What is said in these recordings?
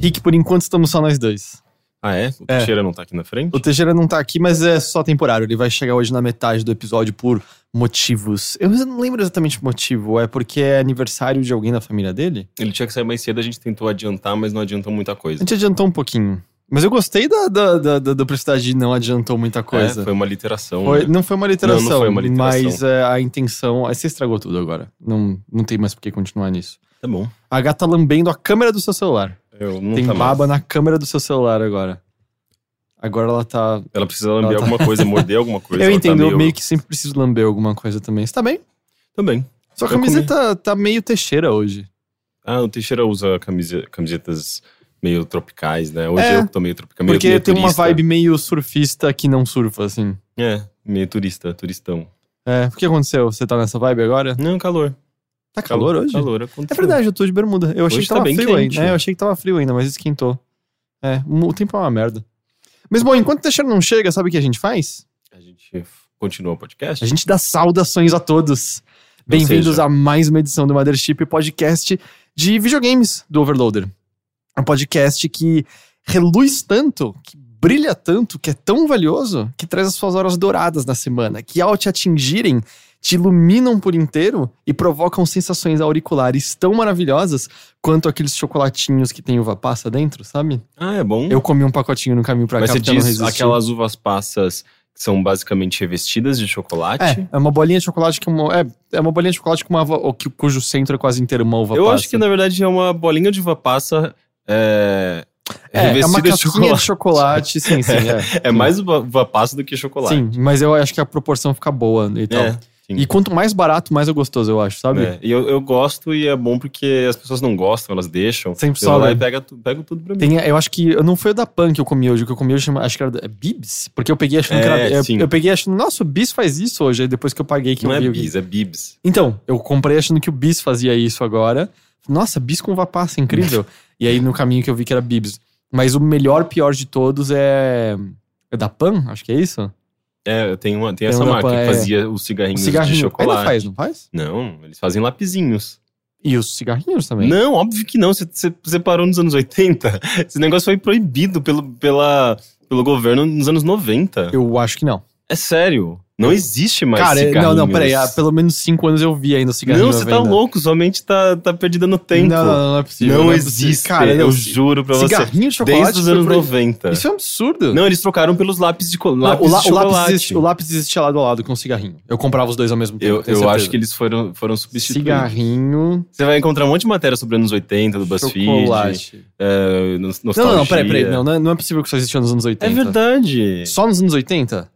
Rick, por enquanto estamos só nós dois. Ah, é? O Teixeira não tá aqui na frente? O Teixeira não tá aqui, mas é só temporário. Ele vai chegar hoje na metade do episódio por motivos. Eu não lembro exatamente o motivo. É porque é aniversário de alguém da família dele? Ele tinha que sair mais cedo, a gente tentou adiantar, mas não adiantou muita coisa. A gente adiantou um pouquinho. Mas eu gostei da duplicidade de não adiantou muita coisa. É, foi uma literação. Foi, né? Não foi uma literação. Não foi uma literação. Mas a intenção... Você estragou tudo agora. Não tem mais por que continuar nisso. Tá bom. A gata lambendo a câmera do seu celular. Tem baba mais na câmera do seu celular agora. Agora ela tá... Ela precisa lamber alguma coisa, morder alguma coisa. Eu entendo, tá meio que sempre preciso lamber alguma coisa também. Você tá bem? Também. Sua camiseta tá meio Teixeira hoje. Ah, o Teixeira usa camisetas meio tropicais, né? Hoje eu tô meio tropical. Porque meio tem turista. Uma vibe meio surfista que não surfa, assim. É, meio turistão. É, o que aconteceu? Você tá nessa vibe agora? Não, calor. Tá calor hoje? Calor, aconteceu. É verdade, eu tô de bermuda. Eu achei hoje que tava frio ainda. Eu achei que tava frio ainda, mas esquentou. É, o tempo é uma merda. Mas bom, enquanto o Teixeira não chega, sabe o que a gente faz? A gente continua o podcast? A gente dá saudações a todos. Bem-vindos a mais uma edição do Mothership, podcast de videogames do Overloader. Um podcast que reluz tanto, que brilha tanto, que é tão valioso, que traz as suas horas douradas na semana, que ao te atingirem, te iluminam por inteiro e provocam sensações auriculares tão maravilhosas quanto aqueles chocolatinhos que tem uva passa dentro, sabe? Ah, é bom. Eu comi um pacotinho no caminho pra cá, porque eu não resisti. Mas você diz aquelas uvas passas que são basicamente revestidas de chocolate? É uma bolinha de chocolate que é uma bolinha de chocolate com uma cujo centro é quase inteiro uma uva passa. Eu acho que na verdade é uma bolinha de uva passa é uma casquinha de chocolate, sim. É mais uva passa do que chocolate. Sim, mas eu acho que a proporção fica boa e tal. Sim. E quanto mais barato, mais é gostoso, eu acho, sabe? É, e eu gosto e é bom porque as pessoas não gostam, elas deixam. Sempre sobra. Eu vou lá e pego tudo pra mim. Eu acho que... Não foi o da Pan que eu comi hoje. O que eu comi hoje, acho que era... Bibs? Porque eu peguei achando que era... Eu peguei achando... Nossa, o Bis faz isso hoje. Aí depois que eu paguei que não eu vi... Não é Bis, é Bibs. Então, eu comprei achando que o Bis fazia isso agora. Nossa, Bis com uva passa, incrível. E aí no caminho que eu vi que era Bibs. Mas o melhor, pior de todos é... É da Pan? Acho que é isso? É, tem essa marca que fazia os cigarrinhos de chocolate. Ainda faz, não faz? Não, eles fazem lapisinhos. E os cigarrinhos também? Não, óbvio que não. Você parou nos anos 80. Esse negócio foi proibido pelo governo nos anos 90. Eu acho que não. É sério. Não existe mais cigarrinhos. Não, peraí. Há pelo menos 5 anos eu vi ainda cigarrinhos. Não, você tá louco. Sua mente tá perdida no tempo. Não é possível. Não existe. Cara, eu juro pra você. Cigarrinho de chocolate desde os anos 90. Isso é um absurdo. Não, eles trocaram pelos lápis de chocolate. O lápis existia lado a lado com o cigarrinho. Eu comprava os dois ao mesmo tempo. Eu acho que eles foram substituídos. Cigarrinho... Você vai encontrar um monte de matéria sobre anos 80, do BuzzFeed. Chocolate. Nostalgia. Não, peraí. Não é possível que só existia nos anos 80. É verdade. Só nos anos 80?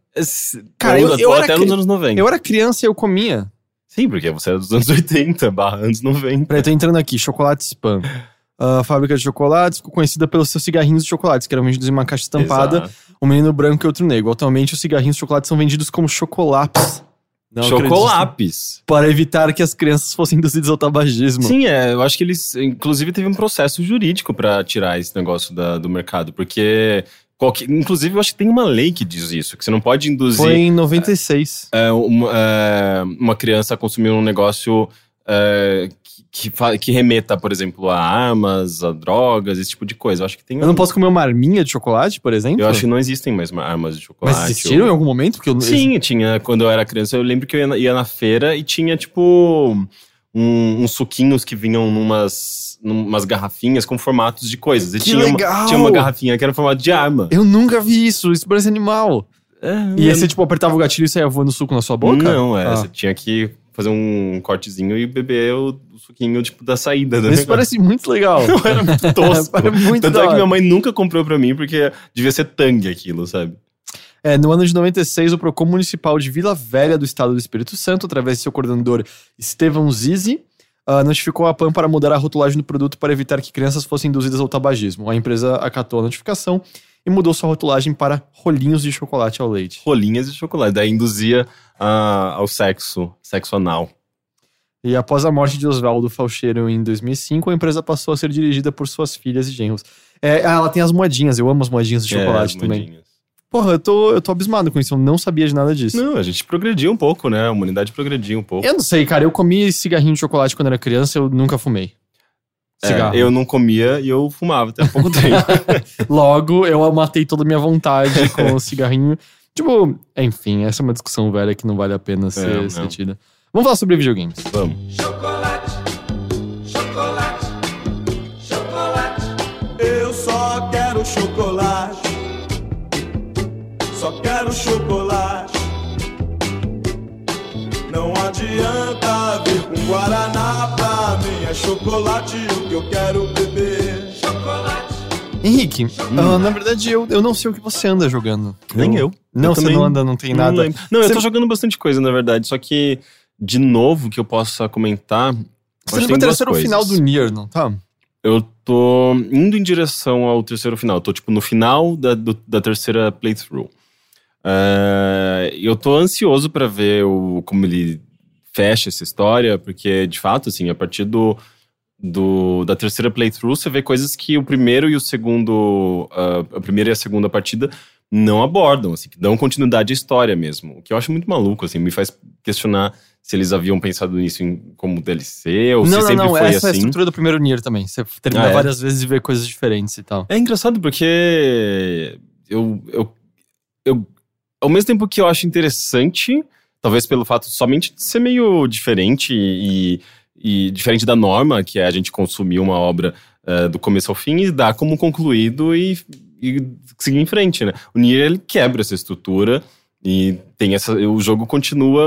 Cara, nos anos 90. Eu era criança e eu comia. Sim, porque você era dos anos 80 / anos 90. Peraí, tô entrando aqui, chocolate Spam. A fábrica de chocolates ficou conhecida pelos seus cigarrinhos de chocolate, que eram vendidos em uma caixa estampada. Exato. Um menino branco e outro negro. Atualmente, os cigarrinhos de chocolate são vendidos como chocolapes. Não, chocolapes. Para evitar que as crianças fossem induzidas ao tabagismo. Sim, eu acho que eles... Inclusive, teve um processo jurídico pra tirar esse negócio do mercado, porque... Inclusive, eu acho que tem uma lei que diz isso, que você não pode induzir... Foi em 96. Uma criança a consumir um negócio que remeta, por exemplo, a armas, a drogas, esse tipo de coisa. Eu acho que tem... Eu não posso comer uma arminha de chocolate, por exemplo? Eu acho que não existem mais armas de chocolate. Mas existiram em algum momento? Sim, tinha. Quando eu era criança, eu lembro que eu ia na feira e tinha, tipo... Uns suquinhos que vinham numas garrafinhas com formatos de coisas. E que legal! Tinha uma garrafinha que era formato de arma. Eu nunca vi isso. Isso parece animal. E aí você, tipo, apertava o gatilho e saia voando suco na sua boca? Não, Você tinha que fazer um cortezinho e beber o suquinho, tipo, da saída. Isso negócio. Parece muito legal. Não, era muito tosco. Era muito Tanto é que minha mãe nunca comprou pra mim, porque devia ser tangue aquilo, sabe? É, no ano de 96, o Procon Municipal de Vila Velha do Estado do Espírito Santo, através de seu coordenador Estevão Zizi, notificou a PAN para mudar a rotulagem do produto para evitar que crianças fossem induzidas ao tabagismo. A empresa acatou a notificação e mudou sua rotulagem para rolinhos de chocolate ao leite. Rolinhas de chocolate, daí induzia ao sexo anal. E após a morte de Oswaldo Falcheiro em 2005, a empresa passou a ser dirigida por suas filhas e genros. Ela tem as moedinhas, eu amo as moedinhas de chocolate também. Moedinhas. Porra, eu tô abismado com isso, eu não sabia de nada disso. Não, a gente progrediu um pouco, né? A humanidade progrediu um pouco. Eu não sei, cara, eu comia cigarrinho de chocolate quando era criança, eu nunca fumei. Cigarro. Eu não comia e eu fumava até há pouco tempo. Logo, eu matei toda a minha vontade com o cigarrinho. Tipo, enfim, essa é uma discussão velha que não vale a pena ser tida. Vamos falar sobre videogames. Vamos. Chocolate, chocolate, chocolate. Eu só quero chocolate. Só quero chocolate. Não adianta vir com guaraná pra mim. É chocolate o que eu quero beber. Chocolate. Henrique, na verdade eu não sei o que você anda jogando. Nem eu. Não, você não anda, não tem nada. Não, eu tô jogando bastante coisa, na verdade. Só que, de novo, que eu possa comentar... Você já vai terceiro coisas. Final do Nier, não tá? Eu tô indo em direção ao terceiro final. Eu tô, tipo, no final da terceira playthrough. Eu tô ansioso pra ver como ele fecha essa história, porque de fato, assim, a partir da terceira playthrough você vê coisas que o primeiro e o segundo, a primeira e a segunda partida não abordam, assim, que dão continuidade à história mesmo, o que eu acho muito maluco, assim, me faz questionar se eles haviam pensado nisso como DLC ou se sempre foi assim. Essa é a estrutura do primeiro Nier também, você termina várias vezes e vê coisas diferentes e tal. É engraçado porque eu ao mesmo tempo que eu acho interessante, talvez pelo fato somente de ser meio diferente e diferente da norma, que é a gente consumir uma obra do começo ao fim e dar como concluído e seguir em frente, né? O Nier, ele quebra essa estrutura e tem o jogo continua...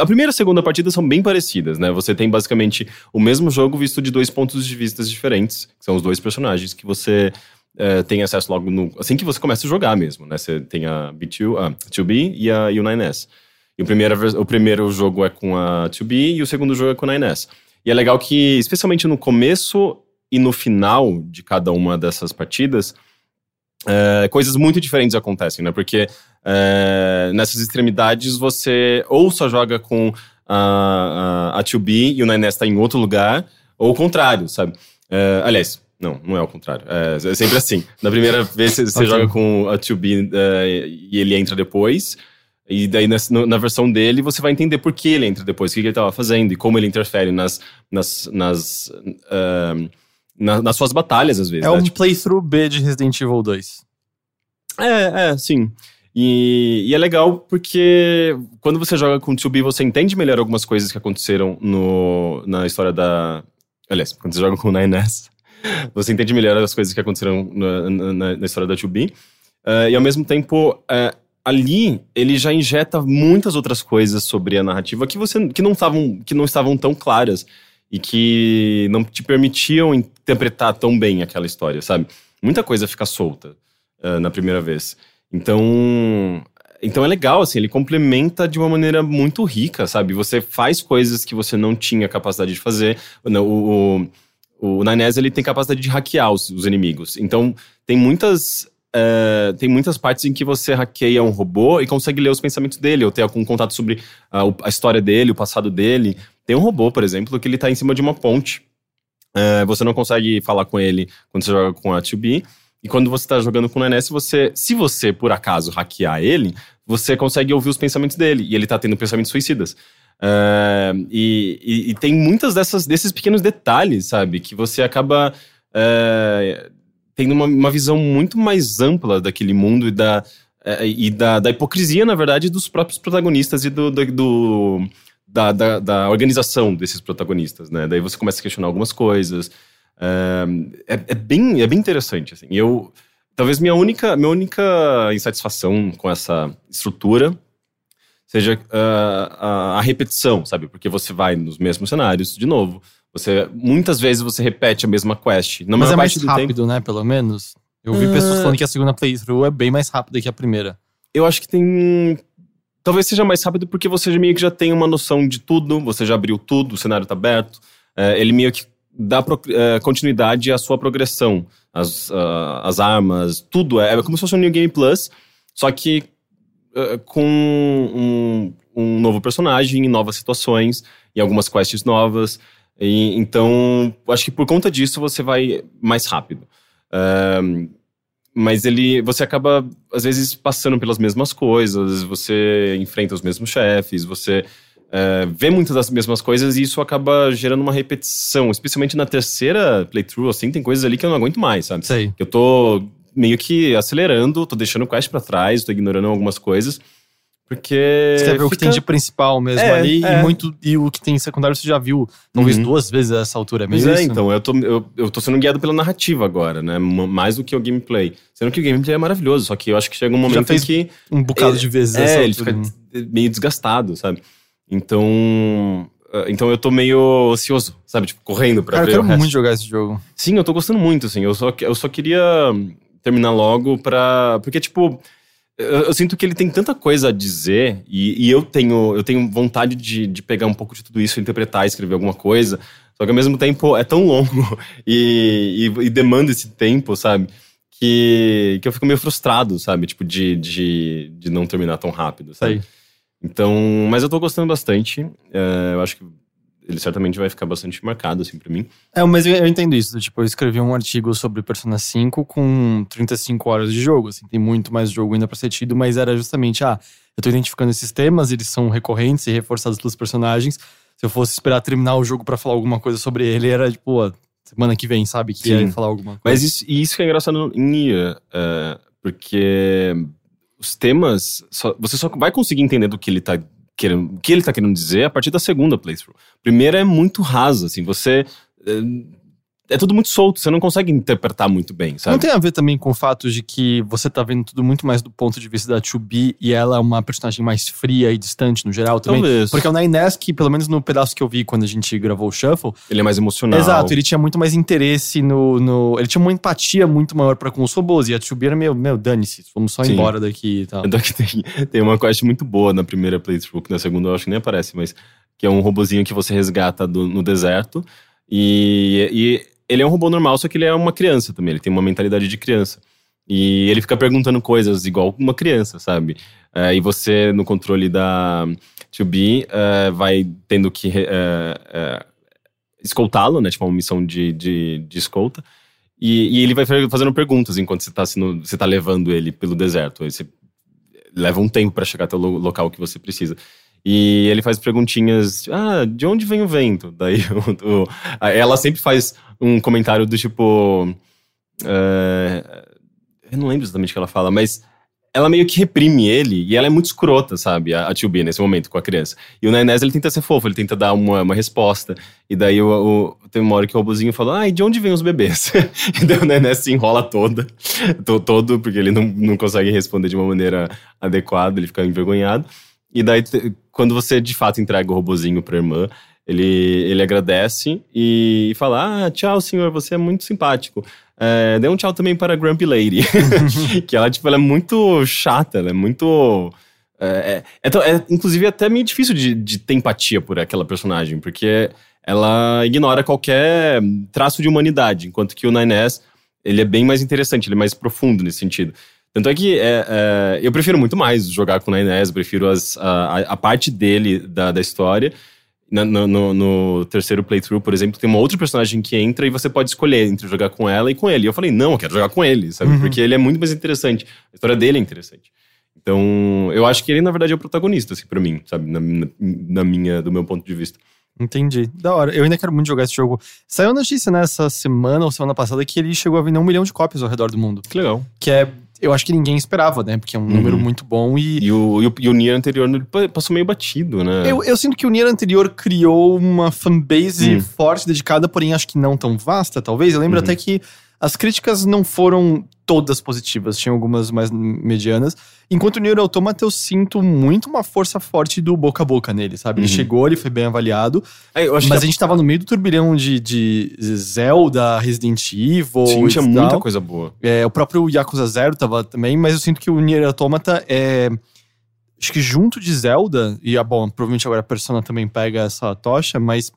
A primeira e a segunda partida são bem parecidas, né? Você tem basicamente o mesmo jogo visto de dois pontos de vista diferentes, que são os dois personagens que você... tem acesso logo assim que você começa a jogar mesmo, né? Você tem a B2B e a U9S. E o primeiro jogo é com a 2B e o segundo jogo é com a 9S. E é legal que, especialmente no começo e no final de cada uma dessas partidas, coisas muito diferentes acontecem, né? Porque nessas extremidades você ou só joga com a 2B e o 9S tá em outro lugar, ou o contrário, sabe? Aliás... Não é ao contrário. É sempre assim. Na primeira vez você joga com a 2B e ele entra depois. E daí na versão dele você vai entender por que ele entra depois, o que ele estava fazendo e como ele interfere nas suas batalhas às vezes. É, né? Tipo, playthrough B de Resident Evil 2. Sim. E é legal porque quando você joga com 2B você entende melhor algumas coisas que aconteceram na história da... Aliás, quando você joga com o 9S... Você entende melhor as coisas que aconteceram na história da 2B. E ao mesmo tempo, ali ele já injeta muitas outras coisas sobre a narrativa que não estavam tão claras e que não te permitiam interpretar tão bem aquela história, sabe? Muita coisa fica solta na primeira vez. Então é legal, assim, ele complementa de uma maneira muito rica, sabe? Você faz coisas que você não tinha capacidade de fazer. O 9S, ele tem capacidade de hackear os inimigos. Então, tem muitas partes em que você hackeia um robô e consegue ler os pensamentos dele, ou ter algum contato sobre a história dele, o passado dele. Tem um robô, por exemplo, que ele tá em cima de uma ponte. Você não consegue falar com ele quando você joga com a 2B. E quando você tá jogando com o 9S, se você, por acaso, hackear ele, você consegue ouvir os pensamentos dele. E ele tá tendo pensamentos suicidas. E tem muitas desses pequenos detalhes, sabe? Que você acaba tendo uma visão muito mais ampla daquele mundo e da hipocrisia, na verdade, dos próprios protagonistas e da organização desses protagonistas, né? Daí você começa a questionar algumas coisas. É bem interessante, assim. Talvez minha única insatisfação com essa estrutura seja a repetição, sabe? Porque você vai nos mesmos cenários de novo. Muitas vezes você repete a mesma quest. Mas é mais rápido, né? Pelo menos. Eu vi pessoas falando que a segunda playthrough é bem mais rápida que a primeira. Eu acho que tem... Talvez seja mais rápido porque você meio que já tem uma noção de tudo. Você já abriu tudo, o cenário tá aberto. Ele meio que dá continuidade à sua progressão. As armas, tudo. É como se fosse um New Game Plus. Só que com um novo personagem, novas situações. E algumas quests novas. E, então, acho que por conta disso você vai mais rápido. Mas você acaba, às vezes, passando pelas mesmas coisas, você enfrenta os mesmos chefes, você vê muitas das mesmas coisas e isso acaba gerando uma repetição. Especialmente na terceira playthrough, assim, tem coisas ali que eu não aguento mais, sabe? Sei. Eu tô meio que acelerando, tô deixando o quest pra trás, tô ignorando algumas coisas. Porque... Você quer ver o que tem de principal mesmo ali. E o que tem secundário você já viu talvez duas vezes a essa altura mesmo. Mas então, eu tô sendo guiado pela narrativa agora, né? Mais do que o gameplay. Sendo que o gameplay é maravilhoso, só que eu acho que chega um momento em que... um bocado de vezes essa altura. Ele fica meio desgastado, sabe? Então eu tô meio ansioso, sabe? Tipo, correndo pra ver o resto. Eu quero muito jogar esse jogo. Sim, eu tô gostando muito, assim. Eu só queria terminar logo pra... Porque, tipo... Eu sinto que ele tem tanta coisa a dizer e eu tenho vontade de pegar um pouco de tudo isso, interpretar, escrever alguma coisa. Só que ao mesmo tempo é tão longo e demanda esse tempo, sabe? Que eu fico meio frustrado, sabe? Tipo, de não terminar tão rápido, sabe? Sim. Então, mas eu tô gostando bastante. Eu acho que ele certamente vai ficar bastante marcado, assim, pra mim. Mas eu entendo isso. Tipo, eu escrevi um artigo sobre Persona 5 com 35 horas de jogo, assim. Tem muito mais jogo ainda pra ser tido, mas era justamente... eu tô identificando esses temas, eles são recorrentes e reforçados pelos personagens. Se eu fosse esperar terminar o jogo pra falar alguma coisa sobre ele, era tipo, semana que vem, sabe? Que ia falar alguma coisa. Mas isso que é engraçado em Nier, porque os temas... Você só vai conseguir entender do que ele tá... o que ele tá querendo dizer a partir da segunda playthrough. Primeira é muito rasa, assim, você... É tudo muito solto, você não consegue interpretar muito bem, sabe? Não tem a ver também com o fato de que você tá vendo tudo muito mais do ponto de vista da 2B e ela é uma personagem mais fria e distante no geral também? Talvez. Porque o Nines, que pelo menos no pedaço que eu vi quando a gente gravou o Shuffle... Ele é mais emocional. Exato, ele tinha muito mais interesse ele tinha uma empatia muito maior pra com os robôs e a 2B era meio, dane-se, vamos só embora daqui e tal. Tem uma quest muito boa na primeira playthrough, que na segunda eu acho que nem aparece, mas que é um robozinho que você resgata no deserto e ele é um robô normal, só que ele é uma criança também. Ele tem uma mentalidade de criança. E ele fica perguntando coisas igual uma criança, sabe? E você, no controle da 2B, vai tendo que escoltá-lo, né? Tipo, uma missão de escolta. E ele vai fazendo perguntas enquanto você tá levando ele pelo deserto. Aí você leva um tempo pra chegar até o local que você precisa. E ele faz perguntinhas... de onde vem o vento? Daí ela sempre faz... um comentário do tipo... eu não lembro exatamente o que ela fala, mas... Ela meio que reprime ele, e ela é muito escrota, sabe? A 2B nesse momento, com a criança. E o Nainés, ele tenta ser fofo, ele tenta dar uma resposta. E daí tem uma hora que o robozinho fala... e de onde vêm os bebês? E daí o Nainés se enrola todo, porque ele não consegue responder de uma maneira adequada, ele fica envergonhado. E daí, quando você de fato entrega o robozinho pra irmã... Ele agradece e fala, tchau senhor, você é muito simpático. Dê um tchau também para a Grumpy Lady. Que ela é muito chata, ela é muito... inclusive é até meio difícil de ter empatia por aquela personagem, porque ela ignora qualquer traço de humanidade, enquanto que o Nines, ele é bem mais interessante, ele é mais profundo nesse sentido. Tanto é que eu prefiro muito mais jogar com o Nines, prefiro a parte dele da história... No terceiro playthrough, por exemplo, tem uma outra personagem que entra e você pode escolher entre jogar com ela e com ele. E eu falei, não, eu quero jogar com ele, sabe? Uhum. Porque ele é muito mais interessante. A história dele é interessante. Então, eu acho que ele, na verdade, é o protagonista, assim, pra mim, sabe? Do meu ponto de vista. Entendi. Da hora. Eu ainda quero muito jogar esse jogo. Saiu notícia nessa semana ou semana passada que ele chegou a vender 1 milhão de cópias ao redor do mundo. Que legal. Que eu acho que ninguém esperava, né? Porque é um número muito bom e o Nier anterior passou meio batido, né? Eu sinto que o Nier anterior criou uma fanbase forte, dedicada, porém acho que não tão vasta, talvez. Eu lembro até que As críticas não foram todas positivas, tinha algumas mais medianas. Enquanto o Nier Automata, eu sinto muito uma força forte do boca a boca nele, sabe? Ele chegou, ele foi bem avaliado. Mas a gente tava no meio do turbilhão de Zelda, Resident Evil. Sim, tinha muita coisa boa. É, o próprio Yakuza 0 tava também, mas eu sinto que o Nier Automata é... Acho que junto de Zelda, e bom, provavelmente agora a Persona também pega essa tocha, mas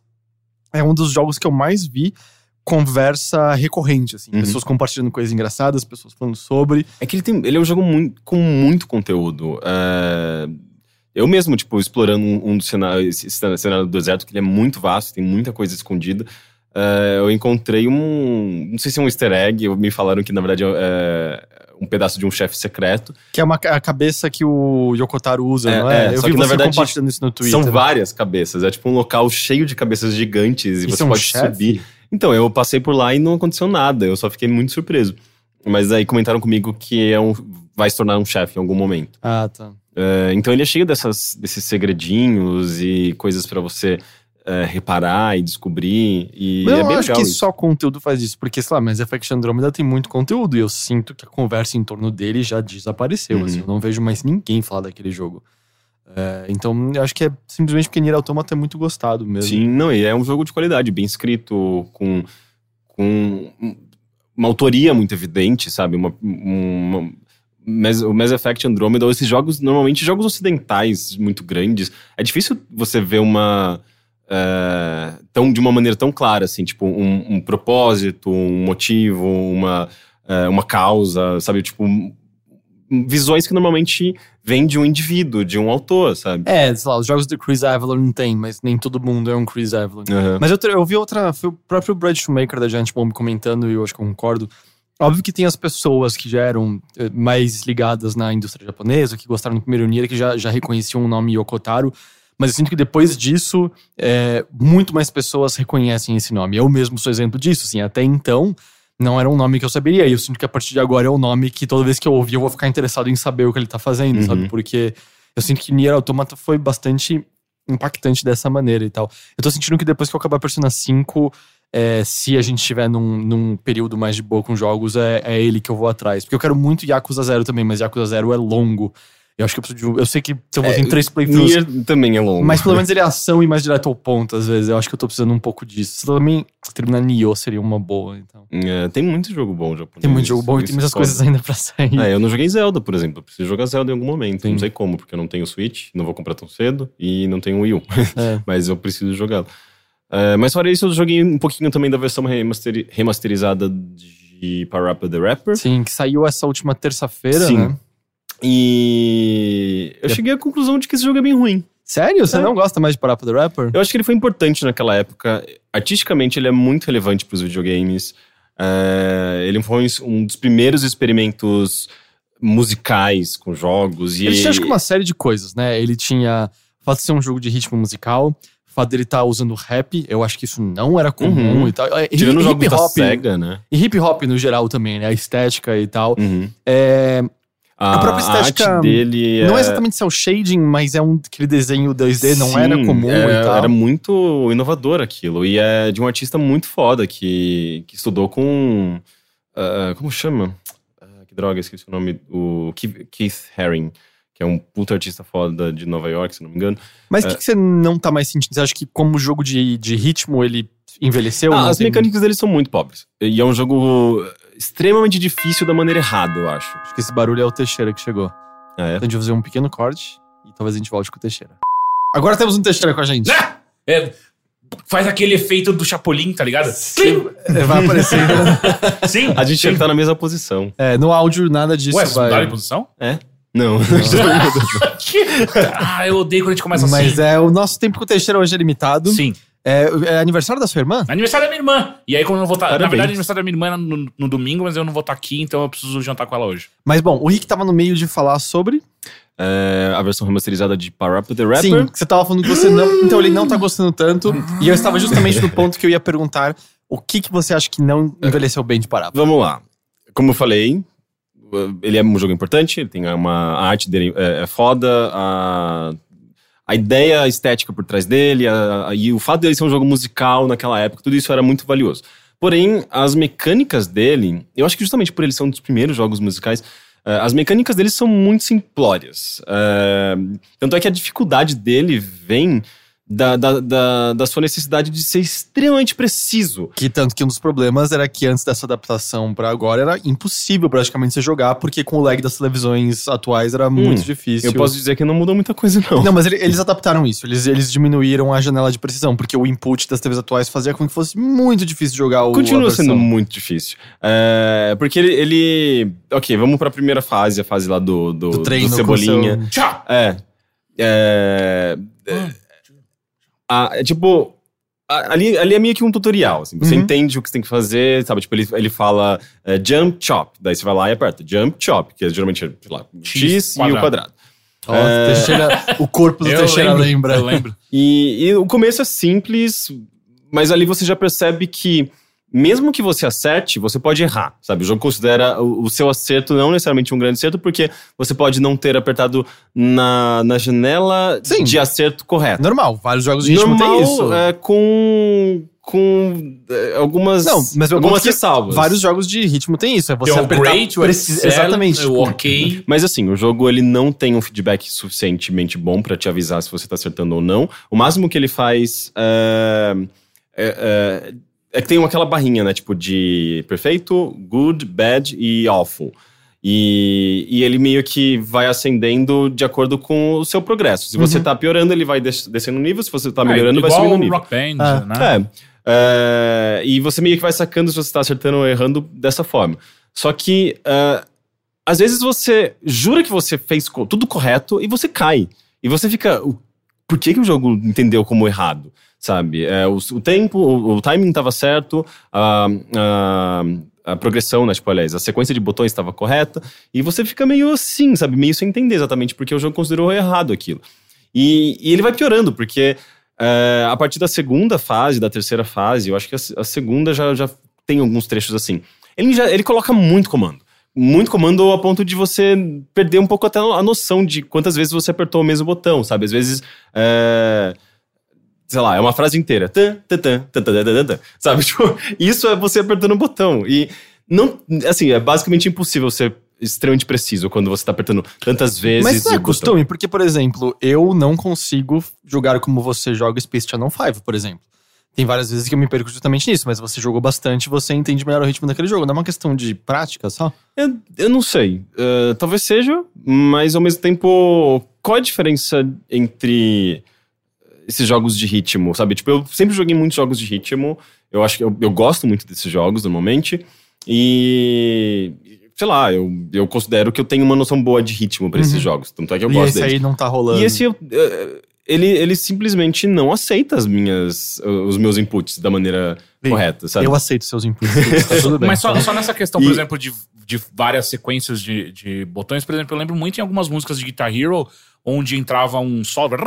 é um dos jogos que eu mais vi conversa recorrente, assim. Pessoas compartilhando coisas engraçadas, pessoas falando sobre. É que ele é um jogo com muito conteúdo. Eu mesmo, tipo, explorando um dos cenários, esse cenário do deserto, que ele é muito vasto, tem muita coisa escondida. Eu encontrei não sei se é um easter egg, me falaram que na verdade um pedaço de um chefe secreto. Que é a cabeça que o Yoko Taro usa, não é? Eu vi que, na verdade, compartilhando isso no Twitter. São várias cabeças. É tipo um local cheio de cabeças gigantes e você pode subir. Então, eu passei por lá e não aconteceu nada. Eu só fiquei muito surpreso. Mas aí comentaram comigo que vai se tornar um chefe em algum momento. Ah, tá. Então ele é cheio desses segredinhos e coisas pra você... reparar e descobrir. E mas é bem legal. Eu acho que isso. Só conteúdo faz isso. Porque, sei lá, Mass Effect Andromeda tem muito conteúdo. E eu sinto que a conversa em torno dele já desapareceu. Assim, eu não vejo mais ninguém falar daquele jogo. Então, eu acho que é simplesmente porque Nier Automata é muito gostado mesmo. Sim, não, e é um jogo de qualidade. Bem escrito, com uma autoria muito evidente, sabe? O Mass Effect Andromeda, ou esses jogos, normalmente jogos ocidentais muito grandes. É difícil você ver de uma maneira tão clara, assim, tipo, um propósito, um motivo, uma causa, sabe? Tipo, visões que normalmente vêm de um indivíduo, de um autor, sabe? Sei lá, os jogos do Chris Avellone tem, mas nem todo mundo é um Chris Avellone. Mas eu vi outra, foi o próprio Brad Shoemaker da Giant Bomb comentando, e eu acho que eu concordo. Óbvio que tem as pessoas que já eram mais ligadas na indústria japonesa, que gostaram do primeiro Nier, que já reconheciam o nome Yoko Taro. Mas eu sinto que depois disso, muito mais pessoas reconhecem esse nome. Eu mesmo sou exemplo disso, assim. Até então, não era um nome que eu saberia. E eu sinto que a partir de agora é um nome que toda vez que eu ouvir, eu vou ficar interessado em saber o que ele tá fazendo, sabe? Porque eu sinto que Nier Automata foi bastante impactante dessa maneira e tal. Eu tô sentindo que depois que eu acabar a Persona 5, se a gente estiver num período mais de boa com jogos, é ele que eu vou atrás. Porque eu quero muito Yakuza 0 também, mas Yakuza 0 é longo. Eu acho que eu preciso de... Eu sei que se eu vou ter 3 playthroughs... Nier também é longo. Mas pelo menos ele é ação e mais direto ao ponto, às vezes. Eu acho que eu tô precisando um pouco disso. Se também terminar Nioh seria uma boa, então. Tem muito jogo bom japonês. Tem muito jogo bom e tem muitas coisas ainda pra sair. Eu não joguei Zelda, por exemplo. Eu preciso jogar Zelda em algum momento. Não sei como, porque eu não tenho Switch, não vou comprar tão cedo e não tenho Wii U. Mas eu preciso jogá-lo. Mas fora isso, eu joguei um pouquinho também da versão remasterizada de Parappa the Rapper. Sim, que saiu essa última terça-feira, né? E eu cheguei à conclusão de que esse jogo é bem ruim. Sério? Você não gosta mais de Parappa the Rapper? Eu acho que ele foi importante naquela época. Artisticamente ele é muito relevante para os videogames. Ele foi um dos primeiros experimentos musicais com jogos. Ele tinha, acho que, uma série de coisas, né? Ele tinha o fato de ser um jogo de ritmo musical, o fato dele estar usando rap, eu acho que isso não era comum e tal. Tirando jogos da SEGA, né? E hip-hop no geral também, né? A estética e tal. A própria estética arte dele não é exatamente cel shading, mas é aquele desenho 2D, não era comum e tal. Era muito inovador aquilo. E é de um artista muito foda que estudou com... como chama? Que droga, esqueci o nome. O Keith Haring, que é um puta artista foda de Nova York, se não me engano. Mas o que você não tá mais sentindo? Você acha que como jogo de ritmo ele envelheceu? As mecânicas dele são muito pobres. E é um jogo... extremamente difícil da maneira errada, eu acho. Acho que esse barulho é o Teixeira que chegou. Então a gente vai fazer um pequeno corte e talvez a gente volte com o Teixeira. Agora temos um Teixeira com a gente. Faz aquele efeito do Chapolin, tá ligado? Sim. Vai aparecer. Sim. A gente tem que estar na mesma posição. No áudio nada disso. Ué, vai... Mudaram de posição? Não. Eu odeio quando a gente começa assim. Mas o nosso tempo com o Teixeira hoje é limitado. Sim. É aniversário da sua irmã? Aniversário da minha irmã. E aí, como eu não vou estar... Parabéns. Na verdade, aniversário da minha irmã é no domingo, mas eu não vou estar aqui, então eu preciso jantar com ela hoje. Mas bom, o Rick tava no meio de falar sobre... a versão remasterizada de Parappa the Rapper. Sim, você tava falando que você não... Então ele não tá gostando tanto. E eu estava justamente no ponto que eu ia perguntar o que você acha que não envelheceu bem de Parappa. Vamos lá. Como eu falei, ele é um jogo importante, ele tem a arte dele é foda, a ideia estética por trás dele e o fato dele ser um jogo musical naquela época, tudo isso era muito valioso. Porém, as mecânicas dele, eu acho que justamente por ele ser um dos primeiros jogos musicais, as mecânicas dele são muito simplórias. Tanto é que a dificuldade dele vem da sua necessidade de ser extremamente preciso. Que tanto que um dos problemas era que antes dessa adaptação pra agora era impossível praticamente você jogar, porque com o lag das televisões atuais era muito difícil. Eu posso dizer que não mudou muita coisa, não. Não, mas eles adaptaram isso. Eles diminuíram a janela de precisão, porque o input das TVs atuais fazia com que fosse muito difícil jogar o... Continua sendo muito difícil. Porque ele... Ok, vamos pra primeira fase, a fase lá do treino, do Cebolinha. Com seu... Tchau! Ali é meio que um tutorial, assim. Você entende o que você tem que fazer, sabe? Tipo, ele fala jump, chop. Daí você vai lá e aperta jump, chop. Que é geralmente, sei lá, X e o quadrado. O corpo do Teixeira lembra. Eu lembro. E o começo é simples, mas ali você já percebe que mesmo que você acerte, você pode errar, sabe? O jogo considera o seu acerto não necessariamente um grande acerto, porque você pode não ter apertado na janela Sim. de acerto correto. Normal, vários jogos de ritmo tem isso. Algumas ressalvas. Vários jos de ritmo tem isso. É você o apertar... Great, excel, exatamente. O ok. Mas assim, o jogo ele não tem um feedback suficientemente bom pra te avisar se você tá acertando ou não. O máximo que ele faz é que tem aquela barrinha, né? Tipo, de perfeito, good, bad e awful. E ele meio que vai ascendendo de acordo com o seu progresso. Se você tá piorando, ele vai descendo o nível. Se você tá melhorando, vai subindo o nível. Igual Rock Band, né? E você meio que vai sacando se você tá acertando ou errando dessa forma. Só que, às vezes você jura que você fez tudo correto e você cai. E você fica... Por que o jogo entendeu como errado? Sabe? O tempo, o timing estava certo, a progressão, né? Tipo, aliás, a sequência de botões estava correta. E você fica meio assim, sabe? Meio sem entender exatamente porque o jogo considerou errado aquilo. E ele vai piorando, porque a partir da segunda fase, da terceira fase, eu acho que a segunda já tem alguns trechos assim. Ele coloca muito comando. Muito comando a ponto de você perder um pouco até a noção de quantas vezes você apertou o mesmo botão, sabe? Às vezes, sei lá, é uma frase inteira. Sabe? Tipo, isso é você apertando o botão. E não, assim, é basicamente impossível ser extremamente preciso quando você tá apertando tantas vezes. Mas não é costume, porque, por exemplo, eu não consigo jogar como você joga Space Channel 5, por exemplo. Tem várias vezes que eu me perco justamente nisso, mas você jogou bastante, você entende melhor o ritmo daquele jogo. Não é uma questão de prática só? Eu não sei. Talvez seja, mas ao mesmo tempo, qual a diferença entre esses jogos de ritmo, sabe? Tipo, eu sempre joguei muitos jogos de ritmo. Eu acho que eu gosto muito desses jogos, normalmente. E... sei lá, eu considero que eu tenho uma noção boa de ritmo pra esses jogos. Tanto é que eu gosto deles. E esse aí não tá rolando. E esse... Ele simplesmente não aceita os meus inputs da maneira correta, sabe? Eu aceito seus inputs, tá tudo bem. Mas só nessa questão, por exemplo, de várias sequências de botões. Por exemplo, eu lembro muito em algumas músicas de Guitar Hero, onde entrava um solo...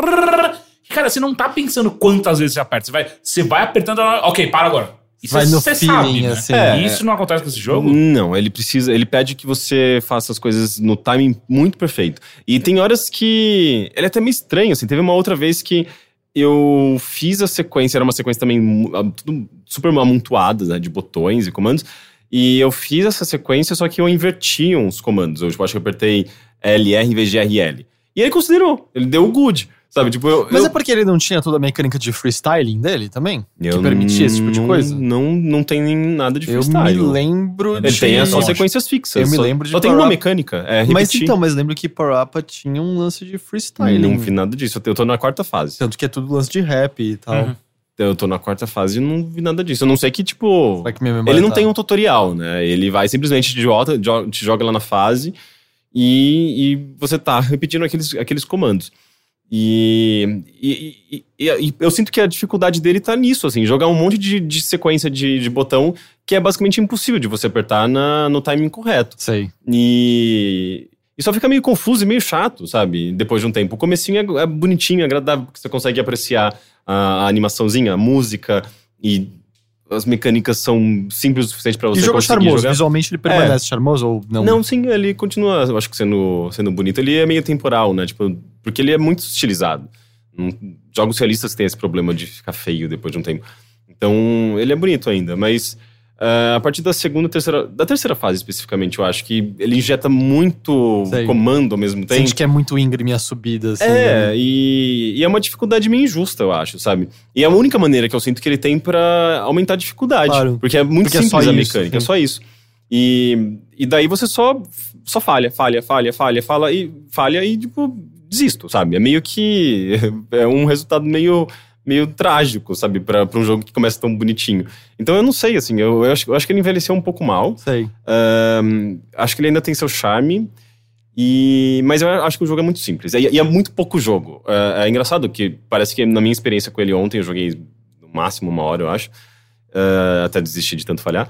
Cara, você não tá pensando quantas vezes você aperta. Você vai apertando... Ok, para agora. Isso vai no feeling, né? Assim. Isso não acontece com esse jogo? Não, ele pede que você faça as coisas no timing muito perfeito. E tem horas que... Ele é até meio estranho, assim. Teve uma outra vez que eu fiz a sequência, era uma sequência também tudo super amontoada, né, de botões e comandos. E eu fiz essa sequência, só que eu inverti uns comandos. Eu acho que eu apertei LR em vez de RL. E ele considerou, ele deu o good. Sabe, tipo, mas é porque ele não tinha toda a mecânica de freestyling dele também? Que permitia esse tipo de coisa? Não tem nem nada de freestyle. Eu me lembro de... Ele tem só sequências fixas. Eu me lembro de... Só tem uma mecânica, repetir. Mas lembro que Parappa tinha um lance de freestyling. Não vi nada disso, eu tô na quarta fase. Tanto que é tudo lance de rap e tal. Eu tô na quarta fase e não vi nada disso. Eu não sei que, tipo... Que ele não tem um tutorial, né? Ele vai simplesmente te joga lá na fase e você tá repetindo aqueles comandos. E eu sinto que a dificuldade dele tá nisso, assim, jogar um monte de sequência de botão que é basicamente impossível de você apertar no timing correto. Sei. E só fica meio confuso e meio chato, sabe? Depois de um tempo. O comecinho é bonitinho, é agradável, porque você consegue apreciar a animaçãozinha, a música, e as mecânicas são simples o suficiente pra você conseguir jogar. E jogo charmoso, visualmente ele permanece charmoso ou não? Não, sim, ele continua, eu acho que sendo bonito. Ele é meio temporal, né? Tipo, porque ele é muito estilizado. Jogos realistas têm esse problema de ficar feio depois de um tempo. Então, ele é bonito ainda, mas A partir da segunda, terceira fase especificamente, eu acho que ele injeta muito comando ao mesmo tempo. Sente que é muito íngreme a subida, assim. Né? E é uma dificuldade meio injusta, eu acho, sabe? E é a única maneira que eu sinto que ele tem pra aumentar a dificuldade. Claro. Porque é muito simples a mecânica, é só isso. E daí você só falha e, tipo, desisto, sabe? É meio que... é um resultado meio trágico, sabe? Pra um jogo que começa tão bonitinho. Então eu não sei, assim, eu acho que ele envelheceu um pouco mal. Sei. Acho que ele ainda tem seu charme. Mas eu acho que o jogo é muito simples. E é muito pouco jogo. É engraçado que parece que na minha experiência com ele ontem, eu joguei no máximo 1 hora, eu acho. Até desistir de tanto falhar.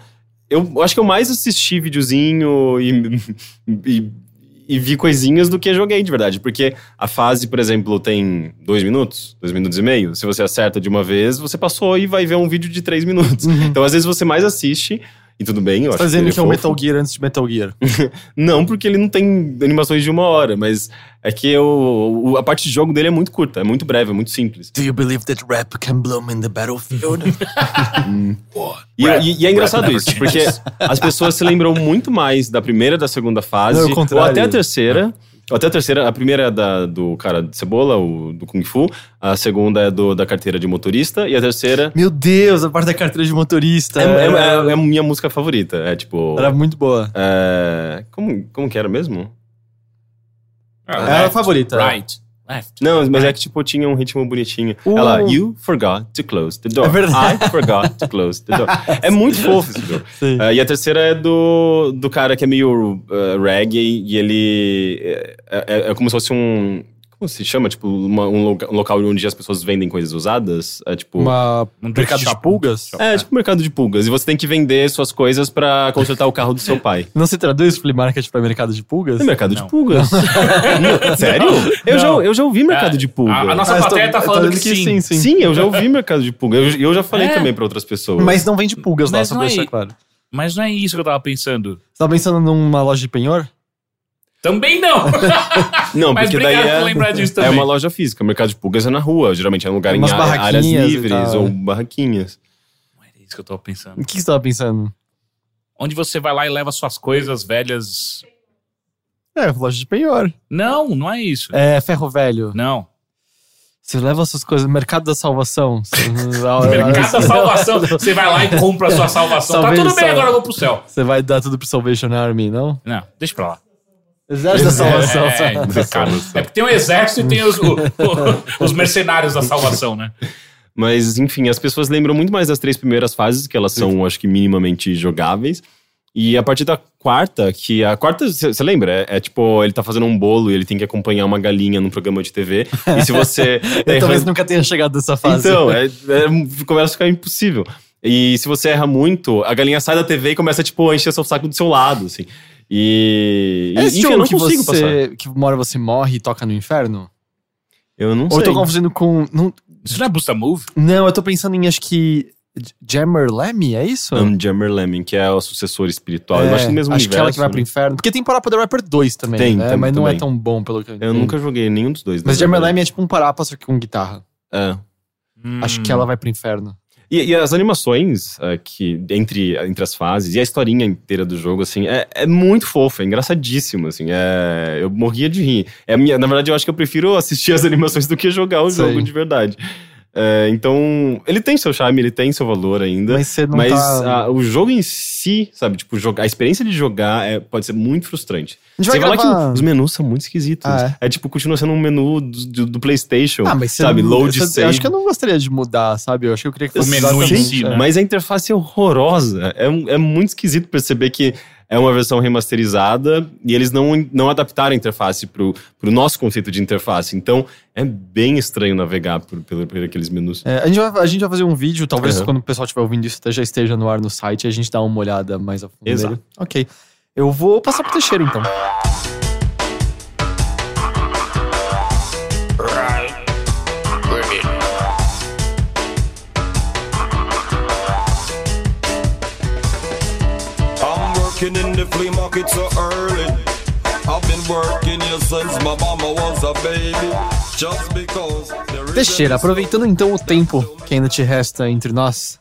Eu acho que eu mais assisti videozinho e vi coisinhas do que joguei de verdade. Porque a fase, por exemplo, tem 2 minutos, 2 minutos e meio. Se você acerta de uma vez, você passou e vai ver um vídeo de 3 minutos. Uhum. Então, às vezes, você mais assiste. E tudo bem, eu acho que ele é fofo. Tá dizendo que é o Metal Gear antes de Metal Gear. Não, porque ele não tem animações de 1 hora. Mas é que a parte de jogo dele é muito curta. É muito breve, é muito simples. Do you believe that rap can bloom in the battlefield? E é engraçado isso, porque as pessoas se lembram muito mais da primeira e da segunda fase. Não, ou até a terceira. A primeira é do cara de cebola, do Kung Fu. A segunda é da carteira de motorista. E a terceira... Meu Deus, a parte da carteira de motorista. É a minha música favorita. É tipo... Era muito boa. Como que era mesmo? Era a favorita. Right. Left. Não, mas é que tipo, tinha um ritmo bonitinho. Ela, you forgot to close the door. É verdade. I forgot to close the door. É muito fofo esse jogo. E a terceira é do cara que é meio reggae. E ele é como se fosse um... Como se chama? Tipo, um local onde as pessoas vendem coisas usadas. É tipo... Um mercado de pulgas? É, tipo um mercado de pulgas. E você tem que vender suas coisas pra consertar o carro do seu pai. Não se traduz flea market pra mercado de pulgas? É mercado de pulgas. Sério? Eu já ouvi mercado de pulgas. A nossa plateia tá falando que sim. Sim, eu já ouvi mercado de pulgas. Eu já falei também pra outras pessoas. Mas não vende pulgas lá, só pra deixar claro. Mas não é isso que eu tava pensando. Você tava pensando numa loja de penhor? Também não! Não, mas porque daí por lembrar disso também. É uma loja física. O mercado de pulgas é na rua. Geralmente é um lugar em áreas livres ou barraquinhas. Não era isso que eu tava pensando. O que você tava pensando? Onde você vai lá e leva suas coisas velhas... loja de penhor. Não, não é isso. É ferro velho. Não. Você leva suas coisas... Mercado da Salvação. Mercado da Salvação. Você vai lá e compra a sua salvação. Tá tudo bem, agora eu vou pro céu. Você vai dar tudo pro Salvation Army, não? Não, deixa pra lá. Exército da Salvação. É porque tem o exército e tem os mercenários da salvação, né? Mas, enfim, as pessoas lembram muito mais das 3 primeiras fases, que elas são, acho que, minimamente jogáveis. E a partir da quarta, que... A quarta, você lembra? Tipo, ele tá fazendo um bolo e ele tem que acompanhar uma galinha num programa de TV. E se você... Eu talvez nunca tenha chegado nessa fase. Então, começa a ficar impossível. E se você erra muito, a galinha sai da TV e começa, tipo, a encher seu saco do seu lado, assim. Esse jogo eu não consigo passar. Que uma hora você morre e toca no inferno? Eu não sei. Ou eu tô confundindo com... Não, isso não é Busta Move? Não, eu tô pensando em, acho que... Jammer Lemming, é isso? Jammer Lemming, que é o sucessor espiritual. Eu acho que mesmo acho universo. Acho que ela que vai pro inferno. Porque tem Parappa the Rapper 2 também, né? Mas não é tão bom, pelo que eu entendi. Eu nunca joguei nenhum dos dois. Mas Jammer Lemming é tipo um Parappa, só que com guitarra. É. Acho que ela vai pro inferno. E as animações que entre as fases e a historinha inteira do jogo, assim, é muito fofa, é engraçadíssimo, assim. Eu morria de rir. Na verdade, eu acho que eu prefiro assistir as animações do que jogar o jogo de verdade. Então, ele tem seu charme, ele tem seu valor ainda. Mas você não o jogo em si, sabe? Tipo, a experiência de jogar pode ser muito frustrante. Você vai lá que os menus são muito esquisitos. Tipo, continua sendo um menu do PlayStation, mas sabe? Load save. Eu acho que eu não gostaria de mudar, sabe? Eu acho que eu queria que fosse o menu em si, né? Mas a interface é horrorosa. É muito esquisito perceber que é uma versão remasterizada e eles não adaptaram a interface pro nosso conceito de interface. Então, é bem estranho navegar por aqueles menus. A gente vai fazer um vídeo, talvez quando o pessoal estiver ouvindo isso já esteja no ar no site e a gente dá uma olhada mais a fundo. Exato. Nele. Ok. Eu vou passar pro Teixeira, então. Teixeira, aproveitando então o tempo que ainda te resta entre nós,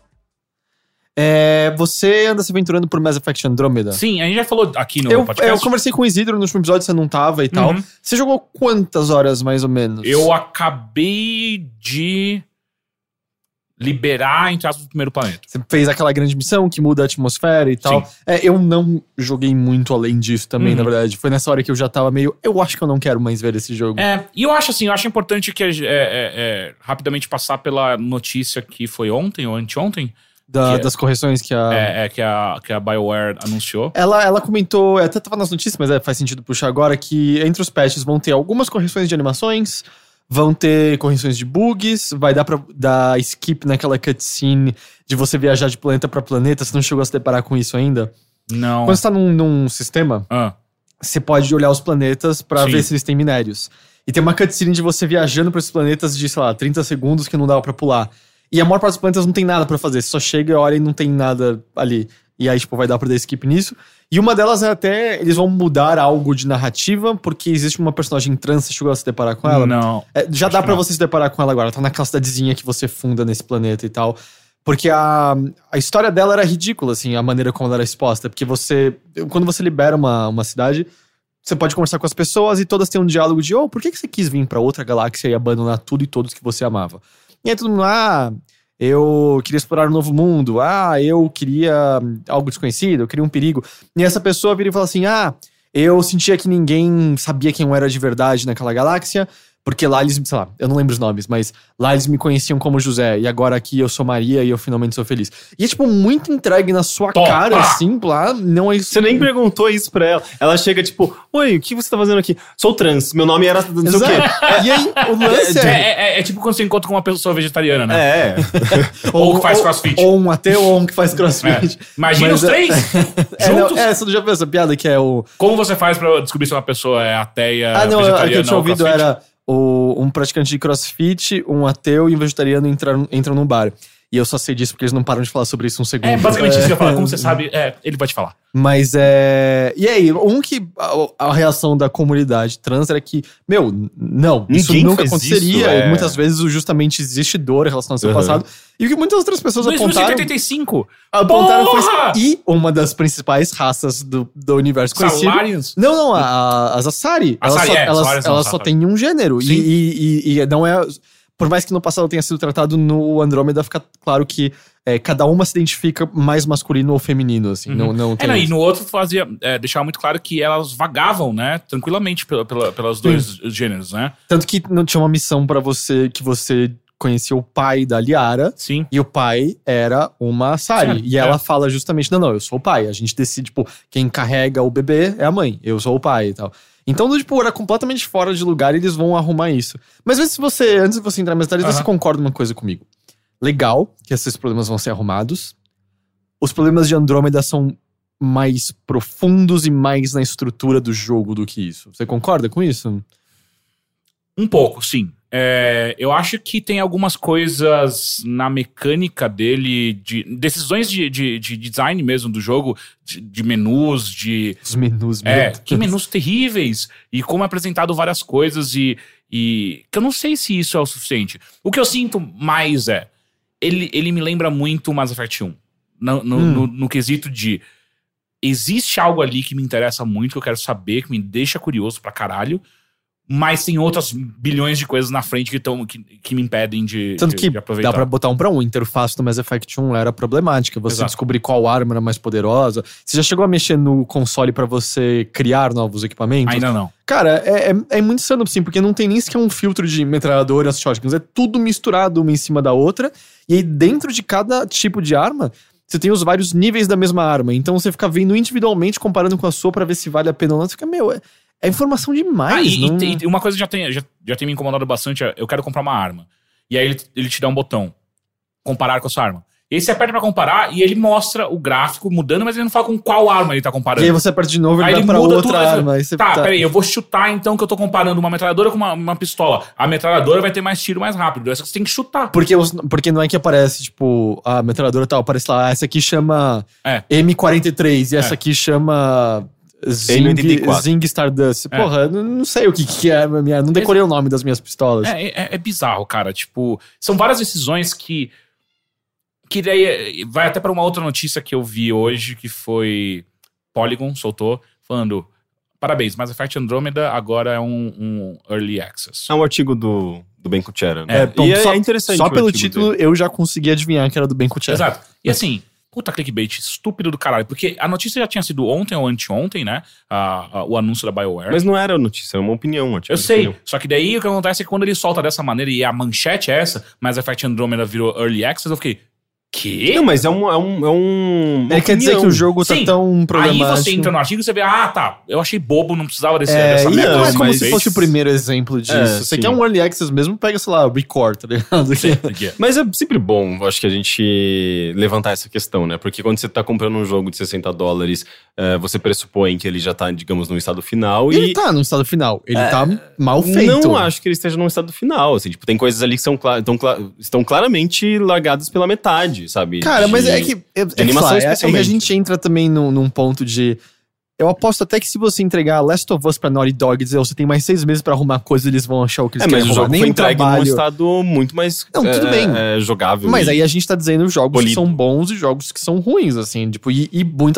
Você anda se aventurando por Mass Effect Andromeda? Sim, a gente já falou aqui no podcast. Eu conversei com o Isidro no último episódio, você não tava e tal. Você jogou quantas horas, mais ou menos? Eu acabei de liberar, entre aspas, o primeiro planeta. Você fez aquela grande missão que muda a atmosfera e tal. Eu não joguei muito além disso também, na verdade. Foi nessa hora que eu já tava meio... Eu acho que eu não quero mais ver esse jogo. E eu acho assim, eu acho importante que rapidamente passar pela notícia que foi ontem ou anteontem. Das correções que a BioWare anunciou. Ela comentou, até tava nas notícias, mas faz sentido puxar agora, que entre os patches vão ter algumas correções de animações, vão ter correções de bugs, vai dar pra dar skip naquela cutscene de você viajar de planeta pra planeta. Você não chegou a se deparar com isso ainda? Não. Quando você tá num sistema, você pode olhar os planetas pra ver se eles têm minérios. E tem uma cutscene de você viajando pra esses planetas de, sei lá, 30 segundos que não dava pra pular. E a maior parte dos planetas não tem nada pra fazer. Você só chega, olha e não tem nada ali. E aí, vai dar pra dar skip nisso. E uma delas é até... Eles vão mudar algo de narrativa, porque existe uma personagem trans. Você chegou a se deparar com ela? Não. Já dá pra você se deparar com ela agora. Tá naquela cidadezinha que você funda nesse planeta e tal. Porque a história dela era ridícula, assim. A maneira como ela era exposta. Porque você... Quando você libera uma cidade... Você pode conversar com as pessoas e todas têm um diálogo de... por que você quis vir pra outra galáxia e abandonar tudo e todos que você amava? E aí todo mundo, eu queria explorar um novo mundo. Eu queria algo desconhecido, eu queria um perigo. E essa pessoa vira e fala assim, eu sentia que ninguém sabia quem eu era de verdade naquela galáxia, porque lá eles, sei lá, eu não lembro os nomes, mas lá eles me conheciam como José, e agora aqui eu sou Maria e eu finalmente sou feliz. E é, muito entregue na sua cara, assim, lá, não é isso. Você nem perguntou isso pra ela. Ela chega, oi, o que você tá fazendo aqui? Sou trans, meu nome era... não sei o quê. E aí, o lance é tipo quando você encontra com uma pessoa vegetariana, né? Ou que faz crossfit. Ou um ateu, ou um que faz crossfit. Imagina os três juntos. Você já viu essa piada que é o... Como você faz pra descobrir se uma pessoa é ateia, vegetariana, que eu tinha ouvido era... um praticante de crossfit, um ateu e um vegetariano entram num bar. E eu só sei disso porque eles não param de falar sobre isso um segundo. Basicamente isso que eu ia falar. Como você sabe, ele vai te falar. Mas E aí, a reação da comunidade trans era que, não, isso nunca aconteceria. Muitas vezes justamente existe dor em relação ao seu passado. E o que muitas outras pessoas apontaram foi... E uma das principais raças do universo conhecido... Salarians? Não, as Asari. Elas só têm um gênero. E não é... Por mais que no passado tenha sido tratado, no Andrômeda fica claro que cada uma se identifica mais masculino ou feminino, assim. Não tem e no outro deixava muito claro que elas vagavam, né? Tranquilamente pelos dois gêneros, né? Tanto que não tinha uma missão pra você, que você conhecia o pai da Liara. Sim. E o pai era uma Asari. Sim, e ela fala justamente, eu sou o pai. A gente decide, quem carrega o bebê é a mãe. Eu sou o pai e tal. Então, era completamente fora de lugar e eles vão arrumar isso. Mas antes de você entrar mais detalhes, você concorda uma coisa comigo. Legal que esses problemas vão ser arrumados. Os problemas de Andrômeda são mais profundos e mais na estrutura do jogo do que isso. Você concorda com isso? Um pouco, sim. Eu acho que tem algumas coisas na mecânica dele, de decisões de design mesmo do jogo, de menus, de... Os menus mesmo. Que menus terríveis, e como é apresentado várias coisas, e que eu não sei se isso é o suficiente. O que eu sinto mais ele me lembra muito o Mass Effect 1, no quesito de... Existe algo ali que me interessa muito, que eu quero saber, que me deixa curioso pra caralho, mas tem outras bilhões de coisas na frente que me impedem de aproveitar. Tanto que dá pra botar um pra um. A interface do Mass Effect 1 era problemática. Você descobrir qual arma era mais poderosa. Você já chegou a mexer no console pra você criar novos equipamentos? Ainda não. Cara, é muito insano, assim, porque não tem nem sequer um filtro de metralhadoras, shotguns. É tudo misturado uma em cima da outra. E aí dentro de cada tipo de arma... Você tem os vários níveis da mesma arma. Então você fica vendo individualmente, comparando com a sua pra ver se vale a pena ou não. Você fica, é informação demais, né? E uma coisa que já tem me incomodado bastante é: eu quero comprar uma arma. E aí ele te dá um botão. Comparar com a sua arma. E aí você aperta pra comparar e ele mostra o gráfico mudando, mas ele não fala com qual arma ele tá comparando. E aí você aperta de novo e ele vai pra outra arma. Aí você peraí, eu vou chutar então que eu tô comparando uma metralhadora com uma pistola. A metralhadora vai ter mais tiro mais rápido. Essa você tem que chutar. Porque não é que aparece, a metralhadora tal, aparece lá, essa aqui chama M43 e essa aqui chama... Zing Stardust. Porra, não sei o que é. Não decorei o nome das minhas pistolas. É bizarro, cara. São várias decisões que... Que daí vai até para uma outra notícia que eu vi hoje, que foi Polygon soltou, falando parabéns, Mass Effect Andromeda agora é um Early Access. É um artigo do Ben Kuchera, né? É interessante. Só pelo título dele. Eu já consegui adivinhar que era do Ben Kuchera. Exato. E assim, puta clickbait estúpido do caralho. Porque a notícia já tinha sido ontem ou anteontem, né? O anúncio da BioWare. Mas não era notícia, era uma opinião. Eu sei. Opinião. Só que daí o que acontece é que quando ele solta dessa maneira e a manchete é essa, Mass Effect Andromeda virou Early Access, eu fiquei... Que? Não, mas é uma quer dizer que o jogo tá tão problemático. Aí você entra no artigo e você vê, eu achei bobo, não precisava dessa merda. Não, é como se fosse o primeiro exemplo disso. Você quer um Early Access mesmo, pega, sei lá, o Record, tá ligado? Mas é sempre bom, acho que a gente levantar essa questão, né? Porque quando você tá comprando um jogo de $60, você pressupõe que ele já tá, digamos, num estado final. Ele tá num estado final, ele tá mal feito. Não acho que ele esteja num estado final, assim, tipo, tem coisas ali que estão claramente largadas pela metade. Sabe? Cara, mas é que... É que a gente entra também num ponto de... Eu aposto até que se você entregar Last of Us pra Naughty Dog e dizer, você tem mais 6 meses pra arrumar coisa, eles vão achar o que eles querem arrumar. Mas o jogo foi entregue num estado muito mais jogável. Mas aí a gente tá dizendo jogos polido. Que são bons e jogos que são ruins, assim. Tipo,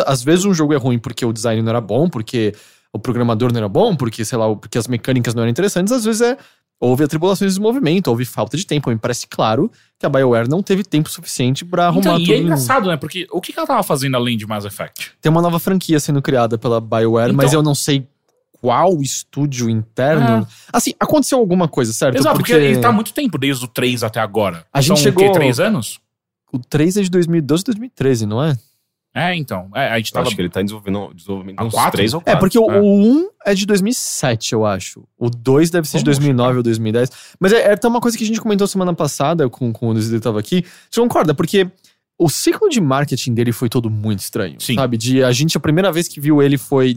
às vezes um jogo é ruim porque o design não era bom, porque o programador não era bom, porque, sei lá, porque as mecânicas não eram interessantes. Às vezes houve atribulações de movimento, houve falta de tempo. Me parece claro que a BioWare não teve tempo suficiente pra arrumar tudo. E é engraçado, né? Porque o que ela tava fazendo além de Mass Effect? Tem uma nova franquia sendo criada pela BioWare, então, mas eu não sei qual estúdio interno. Assim, aconteceu alguma coisa, certo? Exato, porque ele tá há muito tempo, desde o 3 até agora. A gente chegou... o quê? 3 anos? O 3 é de 2012 2013, não é? É, então. A gente acho que ele tá em desenvolvimento há uns 3 ou 4. É, porque o 1 é de 2007, eu acho. O 2 deve ser de 2009 ou 2010. Mas até uma coisa que a gente comentou semana passada, quando o Desidero tava aqui. Você concorda? Porque o ciclo de marketing dele foi todo muito estranho. Sim. Sabe? A primeira vez que viu ele foi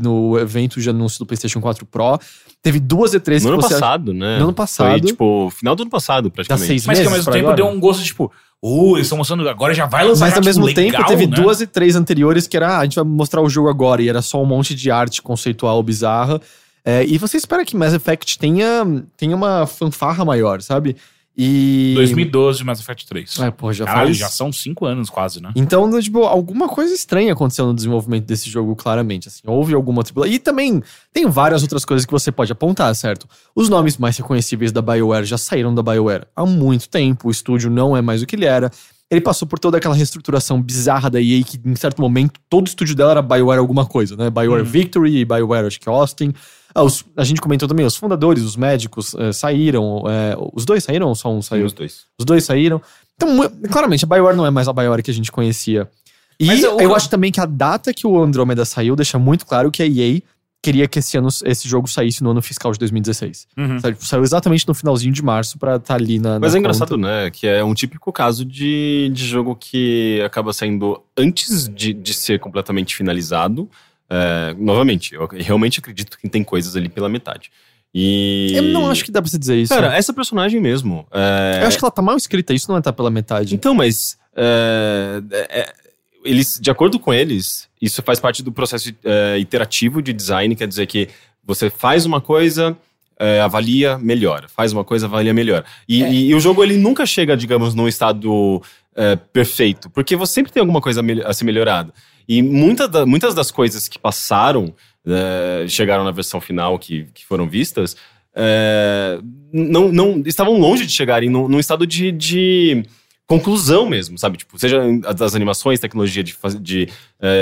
no evento de anúncio do PlayStation 4 Pro. Teve 2 E3 no ano passado, né? No ano passado. Foi, tipo, final do ano passado, praticamente. Dá 6 meses. Mas que ao mesmo tempo deu um gosto, tipo... eles estão mostrando agora, já vai lançar. Mas ao mesmo tempo, teve 2 E3 anteriores que era... a gente vai mostrar o jogo agora. E era só um monte de arte conceitual bizarra. E você espera que Mass Effect tenha uma fanfarra maior, sabe? 2012, Mass Effect 3. Já são 5 anos quase, né? Então, tipo, alguma coisa estranha aconteceu no desenvolvimento desse jogo, claramente. Assim, houve alguma tribulação. E também tem várias outras coisas que você pode apontar, certo? Os nomes mais reconhecíveis da BioWare já saíram da BioWare há muito tempo. O estúdio não é mais o que ele era. Ele passou por toda aquela reestruturação bizarra da EA, que em certo momento todo o estúdio dela era BioWare alguma coisa, né? BioWare Victory e BioWare, acho que Austin... a gente comentou também, os fundadores, os médicos saíram. Os dois saíram ou só um saiu? Os dois. Os dois saíram. Então, claramente, a BioWare não é mais a BioWare que a gente conhecia. Eu acho também que a data que o Andromeda saiu deixa muito claro que a EA queria que esse jogo saísse no ano fiscal de 2016. Saiu exatamente no finalzinho de março pra estar ali na Mas é engraçado, né? Que é um típico caso de jogo que acaba saindo antes de ser completamente finalizado. Novamente, eu realmente acredito que tem coisas ali pela metade. Eu não acho que dá pra você dizer isso. Cara, essa personagem mesmo... Eu acho que ela tá mal escrita, isso não é tá pela metade. Então, mas... eles, de acordo com eles, isso faz parte do processo iterativo de design, quer dizer que você faz uma coisa... avalia, melhora. Faz uma coisa, avalia, melhora. E o jogo ele nunca chega, digamos, num estado perfeito, porque você sempre tem alguma coisa a ser melhorada. E muitas das coisas que passaram, chegaram na versão final que foram vistas, não estavam longe de chegarem num estado de conclusão mesmo, sabe? Tipo, seja das animações, tecnologia de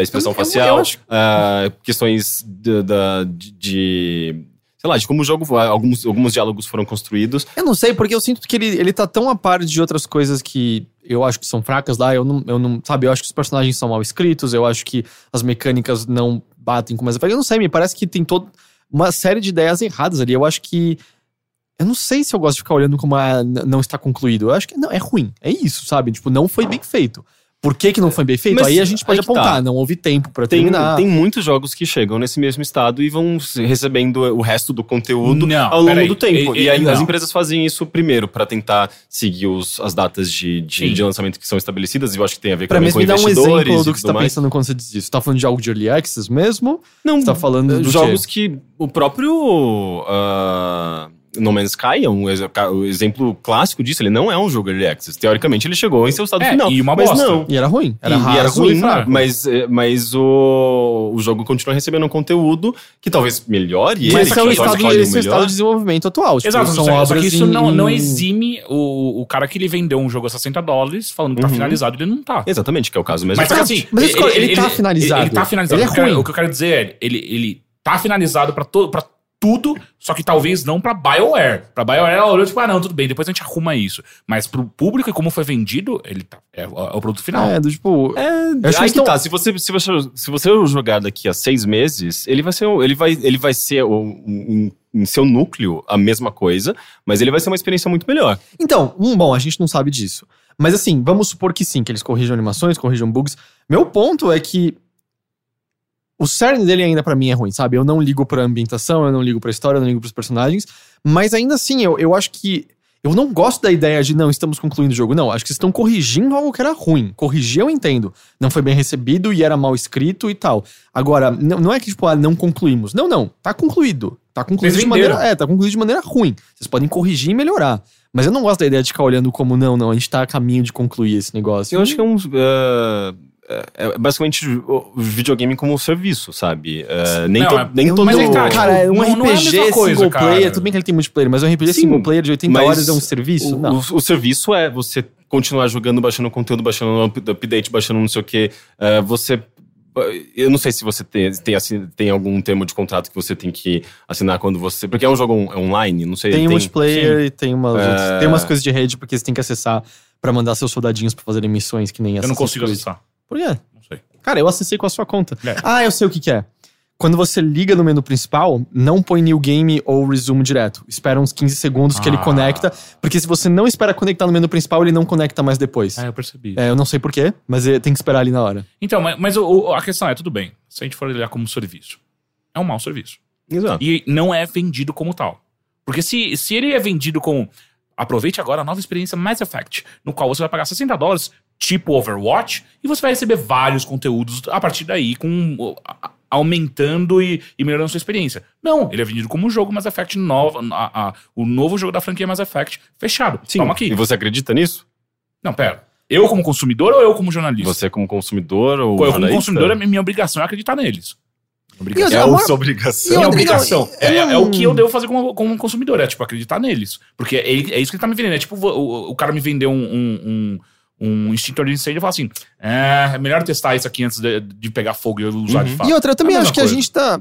expressão facial, questões de sei lá, de como o jogo, alguns diálogos foram construídos. Eu não sei, porque eu sinto que ele tá tão a par de outras coisas que eu acho que são fracas lá. Eu não sabe, eu acho que os personagens são mal escritos, eu acho que as mecânicas não batem com mais efeito. Eu não sei, me parece que tem toda uma série de ideias erradas ali. Eu acho que... Eu não sei se eu gosto de ficar olhando como não está concluído. Eu acho que não, é ruim. É isso, sabe? Tipo, não foi bem feito. Por que não foi bem feito? Mas aí a gente pode apontar, não houve tempo pra terminar. Tem muitos jogos que chegam nesse mesmo estado e vão recebendo o resto do conteúdo ao longo do tempo. E aí as empresas fazem isso primeiro pra tentar seguir as datas de lançamento que são estabelecidas. E eu acho que tem a ver com investidores. Pra mim, me dá um exemplo do que você tá pensando quando você diz isso. Você tá falando de algo de Early Access mesmo? Não, você tá falando de jogos que o próprio... No Man's Sky é um exemplo clássico disso. Ele não é um jogo Early Access. Teoricamente, ele chegou em seu estado final. E uma bosta. Mas não. E era ruim. Era ruim, mas o jogo continua recebendo um conteúdo que talvez melhore. Mas é o estado de desenvolvimento atual. Tipo, exato. Só que isso não exime o cara que ele vendeu um jogo a $60 falando que tá finalizado, ele não tá. Exatamente, que é o caso mesmo. Mas assim... Mas ele tá finalizado. Ele tá finalizado. Ele é ruim. O que eu quero dizer é, ele tá finalizado pra tudo, só que talvez não pra BioWare. Pra BioWare ela olhou tipo, ah não, tudo bem, depois a gente arruma isso. Mas pro público e como foi vendido, ele tá, é o produto final. É, do tipo... É, acho que tá, se você jogar daqui a 6 meses, ele vai ser em seu núcleo a mesma coisa, mas ele vai ser uma experiência muito melhor. Então, bom, a gente não sabe disso. Mas assim, vamos supor que sim, que eles corrijam animações, corrijam bugs. Meu ponto é que o cerne dele ainda pra mim é ruim, sabe? Eu não ligo pra ambientação, eu não ligo pra história, eu não ligo pros personagens. Mas ainda assim, eu acho que... Eu não gosto da ideia de, não, estamos concluindo o jogo. Não, acho que vocês estão corrigindo algo que era ruim. Corrigir eu entendo. Não foi bem recebido e era mal escrito e tal. Agora, não é que tipo, não concluímos. Não. Tá concluído. Tá concluído de maneira ruim. Vocês podem corrigir e melhorar. Mas eu não gosto da ideia de ficar olhando como, não, a gente tá a caminho de concluir esse negócio. Eu acho que é um... É basicamente o videogame como serviço, sabe? Um RPG não é a mesma coisa, single player, cara. Tudo bem que ele tem multiplayer, mas um RPG single player de 80 horas é um serviço? Não. O serviço é você continuar jogando, baixando conteúdo, baixando update, baixando não sei o quê. Eu não sei se você tem algum termo de contrato que você tem que assinar quando você... Porque é um jogo online, não sei... Tem multiplayer e tem umas coisas de rede porque você tem que acessar pra mandar seus soldadinhos pra fazerem missões que nem essas. Eu não consigo acessar. Por quê? Não sei. Cara, eu acessei com a sua conta. É. Ah, eu sei o que é. Quando você liga no menu principal, não põe New Game ou Resume direto. Espera uns 15 segundos que ele conecta. Porque se você não espera conectar no menu principal, ele não conecta mais depois. Ah, eu percebi. Eu não sei por quê, mas tem que esperar ali na hora. Então, mas a questão é, tudo bem. Se a gente for olhar como serviço, é um mau serviço. Exato. E não é vendido como tal. Porque se ele é vendido como... Aproveite agora a nova experiência Mass Effect, no qual você vai pagar $60, tipo Overwatch, e você vai receber vários conteúdos a partir daí, aumentando e melhorando a sua experiência. Não, ele é vendido como um jogo Mass Effect novo, o novo jogo da franquia Mass Effect, fechado. Sim. Toma aqui. E você acredita nisso? Não, pera. Eu como consumidor ou eu como jornalista? Você como consumidor ou jornalista? Eu como consumidor, é minha obrigação é acreditar neles. É a sua obrigação. É o que eu devo fazer como consumidor. É tipo, acreditar neles. Porque é isso que ele tá me vendendo. É tipo, o cara me vendeu um extintor de incêndio e fala assim, é melhor testar isso aqui antes de pegar fogo e eu usar de fato. E outra, eu também acho que a gente tá...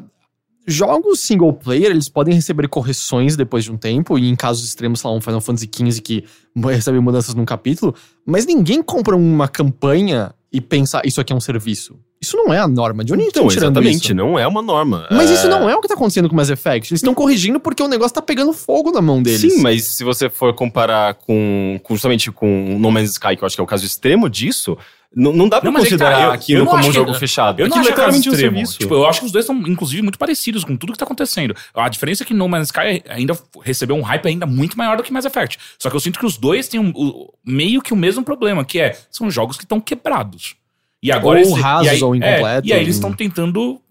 Jogos single player, eles podem receber correções depois de um tempo. E em casos extremos, sei lá, um Final Fantasy XV que recebe mudanças num capítulo. Mas ninguém compra uma campanha e pensa, isso aqui é um serviço. Isso não é a norma. De onde eles estão tirando isso? Exatamente, não é uma norma. Mas isso não é o que tá acontecendo com o Mass Effect. Eles estão corrigindo porque o negócio tá pegando fogo na mão deles. Sim, mas se você for comparar com justamente com No Man's Sky, que eu acho que é o caso extremo disso, não dá pra considerar aquilo como um jogo fechado. Eu não acho que é extremo. Tipo, eu acho que os dois são, inclusive, muito parecidos com tudo que tá acontecendo. A diferença é que No Man's Sky ainda recebeu um hype ainda muito maior do que Mass Effect. Só que eu sinto que os dois têm meio que o mesmo problema, que são jogos que estão quebrados. E agora ou rasos ou incompletos. E aí eles estão tentando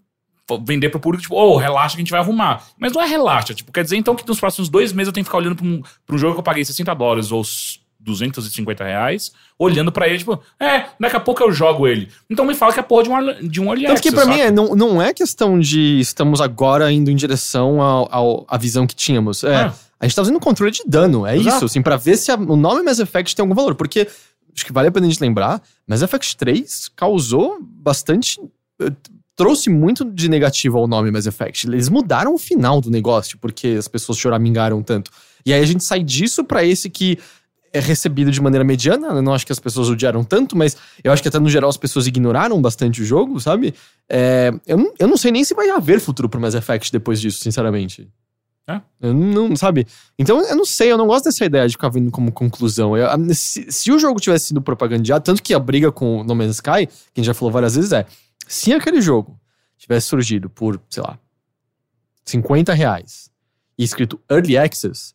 vender pro público, tipo, relaxa que a gente vai arrumar. Mas não é relaxa, tipo, quer dizer então que nos próximos 2 meses eu tenho que ficar olhando pra um jogo que eu paguei $60 ou R$250, olhando pra ele, tipo, daqui a pouco eu jogo ele. Então me fala que é porra de um early access. Porque pra mim não é questão de estamos agora indo em direção à visão que tínhamos. A gente tá fazendo controle de dano, exato. Isso, assim, pra ver se o nome Mass Effect tem algum valor, porque... Acho que vale a pena a gente lembrar, mas Mass Effect 3 causou bastante... Trouxe muito de negativo ao nome Mass Effect. Eles mudaram o final do negócio, porque as pessoas choramingaram tanto. E aí a gente sai disso pra esse que é recebido de maneira mediana. Eu não acho que as pessoas odiaram tanto, mas eu acho que até no geral as pessoas ignoraram bastante o jogo, sabe? Eu não sei nem se vai haver futuro pro Mass Effect depois disso, sinceramente. Eu não, sabe? Então eu não sei, eu não gosto dessa ideia de ficar vindo como conclusão. Se o jogo tivesse sido propagandeado, tanto que a briga com o No Man's Sky, que a gente já falou várias vezes, se aquele jogo tivesse surgido por, sei lá, R$50 e escrito Early Access,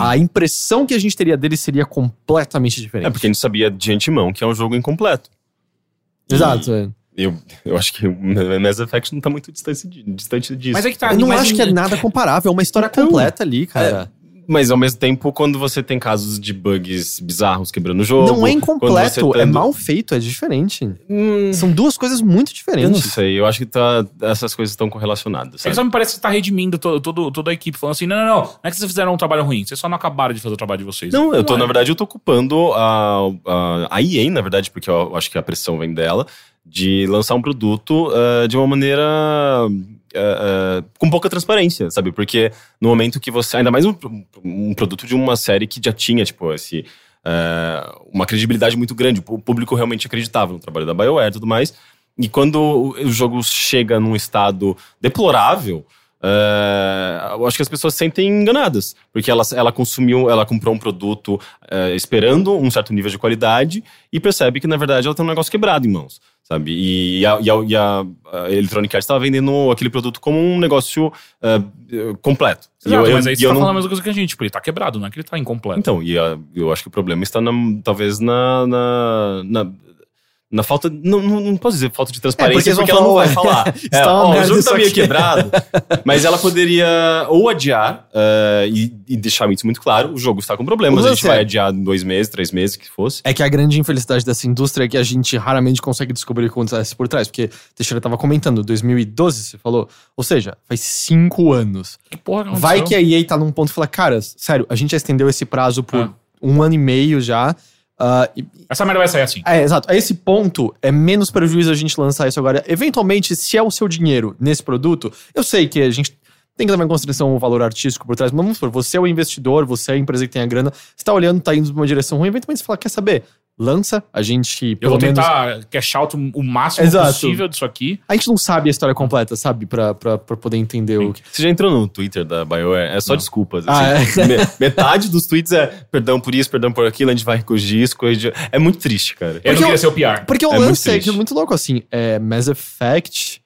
a impressão que a gente teria dele seria completamente diferente. É porque a gente sabia de antemão que é um jogo incompleto. Exato, Eu acho que o Mass Effect não tá muito distante disso. Mas é que tá. Eu não acho que é nada comparável. É uma história completa ali, cara. Mas ao mesmo tempo, quando você tem casos de bugs bizarros quebrando o jogo... Não é incompleto, é mal feito, é diferente. São duas coisas muito diferentes. Eu não sei, eu acho que essas coisas estão correlacionadas, sabe? É que só me parece que você tá redimindo toda a equipe, falando assim, não, não é que vocês fizeram um trabalho ruim, vocês só não acabaram de fazer o trabalho de vocês. Não, na verdade, eu tô culpando a EA, na verdade, porque eu acho que a pressão vem dela, de lançar um produto de uma maneira... com pouca transparência, sabe? Porque no momento que você... Ainda mais um produto de uma série que já tinha, tipo, uma credibilidade muito grande. O público realmente acreditava no trabalho da BioWare e tudo mais. E quando o jogo chega num estado deplorável, eu acho que as pessoas se sentem enganadas. Porque ela comprou um produto esperando um certo nível de qualidade e percebe que, na verdade, ela tem um negócio quebrado em mãos. Sabe? E a Electronic Arts estava vendendo aquele produto como um negócio completo. Exato, mas aí você tá falando a mesma coisa que a gente, porque ele tá quebrado, não é que ele tá incompleto. Então, eu acho que o problema está talvez na falta... Não posso dizer falta de transparência, porque ela não vai falar. O jogo tá meio quebrado, mas ela poderia ou adiar e deixar isso muito claro, o jogo está com problemas, a gente vai adiar em 2 meses, 3 meses, o que fosse. É que a grande infelicidade dessa indústria é que a gente raramente consegue descobrir o que acontece por trás, porque Teixeira tava comentando, 2012 você falou, ou seja, faz 5 anos. Que porra, vai que a EA tá num ponto e fala, cara, sério, a gente já estendeu esse prazo por 1 ano e meio já. Essa merda vai sair assim. É, exato. A esse ponto, é menos prejuízo a gente lançar isso agora. Eventualmente, se é o seu dinheiro nesse produto, eu sei que a gente tem que levar em consideração o valor artístico por trás, mas vamos supor, você é o investidor, você é a empresa que tem a grana, você tá olhando, tá indo numa direção ruim, eventualmente você fala, quer saber? Lança, a gente... Eu vou tentar cash out o máximo possível disso aqui. A gente não sabe a história completa, sabe? Pra poder entender o que... Você já entrou no Twitter da BioWare? É só desculpas. Assim, metade dos tweets é perdão por isso, perdão por aquilo, a gente vai corrigir isso, corrigir... É muito triste, cara. Eu não queria ser o PR. Porque o lance é muito louco, assim. Mass Effect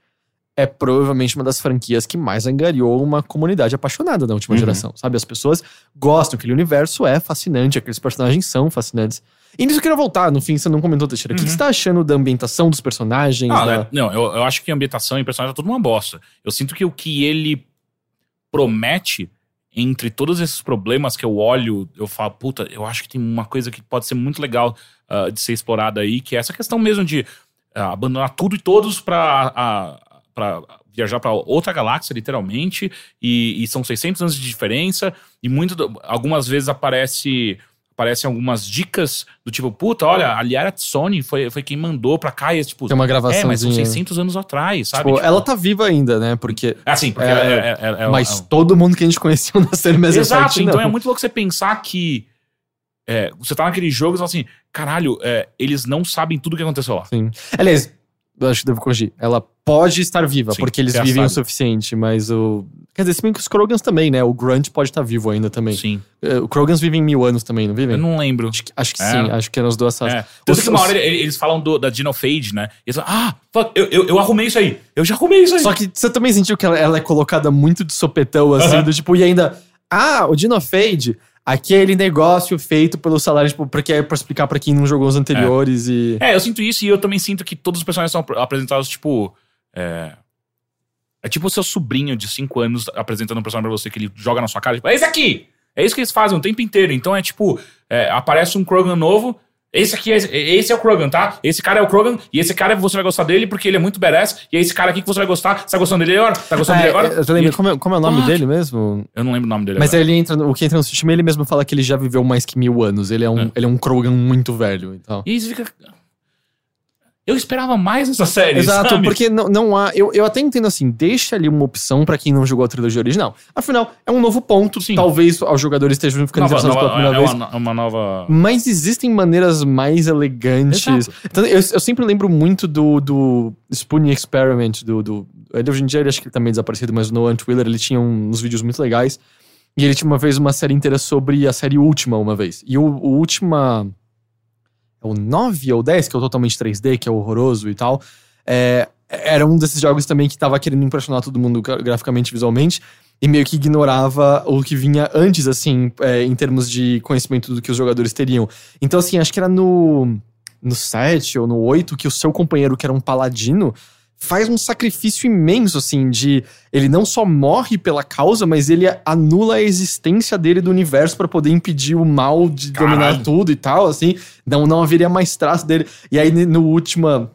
é provavelmente uma das franquias que mais angariou uma comunidade apaixonada na última geração, sabe? As pessoas gostam, aquele universo é fascinante, aqueles personagens são fascinantes. E nisso eu queria voltar, no fim você não comentou, Teixeira. O que você tá achando da ambientação dos personagens? Não, eu acho que a ambientação e o personagem tá tudo uma bosta. Eu sinto que o que ele promete, entre todos esses problemas que eu olho, eu falo, puta, eu acho que tem uma coisa que pode ser muito legal de ser explorada aí, que é essa questão mesmo de abandonar tudo e todos pra viajar pra outra galáxia, literalmente, e são 600 anos de diferença, e algumas vezes aparecem algumas dicas do tipo, puta, olha, a Liara Tsoni foi quem mandou pra cá. E, tipo, tem uma gravaçãozinha. Mas são 600 anos atrás, sabe? Tipo, ela tá viva ainda, né? Porque... Assim, porque... mas todo mundo que a gente conheceu na série Mass Effect, exato, então é muito louco você pensar que... você tá naquele jogo e fala assim, caralho, eles não sabem tudo o que aconteceu lá. Sim. Aliás, eu acho que devo corrigir. Ela pode estar viva, sim, porque eles vivem o suficiente, mas o... Quer dizer, se bem que os Krogans também, né? O Grunt pode estar vivo ainda também. Sim. O Krogans vivem 1.000 anos também, não vivem? Eu não lembro. Acho que sim, acho que eram as duas salas. Tanto que uma hora eles falam da Genophage, né? Eles falam, eu arrumei isso aí. Eu já arrumei isso aí. Só que você também sentiu que ela é colocada muito de sopetão, assim, do tipo, e ainda... o Genophage... Aquele negócio feito pelo salário, tipo, pra explicar pra quem não jogou os anteriores e... eu sinto isso e eu também sinto que todos os personagens são apresentados, tipo... É tipo o seu sobrinho de 5 anos apresentando um personagem pra você que ele joga na sua cara, tipo, é esse aqui! É isso que eles fazem o tempo inteiro. Então é tipo, aparece um Krogan novo, esse é o Krogan, tá? Esse cara é o Krogan e esse cara você vai gostar dele porque ele é muito badass e é esse cara aqui que você vai gostar. Você tá gostando dele agora? Tá gostando dele agora? Como é o nome dele mesmo? Eu não lembro o nome dele. Mas agora. O que entra no sistema, ele mesmo fala que ele já viveu mais que 1.000 anos. Ele é um Krogan muito velho e tal. E isso fica... Eu esperava mais essa série, exato, sabe? Porque não há... Eu até entendo assim, deixa ali uma opção pra quem não jogou a trilogia original. Afinal, é um novo ponto. Sim. Talvez os jogadores estejam ficando interessados pela primeira vez. Uma nova... Mas existem maneiras mais elegantes. Então, eu sempre lembro muito do Spooning Experiment. Ele, hoje em dia, acho que ele tá meio desaparecido, mas no Ant Wheeler ele tinha uns vídeos muito legais. E ele tinha uma vez uma série inteira sobre a série Última, uma vez. E o Última... o 9 ou 10, que é o totalmente 3D, que é horroroso e tal, era um desses jogos também que tava querendo impressionar todo mundo graficamente, visualmente, e meio que ignorava o que vinha antes, assim, em termos de conhecimento do que os jogadores teriam. Então, assim, acho que era no 7 ou no 8 que o seu companheiro, que era um paladino, faz um sacrifício imenso, assim, de... Ele não só morre pela causa, mas ele anula a existência dele do universo pra poder impedir o mal de dominar tudo e tal, assim. Não haveria mais traço dele. E aí, no último,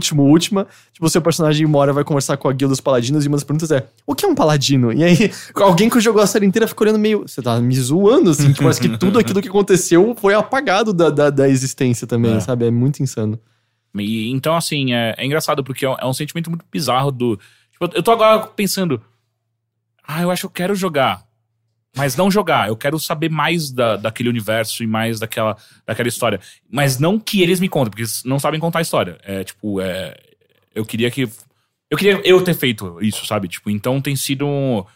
tipo, o seu personagem Mora vai conversar com a guilda dos paladinos e uma das perguntas é, o que é um paladino? E aí, alguém que jogou a série inteira ficou olhando meio, você tá me zoando, assim, que parece que tudo aquilo que aconteceu foi apagado da existência também, sabe? É muito insano. E, então, assim, é engraçado porque é um sentimento muito bizarro do... Tipo, eu tô agora pensando, eu acho que eu quero jogar, mas não jogar. Eu quero saber mais daquele universo e mais daquela história. Mas não que eles me contem, porque eles não sabem contar a história. Eu queria ter feito isso, sabe? tipo, então tem sido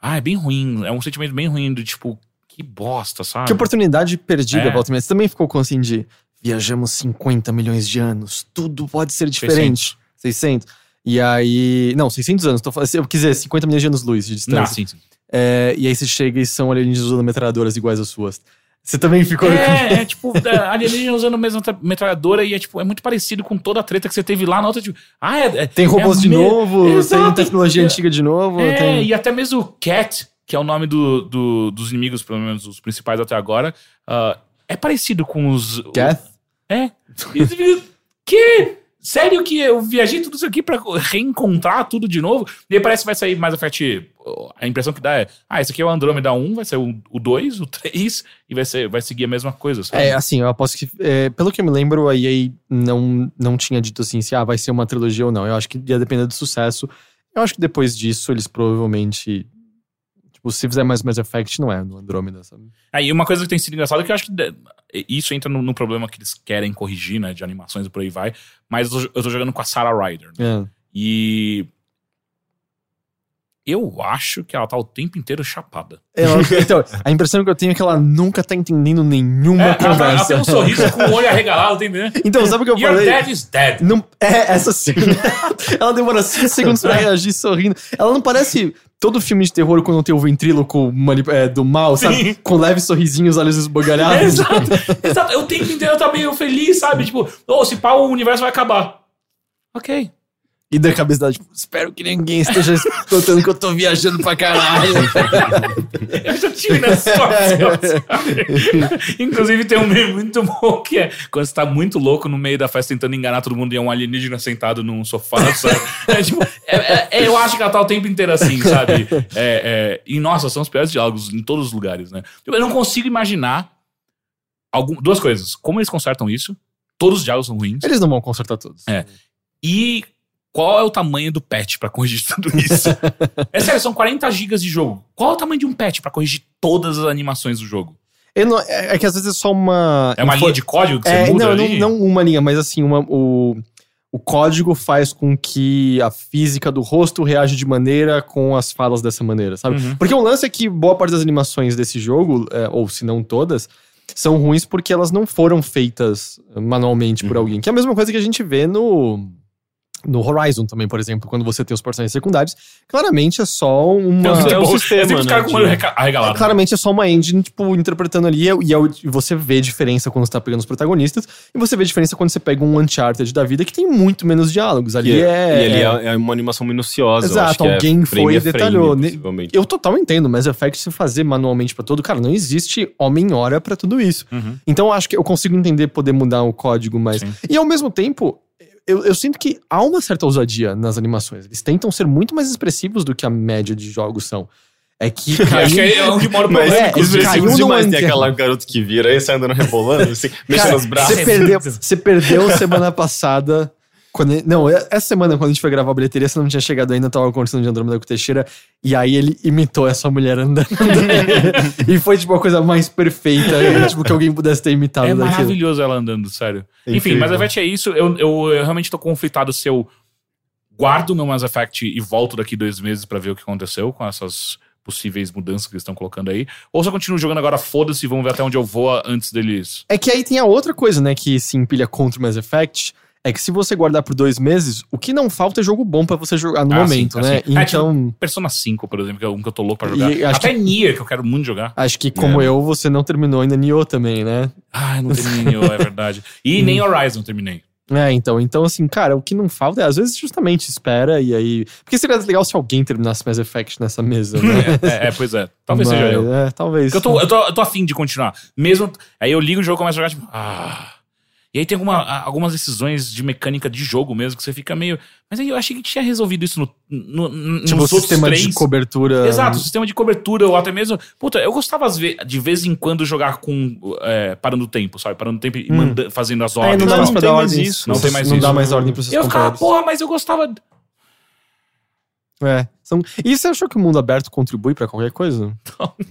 é bem ruim. É um sentimento bem ruim do tipo, que bosta, sabe? Que oportunidade perdida, Walter. Mas você também ficou com assim de viajamos 50 milhões de anos. Tudo pode ser diferente. 600. E aí... Não, 600 anos. Se eu quiser, 50 milhões de anos-luz de distância. Não, sim. E aí você chega e são alienígenas usando metralhadoras iguais às suas. Você também ficou... tipo, alienígenas usando a mesma metralhadora e é muito parecido com toda a treta que você teve lá na outra. Tipo, tem robôs de novo, exato, tem tecnologia antiga de novo. E até mesmo o Cat, que é o nome dos inimigos, pelo menos os principais até agora, é parecido com os... Cat? Que... Sério que eu viajei tudo isso aqui pra reencontrar tudo de novo? E aí parece que vai sair Mass Effect... A impressão que dá é... esse aqui é o Andromeda 1, vai ser o 2, o 3... E vai seguir a mesma coisa, sabe? Assim, eu aposto que... pelo que eu me lembro, a EA não tinha dito assim... Se vai ser uma trilogia ou não. Eu acho que ia depender do sucesso. Eu acho que depois disso, eles provavelmente... Tipo, se fizer mais Mass Effect, não é no Andromeda, sabe? E uma coisa que tem sido engraçada é que eu acho que... Isso entra no problema que eles querem corrigir, né? De animações e por aí vai. Mas eu tô jogando com a Sarah Ryder, né? E... Eu acho que ela tá o tempo inteiro chapada. Então, a impressão que eu tenho é que ela nunca tá entendendo nenhuma conversa. Ela tem um sorriso com o olho arregalado. Então, sabe o que eu falei? Your dad is dead. Não, essa cena. Ela demora 5 segundos pra reagir sorrindo. Ela não parece... Todo filme de terror, quando tem o ventríloco do mal, sabe? Sim. Com leves sorrisinhos, olhos esbugalhados. Exato. Eu tenho que entender, eu tá meio feliz, sabe? Tipo, se pá, o universo vai acabar. Ok. E da cabeça dela, tipo, espero que ninguém esteja contando que eu tô viajando pra caralho. Eu já tive nessa situação, sabe? Inclusive tem um meme muito bom que é quando você tá muito louco no meio da festa tentando enganar todo mundo e é um alienígena sentado num sofá, sabe? Eu acho que ela tá o tempo inteiro assim, sabe? E nossa, são os piores diálogos em todos os lugares, né? Eu não consigo imaginar duas coisas. Como eles consertam isso? Todos os diálogos são ruins. Eles não vão consertar todos. E... Qual é o tamanho do patch pra corrigir tudo isso? Sério, são 40 gigas de jogo. Qual é o tamanho de um patch pra corrigir todas as animações do jogo? É que às vezes é só uma... É uma linha de código que você muda ali? Não uma linha, mas assim, o código faz com que a física do rosto reage de maneira com as falas dessa maneira, sabe? Uhum. Porque o lance é que boa parte das animações desse jogo, ou se não todas... São ruins porque elas não foram feitas manualmente por alguém. Que é a mesma coisa que a gente vê no Horizon também, por exemplo, quando você tem os personagens secundários, claramente é só um sistema, né? Claramente é só uma engine, tipo, interpretando ali, e você vê diferença quando você tá pegando os protagonistas, e você vê diferença quando você pega um Uncharted da vida, que tem muito menos diálogos. Ali é uma animação minuciosa. Exato, alguém foi e detalhou. Eu total entendo, mas o fact de você fazer manualmente pra todo, cara, não existe homem-hora pra tudo isso. Uhum. Então, acho que eu consigo entender poder mudar o código, mas... Sim. E ao mesmo tempo... Eu sinto que há uma certa ousadia nas animações. Eles tentam ser muito mais expressivos do que a média de jogos são. É que caiu... Acho que é onde mora o problema. Expressivos demais. Tem aquela garota que vira aí, sai andando rebolando, assim, mexendo os braços. Você perdeu semana passada... essa semana, quando a gente foi gravar a bilheteria, você não tinha chegado ainda, tava acontecendo de Andrômeda com o Teixeira, e aí ele imitou essa mulher andando. E foi, tipo, a coisa mais perfeita, tipo, que alguém pudesse ter imitado. Maravilhoso ela andando, sério. Enfim, Mass Effect é isso. Eu realmente tô conflitado se eu guardo meu Mass Effect e volto daqui 2 meses pra ver o que aconteceu com essas possíveis mudanças que eles estão colocando aí. Ou só continuo jogando agora, foda-se, vamos ver até onde eu vou antes deles. É que aí tem a outra coisa, né, que se empilha contra o Mass Effect... É que se você guardar por 2 meses, o que não falta é jogo bom pra você jogar no momento, né? Assim. Então... Tipo, Persona 5, por exemplo, que é um que eu tô louco pra jogar. Até Nier, que eu quero muito jogar. Acho que, como eu, você não terminou ainda Nioh também, né? Eu não terminei Nioh, é verdade. E nem Horizon terminei. É, então assim, cara, o que não falta é, às vezes, justamente espera e aí... Porque seria legal se alguém terminasse Mass Effect nessa mesa, né? Pois é. Talvez seja eu. É, talvez. Porque eu tô afim de continuar. Mesmo... Aí eu ligo o jogo e começo a jogar, tipo... E aí tem algumas decisões de mecânica de jogo mesmo, que você fica meio... Mas aí eu achei que tinha resolvido isso no tipo, nos outros sistema 3. De cobertura... Exato, sistema de cobertura, ou até mesmo... Puta, eu gostava de vez em quando jogar com... parando o tempo, sabe? Parando o tempo e fazendo as ordens. Não dá mais pra dar ordem. Não dá mais ordem pra vocês. Eu ficava, porra, mas eu gostava... E você achou que o mundo aberto contribui pra qualquer coisa?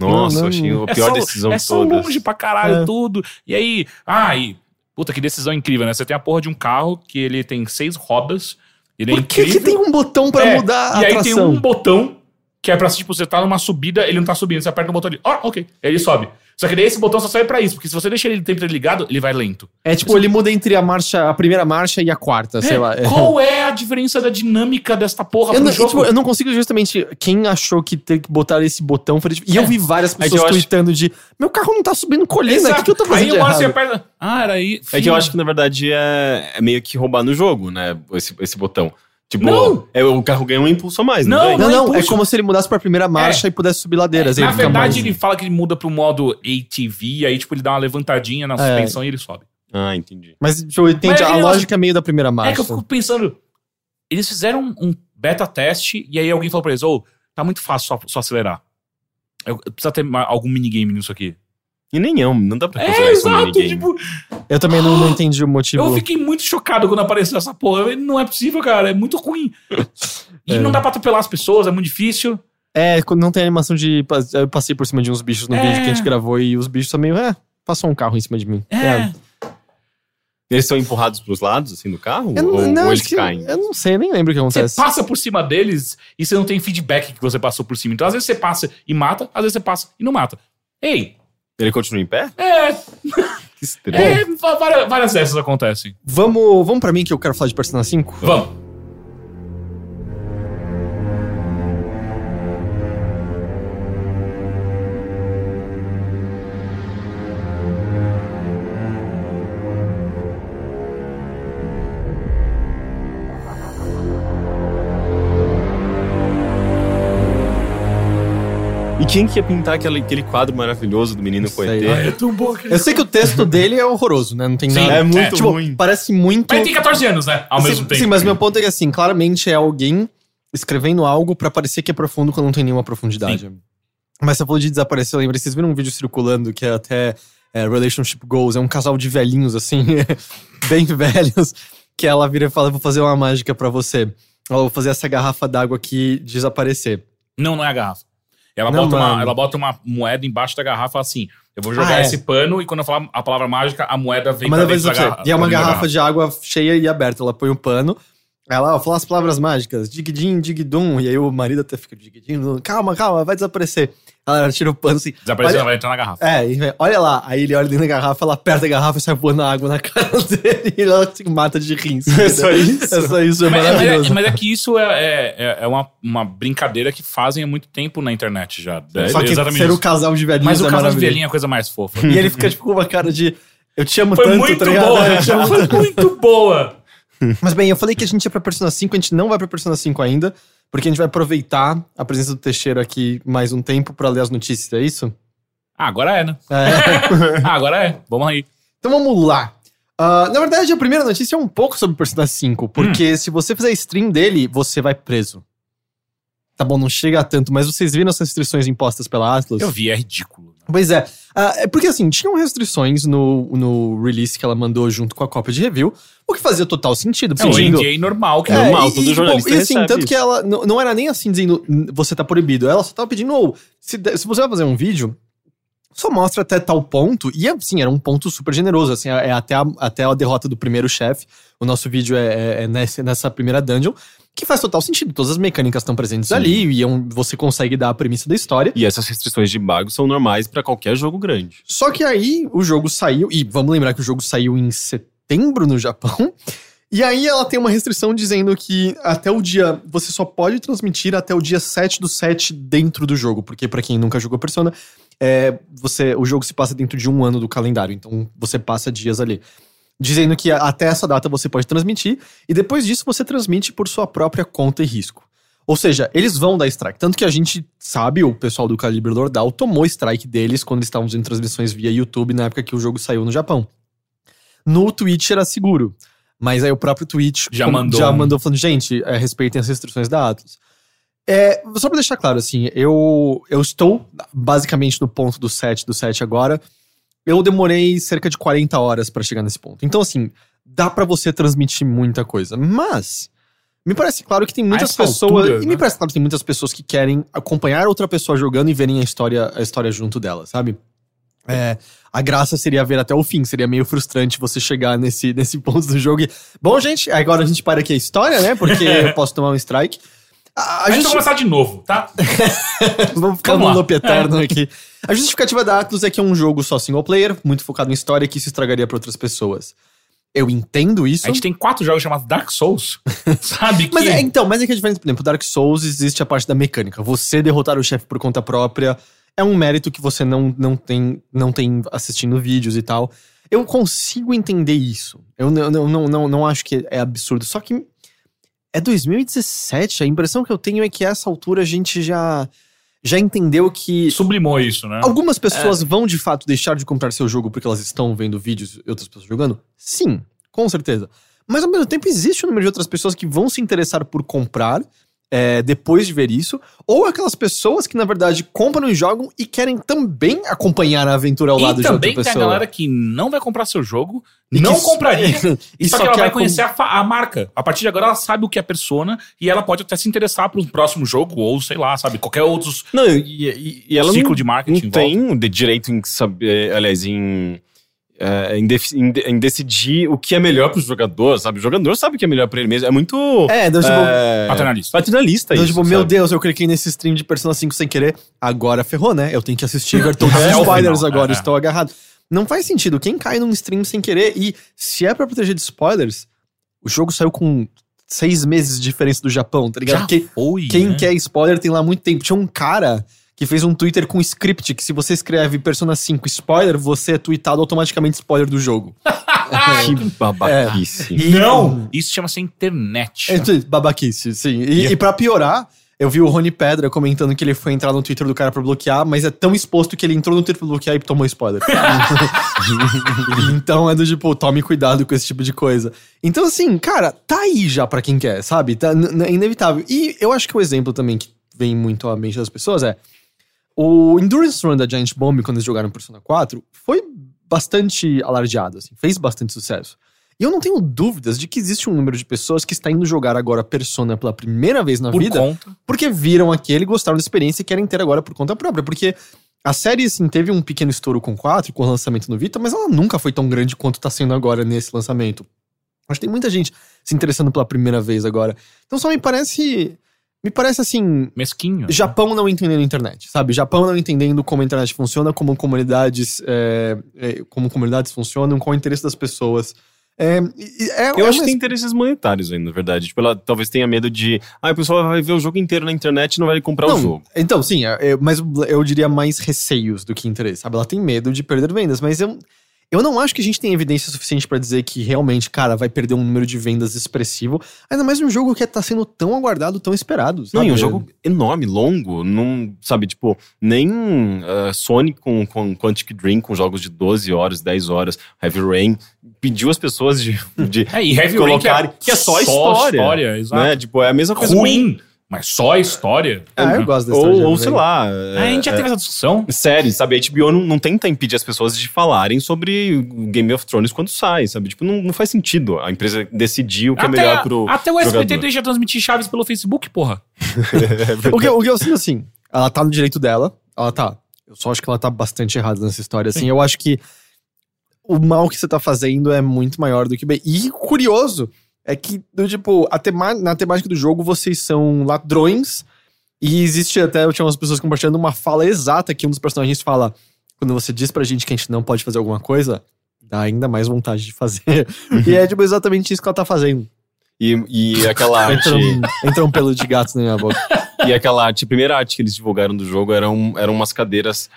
Nossa, eu achei a pior decisão de todas. É só longe pra caralho tudo. E aí... Puta, que decisão incrível, né? Você tem a porra de um carro que ele tem 6 rodas. Ele Por que, é incrível. Que tem um botão pra mudar a tração? E aí tem um botão que é pra, tipo, você tá numa subida, ele não tá subindo. Você aperta um botão ali, ok. Ele sobe. Só que daí esse botão só serve pra isso, porque se você deixar ele sempre ligado, ele vai lento. Ele muda entre a primeira marcha e a quarta, sei lá. Qual é a diferença da dinâmica desta porra pro jogo? Eu não consigo justamente... Quem achou que tem que botar esse botão... Eu vi várias pessoas tweetando de... Meu carro não tá subindo colina, o que eu tô fazendo de errado? Era aí... Filho. É que eu acho que, na verdade, é meio que roubar no jogo, né? Esse botão. Tipo, não. O carro ganha um impulso a mais, não é como se ele mudasse pra primeira marcha e pudesse subir ladeiras. Na verdade, ele fala que ele muda pro modo ATV, aí, tipo, ele dá uma levantadinha na suspensão e ele sobe. Ah, entendi. Mas, tipo, a lógica é meio da primeira marcha. É que eu fico pensando, eles fizeram um beta teste e aí alguém falou pra eles, tá muito fácil só acelerar. Eu preciso ter algum minigame nisso aqui. E nem não dá pra considerar isso no minigame. Tipo... Eu também não entendi o motivo. Eu fiquei muito chocado quando apareceu essa porra. Não é possível, cara. É muito ruim. E não dá pra atropelar as pessoas, é muito difícil. Quando não tem animação de... Eu passei por cima de uns bichos no vídeo que a gente gravou e os bichos também... Passou um carro em cima de mim. Eles são empurrados pros lados, assim, do carro? Ou eles caem? Eu não sei, nem lembro o que acontece. Você passa por cima deles e você não tem feedback que você passou por cima. Então, às vezes você passa e mata, às vezes você passa e não mata. Ele continua em pé? Que estranho. Várias dessas acontecem. Vamos pra mim que eu quero falar de Persona 5? Vamos. Quem que ia pintar aquele quadro maravilhoso do menino coetê? É tão bom, cara. Eu sei que o texto dele é horroroso, né? Não tem nada. É muito ruim. Parece muito... Mas tem 14 anos, né? Ao mesmo tempo. Sim, mas meu ponto é que, assim, claramente é alguém escrevendo algo pra parecer que é profundo quando não tem nenhuma profundidade. Sim. Mas você falou de desaparecer, eu lembrei. Vocês viram um vídeo circulando que é até Relationship Goals. É um casal de velhinhos, assim, bem velhos, que ela vira e fala, vou fazer uma mágica pra você. Eu vou fazer essa garrafa d'água aqui desaparecer. Não é a garrafa. Ela bota uma moeda embaixo da garrafa assim. Eu vou jogar esse pano e quando eu falar a palavra mágica, a moeda vem pra dentro da garrafa. E é uma garrafa de água cheia e aberta. Ela põe o pano. Ela fala as palavras mágicas. Dig-din, dig-dum. E aí o marido até fica dig-din. Calma, vai desaparecer. Ela tira o pano assim. Desapareceu, ela vai entrar na garrafa. Olha lá. Aí ele olha dentro da garrafa, ela aperta a garrafa e sai voando água na cara dele. E ela se mata de rir. É só isso? É só isso, é maravilhoso. Mas é que isso é uma brincadeira que fazem há muito tempo na internet já. Só que ser o casal de velhinhos é maravilhoso. Mas o casal de velhinho é a coisa mais fofa. E ele fica tipo com uma cara de... Eu te amo tanto, tá ligado? Foi muito boa. Mas bem, eu falei que a gente ia pra Persona 5, a gente não vai pra Persona 5 ainda, porque a gente vai aproveitar a presença do Teixeira aqui mais um tempo pra ler as notícias, é isso? Agora é, né? Agora é. Vamos aí. Então vamos lá. Na verdade, a primeira notícia é um pouco sobre Persona 5, porque se você fizer stream dele, você vai preso. Tá bom, não chega a tanto, mas vocês viram essas restrições impostas pela Atlus? Eu vi, é ridículo. Pois é. É porque assim, tinham restrições no release que ela mandou junto com a cópia de review, o que fazia total sentido. Dizendo, hoje em dia é normal, que é normal, todo jornalista recebe isso. E assim, tanto que ela não era nem assim dizendo, você tá proibido. Ela só tava pedindo, se você vai fazer um vídeo, só mostra até tal ponto. E assim, era um ponto super generoso. Assim, até a derrota do primeiro chefe. O nosso vídeo nessa primeira dungeon. Que faz total sentido, todas as mecânicas estão presentes ali e você consegue dar a premissa da história. E essas restrições de embargo são normais pra qualquer jogo grande. Só que aí o jogo saiu, e vamos lembrar que o jogo saiu em setembro no Japão, e aí ela tem uma restrição dizendo que você só pode transmitir até o dia 7/7 dentro do jogo, porque pra quem nunca jogou Persona, o jogo se passa dentro de um ano do calendário, então você passa dias ali. dizendo que até essa data você pode transmitir, e depois disso você transmite por sua própria conta e risco. Ou seja, eles vão dar strike. Tanto que a gente sabe, o pessoal do Calibre Lordal tomou strike deles quando eles estavam fazendo transmissões via YouTube na época que o jogo saiu no Japão. No Twitch era seguro, mas aí o próprio Twitch já mandou falando, gente, respeitem as restrições da Atlus. Só pra deixar claro, assim, eu estou basicamente no ponto do set agora. Eu demorei cerca de 40 horas pra chegar nesse ponto. Então, assim, dá pra você transmitir muita coisa, mas... me parece claro que tem muitas pessoas... altura, me parece claro que tem muitas pessoas que querem acompanhar outra pessoa jogando e verem a história junto dela, sabe? A graça seria ver até o fim. Seria meio frustrante você chegar nesse ponto do jogo e... bom, gente, agora a gente para aqui a história, né? Porque eu posso tomar um strike. Vou começar de novo, tá? Vamos ficar no loop eterno aqui. A justificativa da Atlus é que é um jogo só single player, muito focado em história, que se estragaria para outras pessoas. Eu entendo isso. A gente tem 4 jogos chamados Dark Souls, sabe? Mas é que a diferença, por exemplo, Dark Souls existe a parte da mecânica. Você derrotar o chefe por conta própria é um mérito que você não tem assistindo vídeos e tal. Eu consigo entender isso. Eu não acho que é absurdo. Só que é 2017. A impressão que eu tenho é que a essa altura a gente já entendeu que... sublimou isso, né? Algumas pessoas vão, de fato, deixar de comprar seu jogo porque elas estão vendo vídeos e outras pessoas jogando? Sim, com certeza. Mas, ao mesmo tempo, existe um número de outras pessoas que vão se interessar por comprar depois de ver isso, ou aquelas pessoas que, na verdade, compram e jogam e querem também acompanhar a aventura ao lado de outra pessoa. E também tem a galera que não vai comprar seu jogo, não compraria, só que ela vai conhecer a marca. A partir de agora ela sabe o que é Persona e ela pode até se interessar por um próximo jogo ou, sei lá, sabe, qualquer outro ciclo de marketing. Não tem direito em saber, aliás, em decidir o que é melhor pro jogador, sabe? O jogador sabe o que é melhor pra ele mesmo. É muito... paternalista isso, tipo, meu Deus, eu cliquei nesse stream de Persona 5 sem querer. Agora ferrou, né? Eu tenho que assistir todos os spoilers agora, estou agarrado. Não faz sentido. Quem cai num stream sem querer, e se é pra proteger de spoilers, o jogo saiu com 6 meses de diferença do Japão, tá ligado? Quem quer spoiler tem lá muito tempo. Tinha um cara... que fez um Twitter com script, que se você escreve Persona 5 spoiler, você é tweetado automaticamente spoiler do jogo. Que babaquice. Não! Isso chama-se internet. Babaquice, sim. E pra piorar, eu vi o Rony Pedra comentando que ele foi entrar no Twitter do cara pra bloquear, mas é tão exposto que ele entrou no Twitter pra bloquear e tomou spoiler. Então é do tipo, tome cuidado com esse tipo de coisa. Então assim, cara, tá aí já pra quem quer, sabe? Tá é inevitável. E eu acho que o exemplo também que vem muito à mente das pessoas é... o Endurance Run da Giant Bomb, quando eles jogaram Persona 4, foi bastante alardeado, assim, fez bastante sucesso. E eu não tenho dúvidas de que existe um número de pessoas que está indo jogar agora Persona pela primeira vez na vida. Porque viram aquele, gostaram da experiência e querem ter agora por conta própria. Porque a série, assim, teve um pequeno estouro com 4, com o lançamento no Vita, mas ela nunca foi tão grande quanto está sendo agora nesse lançamento. Acho que tem muita gente se interessando pela primeira vez agora. Então só me parece assim... mesquinho. Japão não entendendo a internet, sabe? Japão não entendendo como a internet funciona, como comunidades funcionam, qual é o interesse das pessoas. Eu acho que tem interesses monetários aí, na verdade. Tipo, ela talvez tenha medo de... ah, o pessoal vai ver o jogo inteiro na internet e não vai comprar o jogo. Então, sim. Mas eu diria mais receios do que interesse, sabe? Ela tem medo de perder vendas, mas eu não acho que a gente tem evidência suficiente pra dizer que realmente, cara, vai perder um número de vendas expressivo. Ainda mais um jogo que tá sendo tão aguardado, tão esperado, sabe? Não, um jogo enorme, longo. Não, sabe, tipo, nem Sonic com Quantic Dream, com jogos de 12 horas, 10 horas, Heavy Rain, pediu as pessoas de e Heavy colocarem... Rain que é só história, né? Exato. Tipo, é a mesma coisa. Ruim. Mas só a história? Eu gosto dessa história. Ou sei lá... a gente já teve essa discussão. Sério, sabe? A HBO não tenta impedir as pessoas de falarem sobre Game of Thrones quando sai, sabe? Tipo, não faz sentido a empresa decidir o que é melhor pro até o SBT deixa transmitir Chaves pelo Facebook, porra. O que eu sinto assim, ela tá no direito dela, ela tá... eu só acho que ela tá bastante errada nessa história, assim. Sim. Eu acho que o mal que você tá fazendo é muito maior do que bem. E curioso... é que, tipo, na temática do jogo vocês são ladrões e existe até, eu tinha umas pessoas compartilhando uma fala exata que um dos personagens fala quando você diz pra gente que a gente não pode fazer alguma coisa, dá ainda mais vontade de fazer. E é, tipo, exatamente isso que ela tá fazendo. E aquela arte... entra um pelo de gato na minha boca. E aquela arte, a primeira arte que eles divulgaram do jogo eram umas cadeiras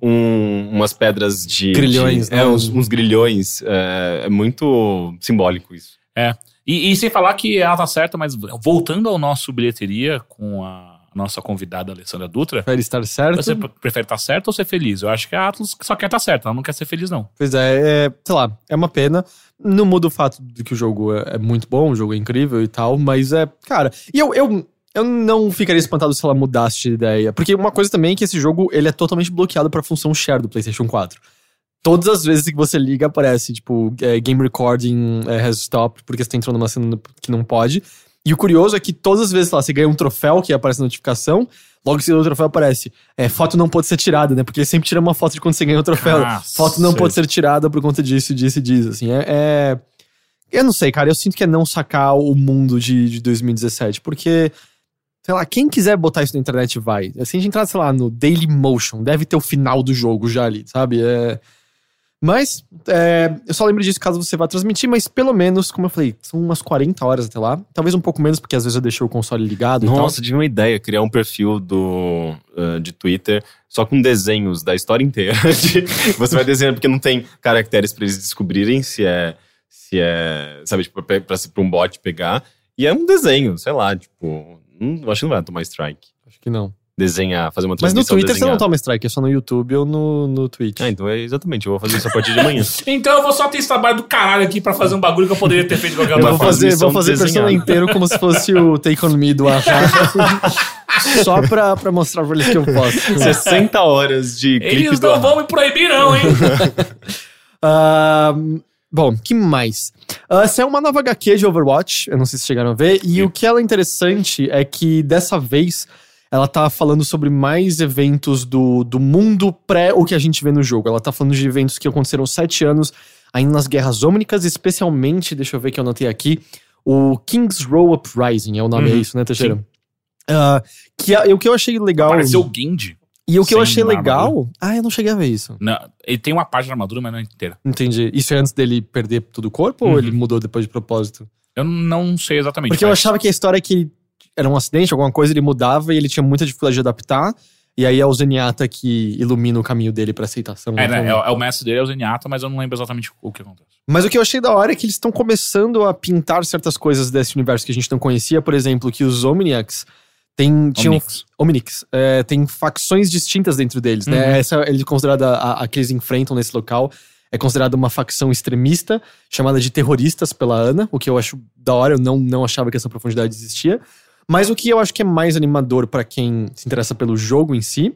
com umas pedras de... Grilhões. De, uns grilhões. É muito simbólico isso. É. E sem falar que ela tá certa, mas voltando ao nosso bilheteria com a nossa convidada Alessandra Dutra... Prefere estar certo? Você prefere estar certo ou ser feliz? Eu acho que a Atlus só quer estar certa, ela não quer ser feliz não. Pois é, sei lá, é uma pena. Não muda o fato de que o jogo é muito bom, o jogo é incrível e tal, mas é... Cara, e eu não ficaria espantado se ela mudasse de ideia. Porque uma coisa também é que esse jogo, ele é totalmente bloqueado pra função share do PlayStation 4. Todas as vezes que você liga, aparece, tipo, game recording has stopped, porque você tá entrando numa cena que não pode. E o curioso é que todas as vezes, lá, você ganha um troféu que aparece na notificação, logo em seguida o troféu aparece. Foto não pode ser tirada, né? Porque ele sempre tira uma foto de quando você ganha o troféu. Caraca. Foto não pode ser tirada por conta disso, disso e disso, assim. Eu não sei, cara. Eu sinto que é não sacar o mundo de 2017, porque... Sei lá, quem quiser botar isso na internet vai. Se a gente entrar, sei lá, no Dailymotion, deve ter o final do jogo já ali, sabe? Mas, eu só lembro disso caso você vá transmitir, mas pelo menos, como eu falei, são umas 40 horas até lá. Talvez um pouco menos, porque às vezes eu deixei o console ligado. Nossa, tive uma ideia, criar um perfil de Twitter só com desenhos da história inteira. Você vai desenhando, porque não tem caracteres pra eles descobrirem se é sabe, tipo, pra um bot pegar. E é um desenho, sei lá, tipo... acho que não vai tomar strike. Acho que não. Desenhar, fazer uma transmissão. Mas no Twitter desenhar. Você não toma strike, é só no YouTube ou no Twitch. Ah, então é exatamente, eu vou fazer isso a partir de amanhã. Então eu vou só ter esse trabalho do caralho aqui pra fazer um bagulho que eu poderia ter feito de qualquer maneira. Vou fazer Persona inteiro como se fosse o Take On Me do só pra mostrar pra eles que eu posso. 60 horas de clipe. Eles não vão me proibir não, hein? Bom, que mais? Essa é uma nova HQ de Overwatch, eu não sei se chegaram a ver. E o que ela é interessante é que, dessa vez, ela tá falando sobre mais eventos do mundo pré o que a gente vê no jogo. Ela tá falando de eventos que aconteceram 7 anos, ainda nas Guerras Ômnicas, especialmente, deixa eu ver que eu anotei aqui, o King's Row Uprising, é o nome, é isso, né, Teixeira? O que eu achei legal... Pareceu o Genji. E o que eu achei legal... Armadura. Ah, eu não cheguei a ver isso. Não, ele tem uma parte de armadura, mas não é inteira. Entendi. Isso é antes dele perder todo o corpo ou ele mudou depois de propósito? Eu não sei exatamente. Porque eu achava que a história é que ele era um acidente, alguma coisa, ele mudava e ele tinha muita dificuldade de adaptar. E aí é o Zenyatta que ilumina o caminho dele pra aceitação. É o mestre dele é o Zenyatta, mas eu não lembro exatamente o que acontece. Mas o que eu achei da hora é que eles estão começando a pintar certas coisas desse universo que a gente não conhecia. Por exemplo, que os Omniacs... tem facções distintas dentro deles, né? Essa é considerada, a que eles enfrentam nesse local, é considerada uma facção extremista, chamada de terroristas pela Ana, o que eu acho da hora, eu não achava que essa profundidade existia. Mas o que eu acho que é mais animador pra quem se interessa pelo jogo em si,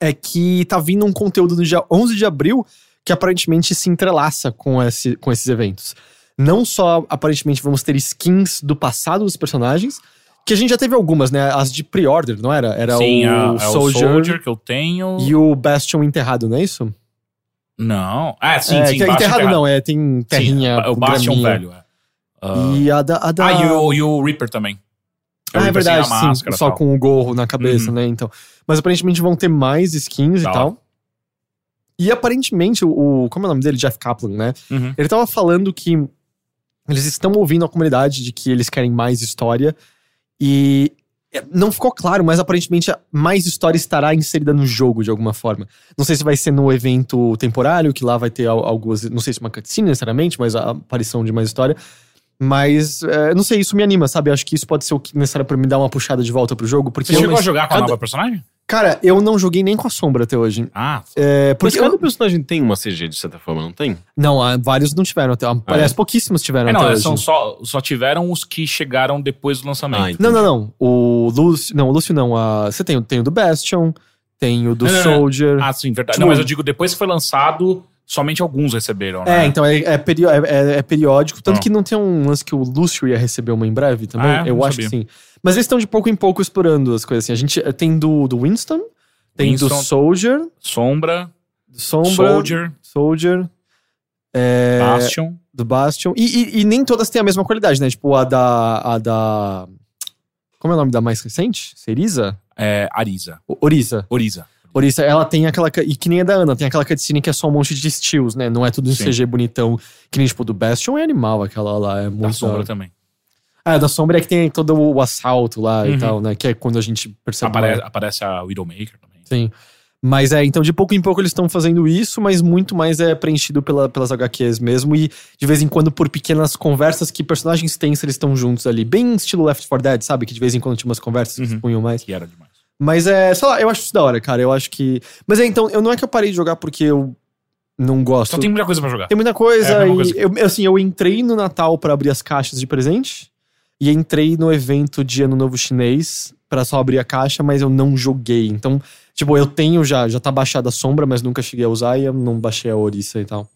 é que tá vindo um conteúdo no dia 11 de abril, que aparentemente se entrelaça com esses eventos. Não só, aparentemente, vamos ter skins do passado dos personagens, que a gente já teve algumas, né? As de pre-order, não era? Soldier que eu tenho. E o Bastion enterrado, não é isso? Não. Ah, sim. Enterrado não, tem terrinha. Sim, o Bastion velho, E a da... e o Reaper também. É verdade, sim. Máscara, só tal. Com o gorro na cabeça, né? Então. Mas aparentemente vão ter mais skins e tal. E aparentemente, como é o nome dele? Jeff Kaplan, né? Ele tava falando que eles estão ouvindo a comunidade de que eles querem mais história. E não ficou claro, mas aparentemente mais história estará inserida no jogo de alguma forma. Não sei se vai ser no evento temporário, que lá vai ter algumas... Não sei se uma cutscene necessariamente, mas a aparição de mais história. Mas, não sei, isso me anima, sabe? Acho que isso pode ser o que necessário pra me dar uma puxada de volta pro jogo. Porque você chegou a jogar com a nova personagem? Cara, eu não joguei nem com a Sombra até hoje. Porque cada personagem tem uma CG, de certa forma, não tem? Não, vários não tiveram até hoje. Aliás, pouquíssimos tiveram até hoje. Só tiveram os que chegaram depois do lançamento. Não. O Lúcio não. Você tem o do Bastion, tem o do Soldier. Não. Ah, sim, verdade. Não, mas eu digo, depois que foi lançado, somente alguns receberam, né? Então é periódico. Tanto que não tem um lance que o Lúcio ia receber uma em breve também? Eu acho que sim. Mas eles estão de pouco em pouco explorando as coisas assim. A gente tem do Winston, do Soldier. Soldier. Bastion. Do Bastion. E nem todas têm a mesma qualidade, né? Tipo a da... Como é o nome da mais recente? Seriza? Orisa. Orisa, ela tem aquela... E que nem a da Ana, tem aquela cutscene que é só um monte de steals, né? Não é tudo um CG bonitão. Que nem tipo do Bastion é animal aquela lá. É muito da Sombra também. Ah, da sombra é que tem todo o assalto lá e tal, né? Que é quando a gente percebe... Aparece a Widowmaker também. Sim. Mas então de pouco em pouco eles estão fazendo isso, mas muito mais é preenchido pelas HQs mesmo. E de vez em quando, por pequenas conversas que personagens têm, se eles estão juntos ali. Bem estilo Left 4 Dead, sabe? Que de vez em quando tinha umas conversas que expunham mais. Que era demais. Mas sei lá, eu acho isso da hora, cara. Eu acho que... Mas então, eu não é que eu parei de jogar porque eu não gosto. Então tem muita coisa pra jogar. Tem muita coisa. Eu entrei no Natal pra abrir as caixas de presente. E entrei no evento de Ano Novo Chinês pra só abrir a caixa, mas eu não joguei. Então, tipo, eu tenho já tá baixada a sombra, mas nunca cheguei a usar e eu não baixei a Orisa e tal.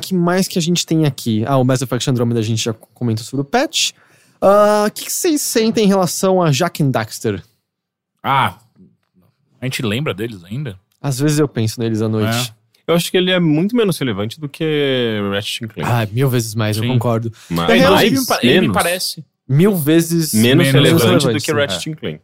Que mais que a gente tem aqui? O Mass Effect Andromeda a gente já comentou sobre o patch. O que vocês sentem em relação a Jak and Daxter? A gente lembra deles ainda? Às vezes eu penso neles à noite. Eu acho que ele é muito menos relevante do que Ratchet & Clank. 1000 vezes mais, sim. Eu concordo. Ele me parece... 1000 vezes menos relevante do que Ratchet & Clank.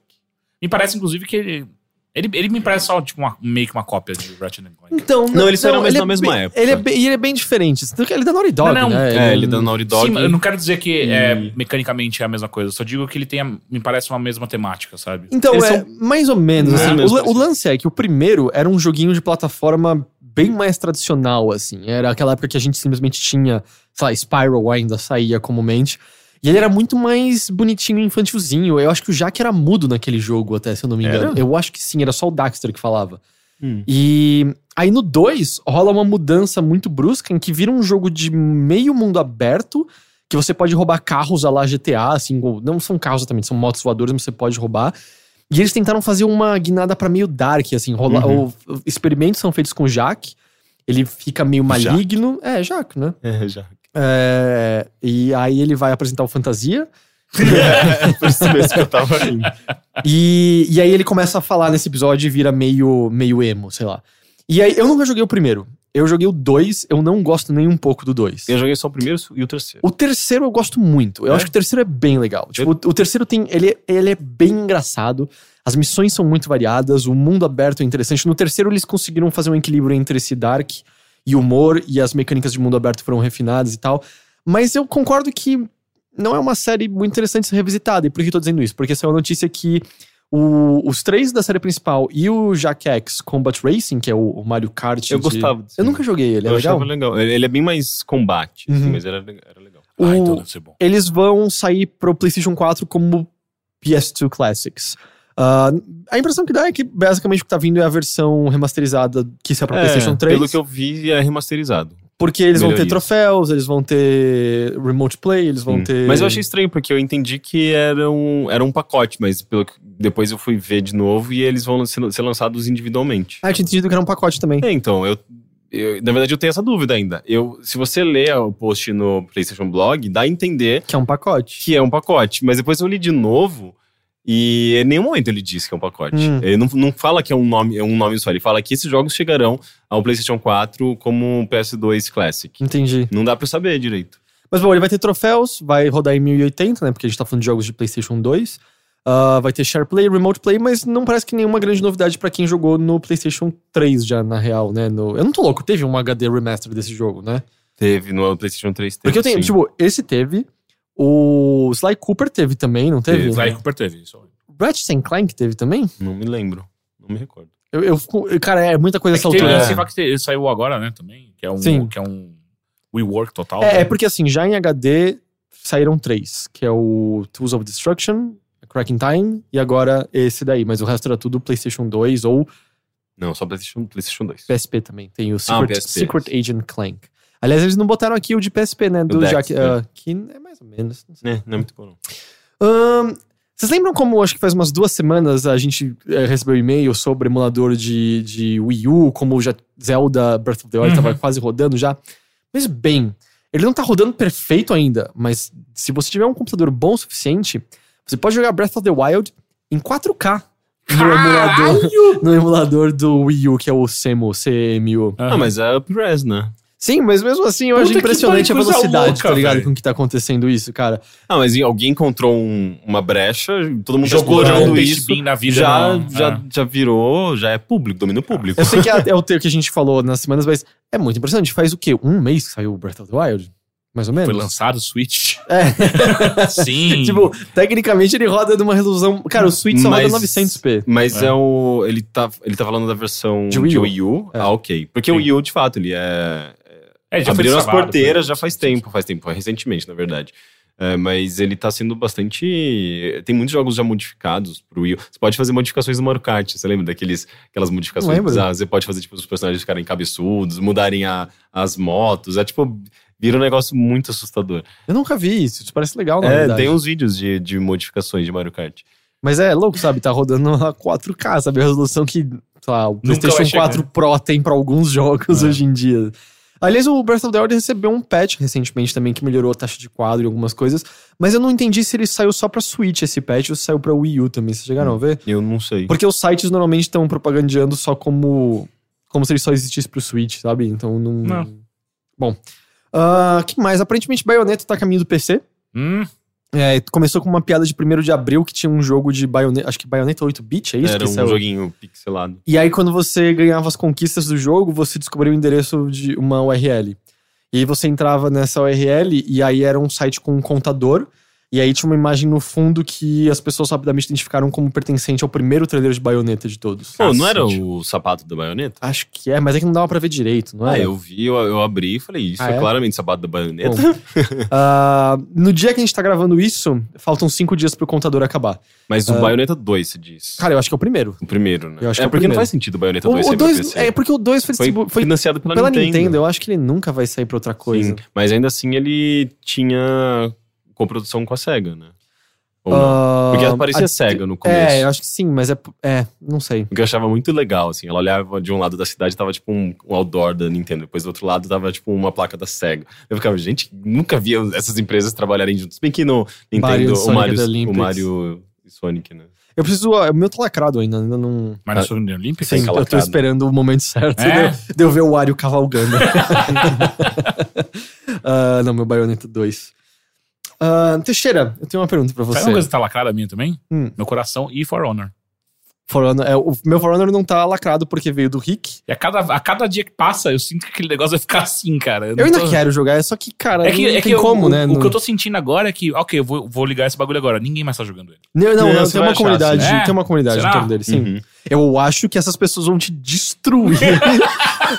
Me parece, inclusive, que ele me parece só tipo meio que uma cópia de Ratchet & Clank. Então, não, eles saíram na mesma época. Ele é bem diferente. Ele dá Naughty Dog, né? Ele dá Naughty Dog. Sim, eu não quero dizer que mecanicamente é a mesma coisa. Só digo que ele me parece uma mesma temática, sabe? Então, mais ou menos. Assim, o lance é que o primeiro era um joguinho de plataforma... bem mais tradicional, assim. Era aquela época que a gente simplesmente tinha, sei lá, Spyro ainda saía comumente. E ele era muito mais bonitinho e infantilzinho. Eu acho que o Jak era mudo naquele jogo, até, se eu não me engano. Eu acho que sim, era só o Daxter que falava. E aí no 2, rola uma mudança muito brusca em que vira um jogo de meio mundo aberto, que você pode roubar carros à la GTA, assim. Não são carros exatamente, são motos voadores, mas você pode roubar. E eles tentaram fazer uma guinada pra meio dark, assim. Experimentos são feitos com o Jak. Ele fica meio maligno. Jak. Jak, né? Jak. E aí ele vai apresentar o Fantasia. Por isso mesmo que eu tava rindo. E aí ele começa a falar nesse episódio e vira meio emo, sei lá. E aí eu nunca joguei o primeiro. Eu joguei o 2, eu não gosto nem um pouco do 2. Eu joguei só o primeiro e o terceiro. O terceiro eu gosto muito. Eu acho que o terceiro é bem legal. Tipo, o terceiro tem... Ele é bem engraçado. As missões são muito variadas. O mundo aberto é interessante. No terceiro eles conseguiram fazer um equilíbrio entre esse dark e humor. E as mecânicas de mundo aberto foram refinadas e tal. Mas eu concordo que não é uma série muito interessante ser revisitada. E por que eu tô dizendo isso? Porque saiu a notícia que... os 3 da série principal e o Jak X Combat Racing, que é o Mario Kart. Eu gostava disso. Eu nunca joguei ele, é legal? Eu achava legal. Ele é bem mais combate, assim, mas era legal. Então deve ser bom. Eles vão sair pro PlayStation 4 como PS2 Classics. A impressão que dá é que basicamente o que tá vindo é a versão remasterizada que sai pra PlayStation 3. Pelo que eu vi, é remasterizado. Porque eles vão ter troféus, eles vão ter remote play, eles vão ter... Mas eu achei estranho, porque eu entendi que era um pacote, mas depois eu fui ver de novo e eles vão ser lançados individualmente. Eu tinha entendido que era um pacote também. Então, na verdade eu tenho essa dúvida ainda. Se você ler o post no PlayStation Blog, dá a entender... Que é um pacote. Que é um pacote, mas depois eu li de novo... E em nenhum momento ele diz que é um pacote. Ele não fala que é um nome só. Ele fala que esses jogos chegarão ao PlayStation 4 como um PS2 Classic. Entendi. Não dá pra saber direito. Mas bom, ele vai ter troféus, vai rodar em 1080, né? Porque a gente tá falando de jogos de PlayStation 2. Vai ter Share Play, Remote Play, mas não parece que nenhuma grande novidade pra quem jogou no PlayStation 3 já, na real, né? Eu não tô louco, teve um HD remaster desse jogo, né? Teve, no PlayStation 3 teve. Porque eu tenho, esse teve... O Sly Cooper teve também, não teve? Sly Cooper teve, isso. Ratchet & Clank teve também? Não me lembro, não me recordo. Cara, é muita coisa saltando. Ele saiu agora, né, também, que é um rework total. Porque assim, já em HD saíram 3, que é o Tools of Destruction, Cracking Time e agora esse daí. Mas o resto era tudo PlayStation 2 ou... Não, só PlayStation 2. PSP também, tem o Secret Agent Clank. Aliás, eles não botaram aqui o de PSP, né? Do Jak, que é mais ou menos. Não sei. Não é muito bom, não. Vocês lembram como, acho que faz umas 2 semanas, a gente recebeu um e-mail sobre emulador de Wii U, como já Zelda Breath of the Wild tava quase rodando já? Mas bem, ele não tá rodando perfeito ainda, mas se você tiver um computador bom o suficiente, você pode jogar Breath of the Wild em 4K. No emulador do Wii U, que é o CMU. Mas é Upres, né? Sim, mas mesmo assim eu acho impressionante a velocidade, louca, tá ligado? Véio. Com o que tá acontecendo isso, cara. Mas alguém encontrou uma brecha, todo mundo jogando isso. Na vida já virou, já é público, domínio público. Eu sei que é o que a gente falou nas semanas, mas é muito impressionante. Faz o quê? Um mês que saiu o Breath of the Wild? Mais ou menos. Foi lançado o Switch. É. Sim. Tipo, tecnicamente ele roda numa resolução... Cara, o Switch só roda 900p. Mas é o... Ele tá falando da versão de Wii U. É. Ah, ok. Porque o Wii U, de fato, ele é... já abriram as porteiras já faz tempo. Recentemente, na verdade. É, mas ele tá sendo bastante... Tem muitos jogos já modificados pro Wii U. Você pode fazer modificações no Mario Kart. Você lembra aquelas modificações bizarras? Você pode fazer, tipo, os personagens ficarem cabeçudos, mudarem as motos. É, tipo... Vira um negócio muito assustador. Eu nunca vi isso parece legal, na verdade. Tem uns vídeos de modificações de Mario Kart. Mas é louco, sabe? Tá rodando a 4K, sabe? A resolução que, sei lá, o PlayStation 4 Pro tem pra alguns jogos hoje em dia. Aliás, o Breath of the Wild recebeu um patch recentemente também, que melhorou a taxa de quadro e algumas coisas. Mas eu não entendi se ele saiu só pra Switch, esse patch, ou se saiu pra Wii U também. Vocês chegaram a ver? Eu não sei. Porque os sites normalmente estão propagandeando só como se ele só existisse pro Switch, sabe? Então não... Bom... que mais? Aparentemente Bayonetta tá a caminho do PC. Começou com uma piada de 1º de abril que tinha um jogo de Bayonetta, acho que Bayonetta 8-bit, é isso? Era um joguinho pixelado. E aí quando você ganhava as conquistas do jogo, você descobriu o endereço de uma URL. E aí você entrava nessa URL e aí era um site com um contador. E aí tinha uma imagem no fundo que as pessoas rapidamente identificaram como pertencente ao primeiro trailer de Bayonetta de todos. Pô, não era o sapato da Bayonetta? Acho que é, mas é que não dava pra ver direito, não é? Eu vi, eu abri e falei, isso é claramente o sapato da Bayonetta. No dia que a gente tá gravando isso, faltam 5 dias pro contador acabar. Mas o Bayonetta 2, se diz. Cara, eu acho que é o primeiro. O primeiro, né? Porque não faz sentido o Bayonetta 2 sair pra PC. É, porque o 2 foi financiado pela Nintendo. Eu acho que ele nunca vai sair pra outra coisa. Sim, mas ainda assim ele tinha... coprodução com a SEGA, né? Ou não? Porque ela parecia SEGA no começo. É, eu acho que sim, mas não sei. Porque eu achava muito legal, assim. Ela olhava de um lado da cidade, tava tipo um outdoor da Nintendo. Depois do outro lado tava tipo uma placa da SEGA. Eu ficava, gente, nunca via essas empresas trabalharem juntos. Bem que no Nintendo, o Mario e Sonic, né? Eu preciso... O meu tá lacrado ainda não... Mas na Sonic Olympics? Sim, eu tô esperando o momento certo de eu ver o Wario cavalgando. Não, meu Bayonetta 2... Teixeira, eu tenho uma pergunta pra você. Sabe uma coisa que tá lacrada minha também? Meu coração e For Honor. O meu For Honor não tá lacrado porque veio do Rick. E a cada dia que passa, eu sinto que aquele negócio vai ficar assim, cara. Eu ainda quero jogar, é só que, cara, O que eu tô sentindo agora é que, ok, eu vou ligar esse bagulho agora. Ninguém mais tá jogando ele. Não, tem uma comunidade, assim, né? Tem uma comunidade em torno dele, sim. Uhum. Eu acho que essas pessoas vão te destruir.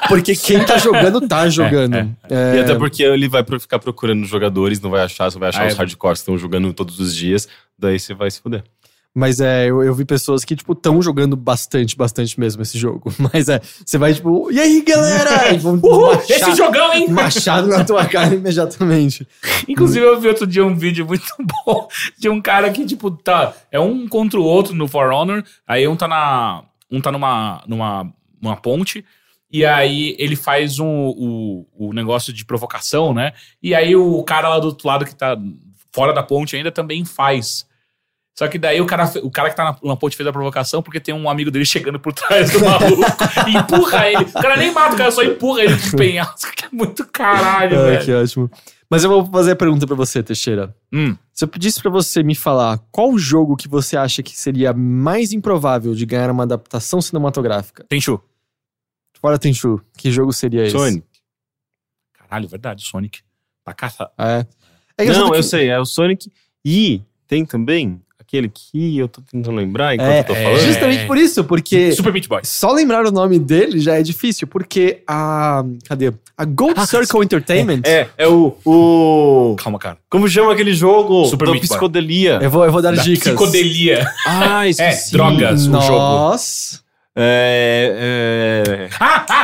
Porque quem tá jogando, tá jogando. E até porque ele vai ficar procurando jogadores, não vai achar, só vai achar os hardcores que estão jogando todos os dias. Daí você vai se fuder. Mas eu vi pessoas que, tipo, estão jogando bastante mesmo esse jogo. Mas você vai, tipo, e aí, galera? E esse jogão, hein? Machado na tua cara imediatamente. Inclusive, eu vi outro dia um vídeo muito bom de um cara que, tipo, tá... É um contra o outro no For Honor. Aí um tá numa ponte. E aí ele faz o negócio de provocação, né? E aí o cara lá do outro lado que tá fora da ponte ainda também faz... Só que daí o cara que tá na ponte fez a provocação porque tem um amigo dele chegando por trás do maluco e empurra ele. O cara nem mata o cara, só empurra ele de penhasco, que é muito caralho, velho. Que ótimo. Mas eu vou fazer a pergunta pra você, Teixeira. Se eu pedisse pra você me falar qual jogo que você acha que seria mais improvável de ganhar uma adaptação cinematográfica? Tenchu. Fora Tenchu, que jogo seria esse? Sonic. Caralho, verdade, Sonic. Tá caçado. Eu sei, é o Sonic. E tem também... Aquele que eu tô tentando lembrar enquanto eu tô falando. Justamente por isso, porque... Super Meat Boy. Só lembrar o nome dele já é difícil, porque a... Cadê? A Gold Circle Entertainment... É o... Calma, cara. Como chama aquele jogo? Super Meat Boy. Psicodelia. Eu vou dar dicas. Psicodelia. Esqueci. Drogas, o jogo. Nossa...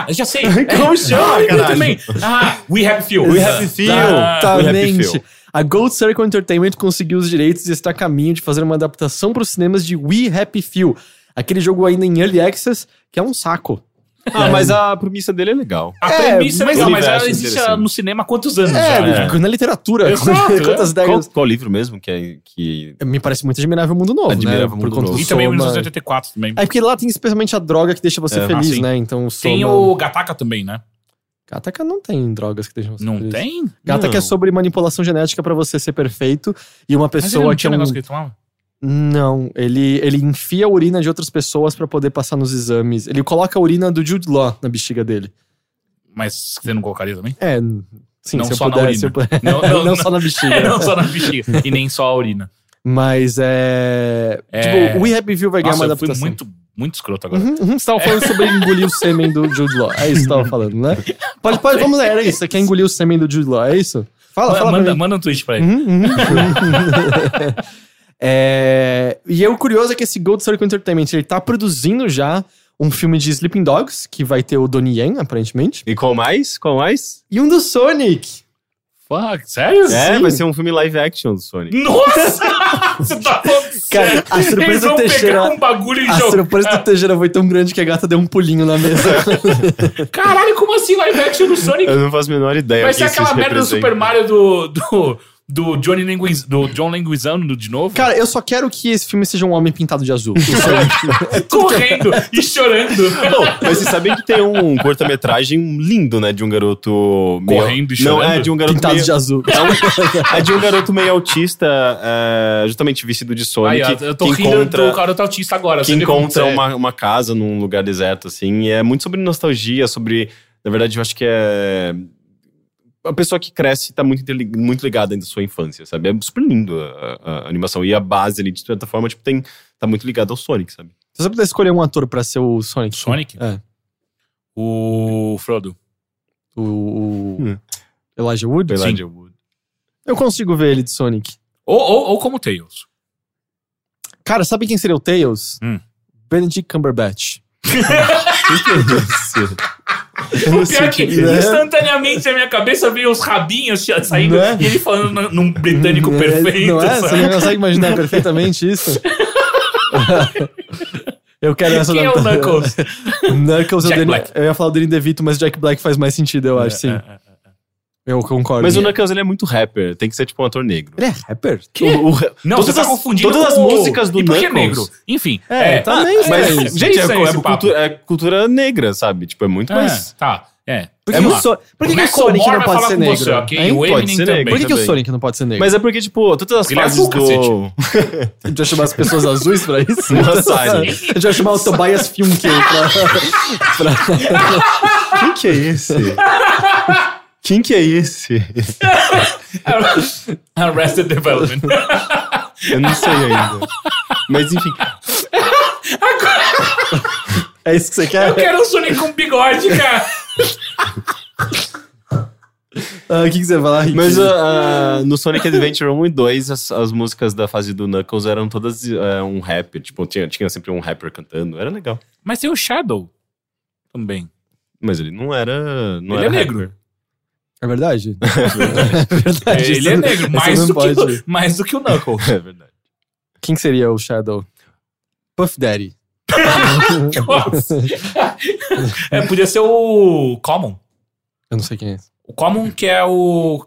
eu já sei. Como chama, cara? Também. We Happy Few. We Happy Few. Exatamente. A Gold Circle Entertainment conseguiu os direitos e está a caminho de fazer uma adaptação para os cinemas de We Happy Few. Aquele jogo ainda em Early Access, que é um saco. Mas a premissa dele é legal. A premissa é legal, mas ela existe no cinema há quantos anos já? Na literatura. Quantas décadas? Qual livro mesmo que... Me parece muito Admirável Mundo Novo, Admirável Mundo Novo. E também 1984 também. É porque lá tem especialmente a droga que deixa você feliz, né? Então, tem o Gattaca também, né? Gattaca não tem drogas que deixam você feliz. Não tem? Gattaca é sobre manipulação genética pra você ser perfeito. E uma pessoa... Mas ele não tinha negócio que ele tomava? Não, ele enfia a urina de outras pessoas pra poder passar nos exames. Ele coloca a urina do Jude Law na bexiga dele. Mas você não colocaria também? Sim, não se só eu puder, na urina. Não só na bexiga. Não só na bexiga. E nem só a urina. Mas tipo, o Rehab Review vai ganhar uma adaptação. Nossa, eu fui muito escroto agora. Você tava falando sobre engolir o sêmen do Jude Law. É isso que tava falando, né? Pode, vamos lá. Era isso. Você quer engolir o sêmen do Jude Law, é isso? Fala manda um tweet pra ele. E o curioso é que esse Gold Circle Entertainment, ele tá produzindo já um filme de Sleeping Dogs, que vai ter o Donnie Yen, aparentemente. E qual mais? E um do Sonic. Fuck, sério? Vai ser um filme live action do Sonic. Nossa! Você tá falando sério? Cara, a surpresa do Teixeira... Um bagulho e a surpresa do Teixeira foi tão grande que a gata deu um pulinho na mesa. Caralho, como assim live action do Sonic? Eu não faço a menor ideia. Vai ser aquela merda do Super Mario do John Leguizamo de novo? Cara, eu só quero que esse filme seja um homem pintado de azul. Correndo e chorando. Não, mas vocês sabem que tem um cortometragem lindo, né? De um garoto... Correndo e chorando? Não, é de um garoto pintado meio... de azul. É de um garoto meio autista, justamente vestido de Sonic. Aí, eu tô rindo do garoto autista agora. Que encontra uma casa num lugar deserto, assim. E é muito sobre nostalgia, sobre... Na verdade, eu acho que é... A pessoa que cresce tá muito ligada ainda à sua infância, sabe? É super lindo a animação. E a base ali, de certa forma, tipo, tá muito ligada ao Sonic, sabe? Se você puder escolher um ator pra ser o Sonic... Sonic? É. O Frodo. O Elijah Wood? Elijah Wood. Eu consigo ver ele de Sonic. Ou como Tails. Cara, sabe quem seria o Tails? Benedict Cumberbatch. O pior é que instantaneamente na minha cabeça veio os rabinhos saindo e ele falando num britânico perfeito. Não é? Você não consegue imaginar perfeitamente isso? Eu quero essa. Quem é o Knuckles? Knuckles é o Danny. Eu ia falar o Danny DeVito, mas Jack Black faz mais sentido, eu acho, sim. Eu concordo. Mas o Knuckles, ele é muito rapper. Tem que ser tipo um ator negro. Ele é rapper? Não, você tá confundindo. Todas as músicas do Knuckles. E por que negro? Enfim. Também. Mas, gente, é cultura negra, sabe? Tipo, é muito mais... Tá, Por que o Sonic não pode ser negro? Você, okay? Por que o Sonic não pode ser negro? Mas é porque, tipo, todas as fases do... A gente vai chamar as pessoas azuis pra isso? Nossa, a gente vai chamar o Tobias Funke pra... Quem que é esse? Quem que é esse? Arrested Development. Eu não sei ainda. Mas enfim. Agora... É isso que você quer? Eu quero um Sonic com bigode, cara. O que você vai falar, Rick? Mas no Sonic Adventure 1 e 2, as músicas da fase do Knuckles eram todas um rapper. Tipo, tinha sempre um rapper cantando. Era legal. Mas tem o Shadow também. Mas ele não era... Ele é negro. É verdade? É verdade. Ele é negro, mais do que o Knuckles. É verdade. Quem seria o Shadow? Puff Daddy. Podia ser o Common. Eu não sei quem é esse. O Common, que é o...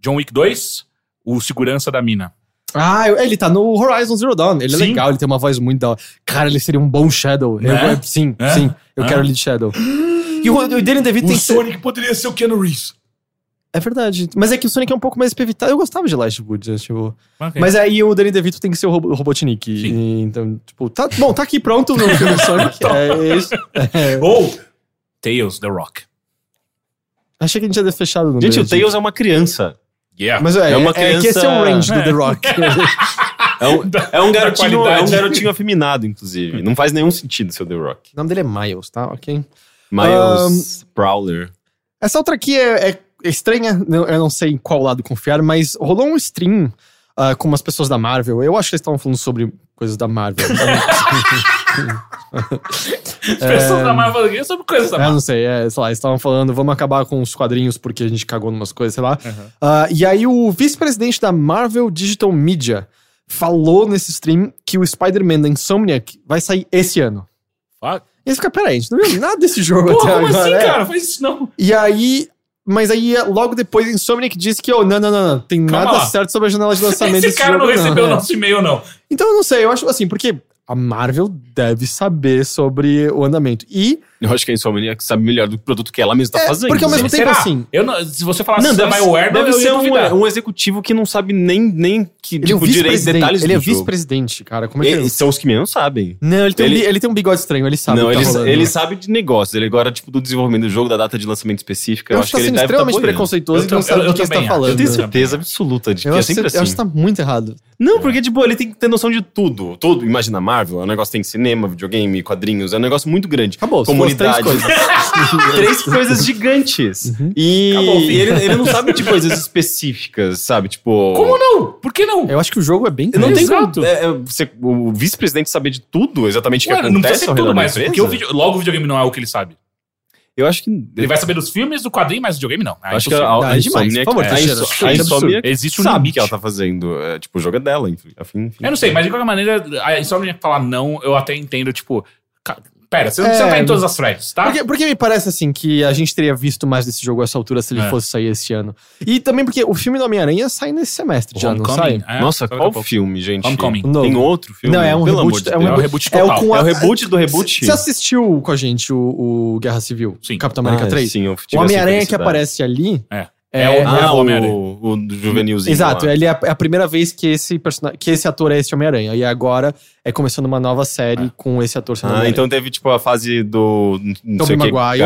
John Wick 2, o segurança da mina. Ah, ele tá no Horizon Zero Dawn. Ele é legal, ele tem uma voz muito da hora. Cara, ele seria um bom Shadow. Eu quero ele de Shadow. E o Danny DeVito tem que ser... O Sonic poderia ser o Keanu Reeves. É verdade. Mas é que o Sonic é um pouco mais evitado. Eu gostava de Elijah Wood, tipo... Okay. Mas aí o Danny DeVito tem que ser o Robotnik. E, então, tipo... Tá aqui pronto no filme Sonic. Ou... Tails, The Rock. Achei que a gente já tinha fechado no... Gente, o Tails é uma criança. Yeah. Mas é uma criança... que esse é o range do The Rock. É um garotinho afeminado, inclusive. Não faz nenhum sentido ser o The Rock. O nome dele é Miles, tá? Ok. Miles Prowler. Essa outra aqui é estranha, eu não sei em qual lado confiar, mas rolou um stream com umas pessoas da Marvel. Eu acho que eles estavam falando sobre coisas da Marvel. Pessoas da Marvel sobre coisas da Marvel. Eu não sei, sei lá, eles estavam falando, vamos acabar com os quadrinhos porque a gente cagou em umas coisas, sei lá. E aí o vice-presidente da Marvel Digital Media falou nesse stream que o Spider-Man da Insomniac vai sair esse ano. Fuck. E aí você fica, peraí, a gente não viu nada desse jogo até agora. Como assim, cara? Faz isso não. E aí... Mas aí, logo depois, Insomniac disse que, não. Tem calma nada lá. Certo sobre a janela de lançamento desse jogo. Esse cara não recebeu o nosso e-mail, não. Então, eu não sei. Eu acho assim, porque a Marvel deve saber sobre o andamento. E Eu acho que a Insomniac sabe melhor do produto que ela mesma tá fazendo. Porque ao mesmo tempo, assim... Eu não, se você falar assim, da BioWare, deve ser um executivo que não sabe nem que, tipo, direito detalhes do jogo. Ele é vice-presidente, cara. Como é que é? São os que menos sabem. Não, ele tem um bigode estranho, ele sabe. Não, ele sabe de negócios. Ele agora, tipo, do desenvolvimento do jogo, da data de lançamento específica. Eu acho que ele deve estar extremamente preconceituoso e não sabe do que está falando. Eu tenho certeza absoluta de que é sempre assim. Eu acho que tá muito errado. Não, porque, tipo, ele tem que ter noção de tudo. Tudo. Imagina, Marvel, é um negócio que tem cinema, videogame, quadrinhos. É um negócio muito grande. Acabou. Comunidade. Três coisas gigantes. Uhum. E acabou, ele não sabe de coisas específicas, sabe? Tipo... Como não? Por que não? Eu acho que o jogo é bem... Não tem como... o vice-presidente saber de tudo exatamente o que acontece ao redor da empresa? Porque logo o videogame não é o que ele sabe. Eu acho que... Ele vai saber dos filmes, do quadrinho, mas do videogame não. Acho que a Insomniac existe um limite que ela tá fazendo. É, tipo, o jogo é dela, enfim. Eu não sei, mas de qualquer maneira, a Insomniac falar não, eu até entendo, tipo... Pera, você não tá em todas as threads, tá? Porque me parece, assim, que a gente teria visto mais desse jogo a essa altura se ele fosse sair este ano. E também porque o filme do Homem-Aranha sai nesse semestre, já não sai? Nossa, qual filme, gente? Homecoming. Tem outro filme? Não, é um reboot. É um reboot total. É o reboot do reboot. Você assistiu com a gente o Guerra Civil? Sim. Capitão América 3? Sim, eu tive. O Homem-Aranha que aparece ali... É o juvenilzinho. Exato, ele é a primeira vez que esse ator é esse Homem-Aranha. E agora é começando uma nova série com esse ator sendo Homem-Aranha. Então teve, tipo, a fase do... Tobey Maguire.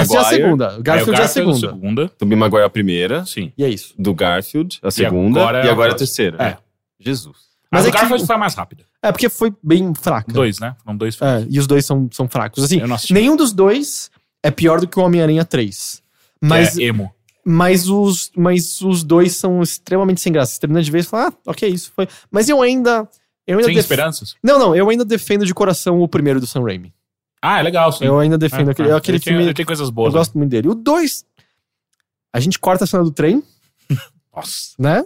Essa é a segunda. O Garfield é a segunda. Tobey Maguire é a primeira. Sim. E é isso. Do Garfield, a segunda. E agora é a terceira. É. Jesus. Mas o Garfield foi mais rápido. É, porque foi bem fraca. Dois, né? Foram dois fracos. E os dois são fracos. Assim, nenhum dos dois é pior do que o Homem-Aranha 3. Mas é emo. Mas os dois são extremamente sem graça. Você termina de vez e fala, ok, isso foi. Mas eu ainda... Sem esperanças? Não, eu ainda defendo de coração o primeiro do Sam Raimi. É legal, sim. Eu ainda defendo aquele filme. Ele tem coisas boas. Eu gosto muito dele. O 2, a gente corta a cena do trem. Nossa. Né?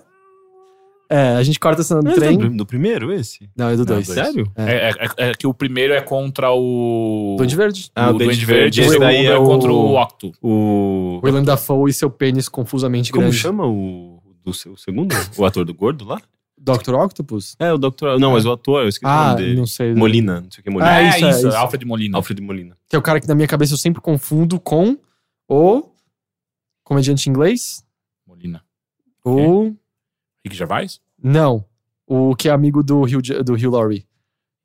A gente corta a cena do trem. É do primeiro esse? Não, é do 2. Sério? É que o primeiro é contra o... Duende Verde. O Duende Verde. Esse daí é contra o Octo. O Willem Dafoe e seu pênis confusamente grande. Como chama o seu segundo? O ator do gordo lá? Dr. Octopus? É, o Dr. Não, mas o ator, eu esqueci o nome dele. Não sei. Molina, não sei o que é Molina. É isso. Alfred Molina. Alfred Molina. Que é o cara que na minha cabeça eu sempre confundo com o... Comediante inglês? Molina. O... Rick Gervais? Não. O que é amigo do Hugh Laurie.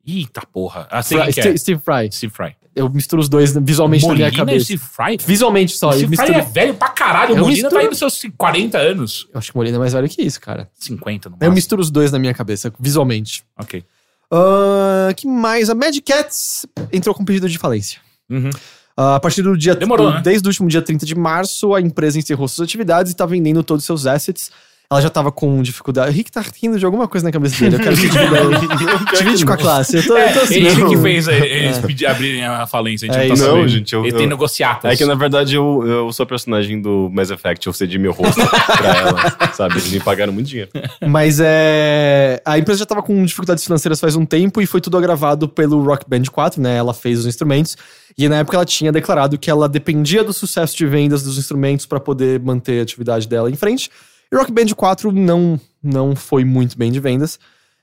Eita porra. Steve Fry. Steve Fry. Eu misturo os dois visualmente na minha cabeça. Steve Fry? Visualmente só. Steve Fry é velho pra caralho. O Molina tá aí nos seus 40 anos. Eu acho que o Molina é mais velho que isso, cara. 50 no máximo. Eu misturo os dois na minha cabeça, visualmente. Ok. Que mais? A Mad Cats entrou com pedido de falência. Uhum. A partir do dia... Demorou, né? Desde o último dia 30 de março, a empresa encerrou suas atividades e tá vendendo todos os seus assets. Ela já tava com dificuldade. O Rick tá rindo de alguma coisa na cabeça dele. Eu quero que divide com a classe. Eu tô assim. Ele que fez eles abrirem a falência. A gente não tá sabendo. Gente, ele tem negociatas. É que, na verdade, eu sou personagem do Mass Effect. Eu cedi meu rosto pra ela. Sabe? Eles me pagaram muito dinheiro. Mas a empresa já tava com dificuldades financeiras faz um tempo. E foi tudo agravado pelo Rock Band 4, né? Ela fez os instrumentos. E na época ela tinha declarado que ela dependia do sucesso de vendas dos instrumentos pra poder manter a atividade dela em frente. E Rock Band 4 não foi muito bem de vendas.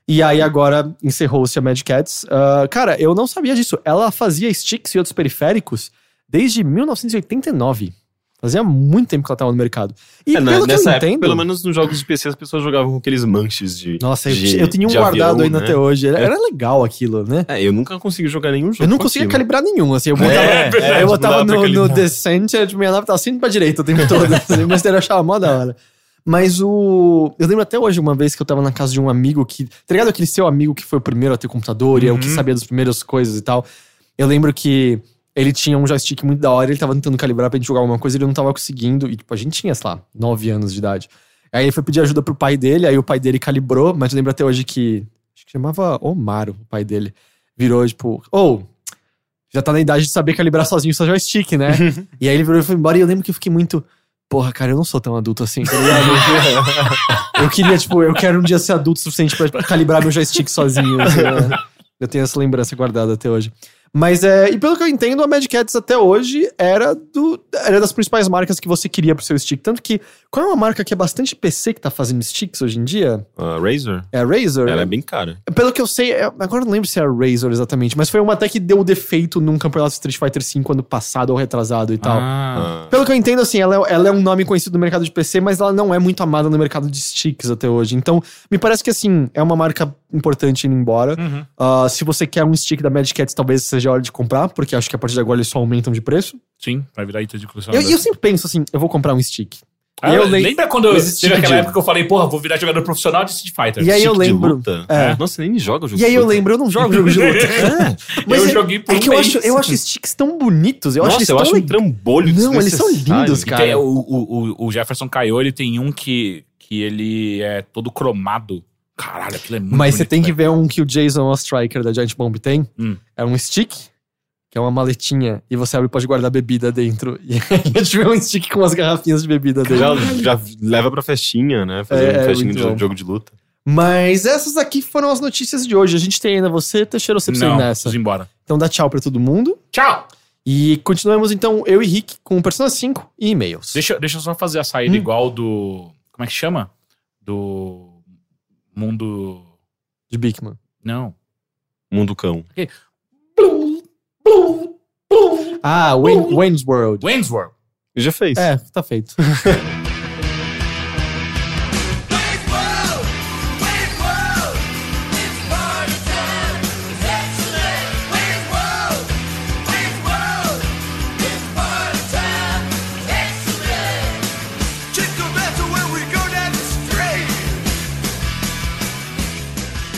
E aí agora encerrou-se a Mad Cats. Cara, eu não sabia disso. Ela fazia sticks e outros periféricos desde 1989. Fazia muito tempo que ela estava no mercado. E nessa época, pelo menos nos jogos de PC, as pessoas jogavam com aqueles manches de... Nossa, eu tinha um guardado ainda, né? Até hoje. Era legal aquilo, né? Eu nunca consegui jogar nenhum jogo. Eu não conseguia calibrar nenhum, assim. Eu botava no Descent, tipo, minha nave tava sempre pra direita o tempo todo. Mas eu achava mó da hora. Mas eu lembro até hoje uma vez que eu tava na casa de um amigo que... Tá ligado aquele seu amigo que foi o primeiro a ter computador e é o que sabia das primeiras coisas e tal? Eu lembro que ele tinha um joystick muito da hora, ele tava tentando calibrar pra gente jogar alguma coisa, ele não tava conseguindo. E tipo, a gente tinha, sei lá, 9 anos de idade. Aí ele foi pedir ajuda pro pai dele, aí o pai dele calibrou. Mas eu lembro até hoje que... Acho que chamava Omar, o pai dele. Virou tipo... já tá na idade de saber calibrar sozinho o seu joystick, né? E aí ele virou e foi embora e eu lembro que eu fiquei muito... Porra, cara, eu não sou tão adulto assim. Eu queria, tipo, eu quero um dia ser adulto o suficiente pra calibrar meu joystick sozinho. Eu tenho essa lembrança guardada até hoje. Mas e pelo que eu entendo, a Magic Ads até hoje era das principais marcas que você queria pro seu stick. Tanto que, qual é uma marca que é bastante PC que tá fazendo sticks hoje em dia? Razer. É a Razer? Ela é bem cara. Pelo que eu sei, agora não lembro se é a Razer exatamente, mas foi uma até que deu defeito num campeonato Street Fighter V ano passado ou retrasado e tal. Pelo que eu entendo, assim, ela é um nome conhecido no mercado de PC, mas ela não é muito amada no mercado de sticks até hoje. Então, me parece que, assim, é uma marca importante indo embora. Uhum. Se você quer um stick da Magic Ads, talvez seja a hora de comprar, porque acho que a partir de agora eles só aumentam de preço. Sim, vai virar item de coleção. Eu sempre penso assim, eu vou comprar um stick. Lembra quando teve aquela época que eu falei, porra, vou virar jogador profissional de Street Fighter? E aí eu lembro. Nossa, nem joga jogo de luta. E aí eu lembro, eu não jogo jogo de luta. Mas eu joguei por um mês. Eu acho sticks tão bonitos. Eu acho um trambolho de Não, eles são lindos, cara. Tem, o Jefferson Caio, ele tem um que ele é todo cromado. Caralho, aquilo é muito Mas bonito, você tem que ver um que o Jason Ostriker da Giant Bomb tem. É um stick, que é uma maletinha, e você abre e pode guardar bebida dentro. E aí a gente vê um stick com umas garrafinhas de bebida dentro. Já leva pra festinha, né? Fazer um festinho de jogo de luta. Mas essas aqui foram as notícias de hoje. A gente tem ainda você, Teixeira, você precisa ir nessa. Vamos embora. Então dá tchau pra todo mundo. Tchau! E continuamos então, eu e Rick, com Persona 5 e e-mails. Deixa eu só fazer a saída igual do... Como é que chama? Do... Mundo... De Bigman. Não. Mundo Cão. Okay. Wayne's World. Wayne's World. Já fez. É, tá feito.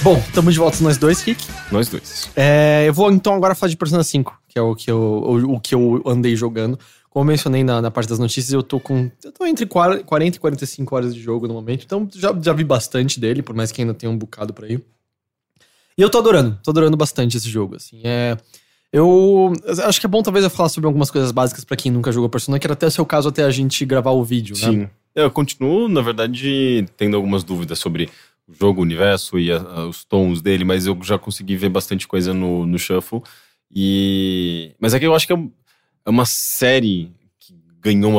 Bom, estamos de volta nós dois, Rick. Nós dois. Eu vou então agora falar de Persona 5, que é o que eu andei jogando. Como eu mencionei na parte das notícias, eu tô entre 40 e 45 horas de jogo no momento. Então já vi bastante dele, por mais que ainda tenha um bocado pra ir. E eu tô adorando bastante esse jogo, assim. Eu acho que é bom talvez eu falar sobre algumas coisas básicas pra quem nunca jogou Persona, que era até o seu caso até a gente gravar o vídeo, né? Sim. Eu continuo, na verdade, tendo algumas dúvidas sobre... o jogo, o universo e os tons dele, mas eu já consegui ver bastante coisa no Shuffle. Mas é que eu acho que é uma série que ganhou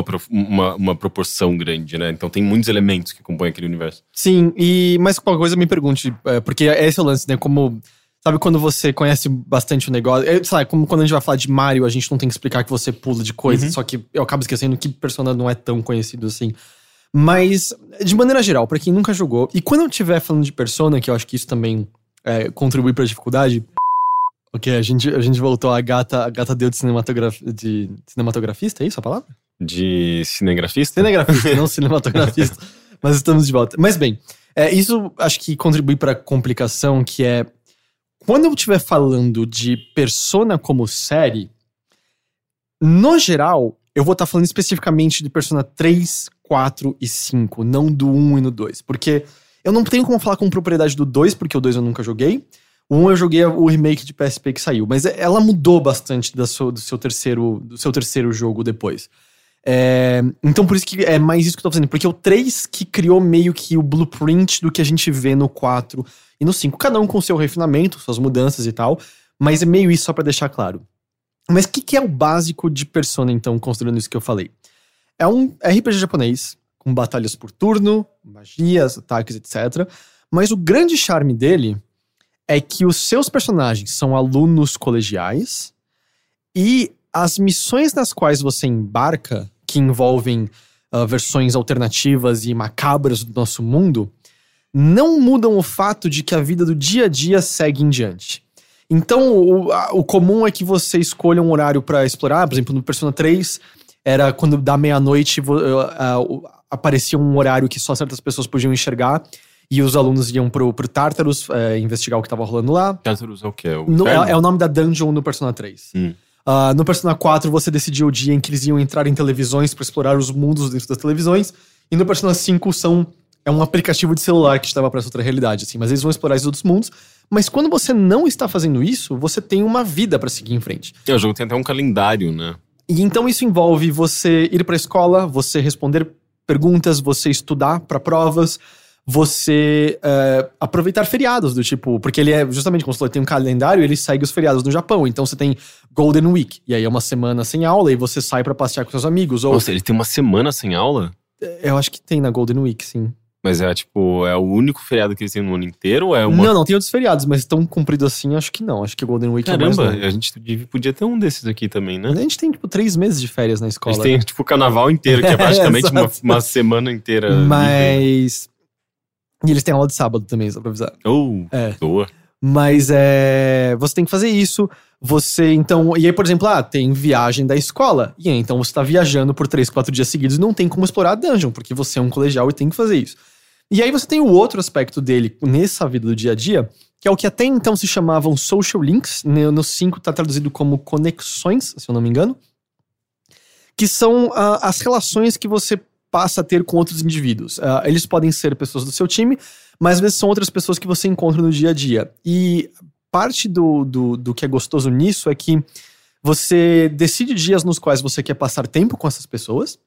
uma proporção grande, né? Então tem muitos elementos que compõem aquele universo. Sim, mas qualquer coisa me pergunte, porque esse é o lance, né? Como... Sabe quando você conhece bastante o negócio... Sabe, como quando a gente vai falar de Mario, a gente não tem que explicar que você pula de coisa, só que eu acabo esquecendo que Persona não é tão conhecido assim. Mas, de maneira geral, pra quem nunca jogou... E quando eu estiver falando de Persona, que eu acho que isso também contribui pra dificuldade... Ok, a gente voltou à gata... A gata deu de cinematografista, é isso a palavra? De cinegrafista? Cinegrafista, não cinematografista. Mas estamos de volta. Mas bem, isso acho que contribui pra complicação, que é... Quando eu estiver falando de Persona como série... No geral, eu vou estar falando especificamente de Persona 3... 4 e 5, não do 1 e no 2. Porque eu não tenho como falar com propriedade do 2, porque o 2 eu nunca joguei. O 1 eu joguei o remake de PSP que saiu. Mas ela mudou bastante do seu terceiro jogo depois. Então por isso que é mais isso que eu tô fazendo. Porque o 3 que criou meio que o blueprint do que a gente vê no 4 e no 5. Cada um com seu refinamento, suas mudanças e tal. Mas é meio isso só pra deixar claro. Mas o que é o básico de Persona, então, considerando isso que eu falei? É um RPG japonês, com batalhas por turno, magias, ataques, etc. Mas o grande charme dele é que os seus personagens são alunos colegiais e as missões nas quais você embarca, que envolvem versões alternativas e macabras do nosso mundo, não mudam o fato de que a vida do dia a dia segue em diante. Então, o comum é que você escolha um horário para explorar, por exemplo, no Persona 3... Era quando da meia-noite aparecia um horário que só certas pessoas podiam enxergar e os alunos iam pro Tartarus investigar o que tava rolando lá. Tartarus é o quê? É o nome da dungeon no Persona 3. No Persona 4 você decidiu o dia em que eles iam entrar em televisões pra explorar os mundos dentro das televisões. E no Persona 5 é um aplicativo de celular que te leva pra essa outra realidade, assim. Mas eles vão explorar esses outros mundos. Mas quando você não está fazendo isso, você tem uma vida pra seguir em frente. O jogo tem até um calendário, né? E então isso envolve você ir pra escola, você responder perguntas, você estudar pra provas, você aproveitar feriados do tipo... Porque ele é justamente como você falou, tem um calendário e ele segue os feriados no Japão. Então você tem Golden Week. E aí é uma semana sem aula e você sai pra passear com seus amigos. Ou... Nossa, ele tem uma semana sem aula? Eu acho que tem na Golden Week, sim. Mas é tipo, é o único feriado que eles têm no ano inteiro? Ou é uma... Não, tem outros feriados, mas tão cumprido assim, acho que não. Acho que Golden Week é mais longo. Caramba, a gente podia ter um desses aqui também, né? A gente tem, tipo, 3 meses de férias na escola. A gente tem, tipo, o carnaval inteiro, que é praticamente uma semana inteira. Mas... Livre. E eles têm aula de sábado também, só pra avisar. Boa. Mas você tem que fazer isso. Você, então... E aí, por exemplo, tem viagem da escola. E aí, então, você tá viajando por 3-4 dias seguidos e não tem como explorar a dungeon, porque você é um colegial e tem que fazer isso. E aí você tem o outro aspecto dele nessa vida do dia a dia, que é o que até então se chamavam social links, no 5 tá traduzido como conexões, se eu não me engano, que são as relações que você passa a ter com outros indivíduos. Eles podem ser pessoas do seu time, mas às vezes são outras pessoas que você encontra no dia a dia. E parte do que é gostoso nisso é que você decide dias nos quais você quer passar tempo com essas pessoas,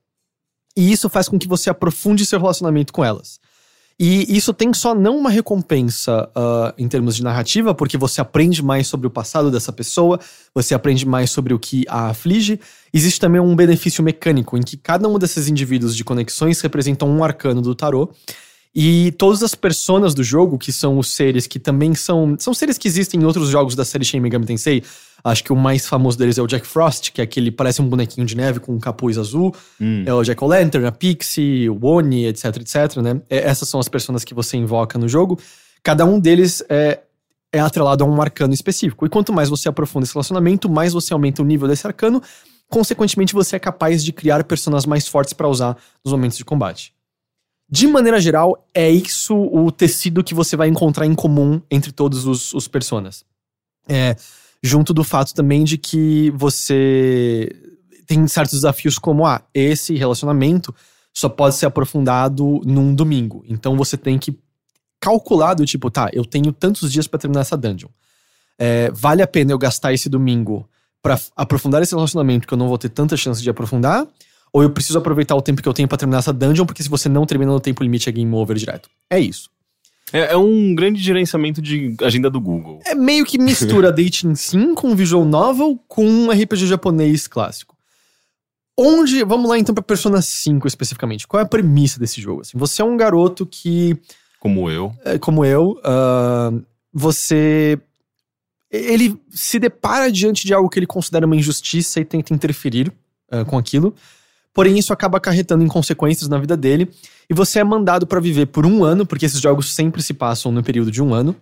e isso faz com que você aprofunde seu relacionamento com elas. E isso tem só não uma recompensa em termos de narrativa, porque você aprende mais sobre o passado dessa pessoa, você aprende mais sobre o que a aflige. Existe também um benefício mecânico, em que cada um desses indivíduos de conexões representam um arcano do tarô. E todas as personas do jogo, que são os seres que também são seres que existem em outros jogos da série Shin Megami Tensei. Acho que o mais famoso deles é o Jack Frost, que é aquele parece um bonequinho de neve com um capuz azul. É o Jack O'Lantern, a Pixie, o Oni, etc, né? Essas são as personas que você invoca no jogo. Cada um deles é atrelado a um arcano específico. E quanto mais você aprofunda esse relacionamento, mais você aumenta o nível desse arcano. Consequentemente, você é capaz de criar personagens mais fortes para usar nos momentos de combate. De maneira geral, é isso o tecido que você vai encontrar em comum entre todos os personas. Junto do fato também de que você tem certos desafios como, esse relacionamento só pode ser aprofundado num domingo. Então você tem que calcular do tipo, eu tenho tantos dias pra terminar essa dungeon. Vale a pena eu gastar esse domingo pra aprofundar esse relacionamento que eu não vou ter tanta chance de aprofundar? Ou eu preciso aproveitar o tempo que eu tenho pra terminar essa dungeon, porque se você não termina no tempo limite é game over direto. É isso. É um grande gerenciamento de agenda do Google. É meio que mistura dating sim com visual novel com um RPG japonês clássico. Vamos lá então pra Persona 5 especificamente. Qual é a premissa desse jogo? Assim, você é um garoto que... Como eu. Ele se depara diante de algo que ele considera uma injustiça e tenta interferir com aquilo. Porém, isso acaba acarretando em consequências na vida dele. E você é mandado pra viver por 1 ano, porque esses jogos sempre se passam no período de 1 ano,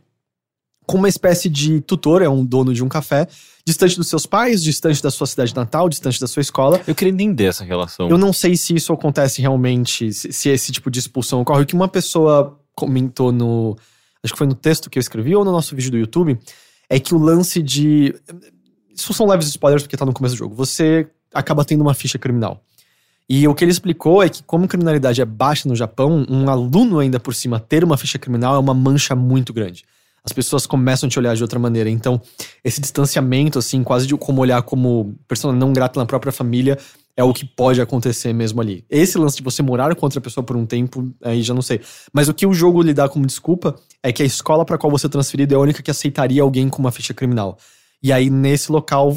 com uma espécie de tutor, é um dono de um café, distante dos seus pais, distante da sua cidade natal, distante da sua escola. Eu queria entender essa relação. Eu não sei se isso acontece realmente, se esse tipo de expulsão ocorre. O que uma pessoa comentou no... Acho que foi no texto que eu escrevi ou no nosso vídeo do YouTube, é que o lance de... Isso são leves spoilers porque tá no começo do jogo. Você acaba tendo uma ficha criminal. E o que ele explicou é que como a criminalidade é baixa no Japão, um aluno ainda por cima ter uma ficha criminal é uma mancha muito grande. As pessoas começam a te olhar de outra maneira. Então, esse distanciamento, assim, quase de como olhar como pessoa não grata na própria família, é o que pode acontecer mesmo ali. Esse lance de você morar com outra pessoa por um tempo, aí já não sei. Mas o que o jogo lhe dá como desculpa é que a escola pra qual você é transferido é a única que aceitaria alguém com uma ficha criminal. E aí, nesse local,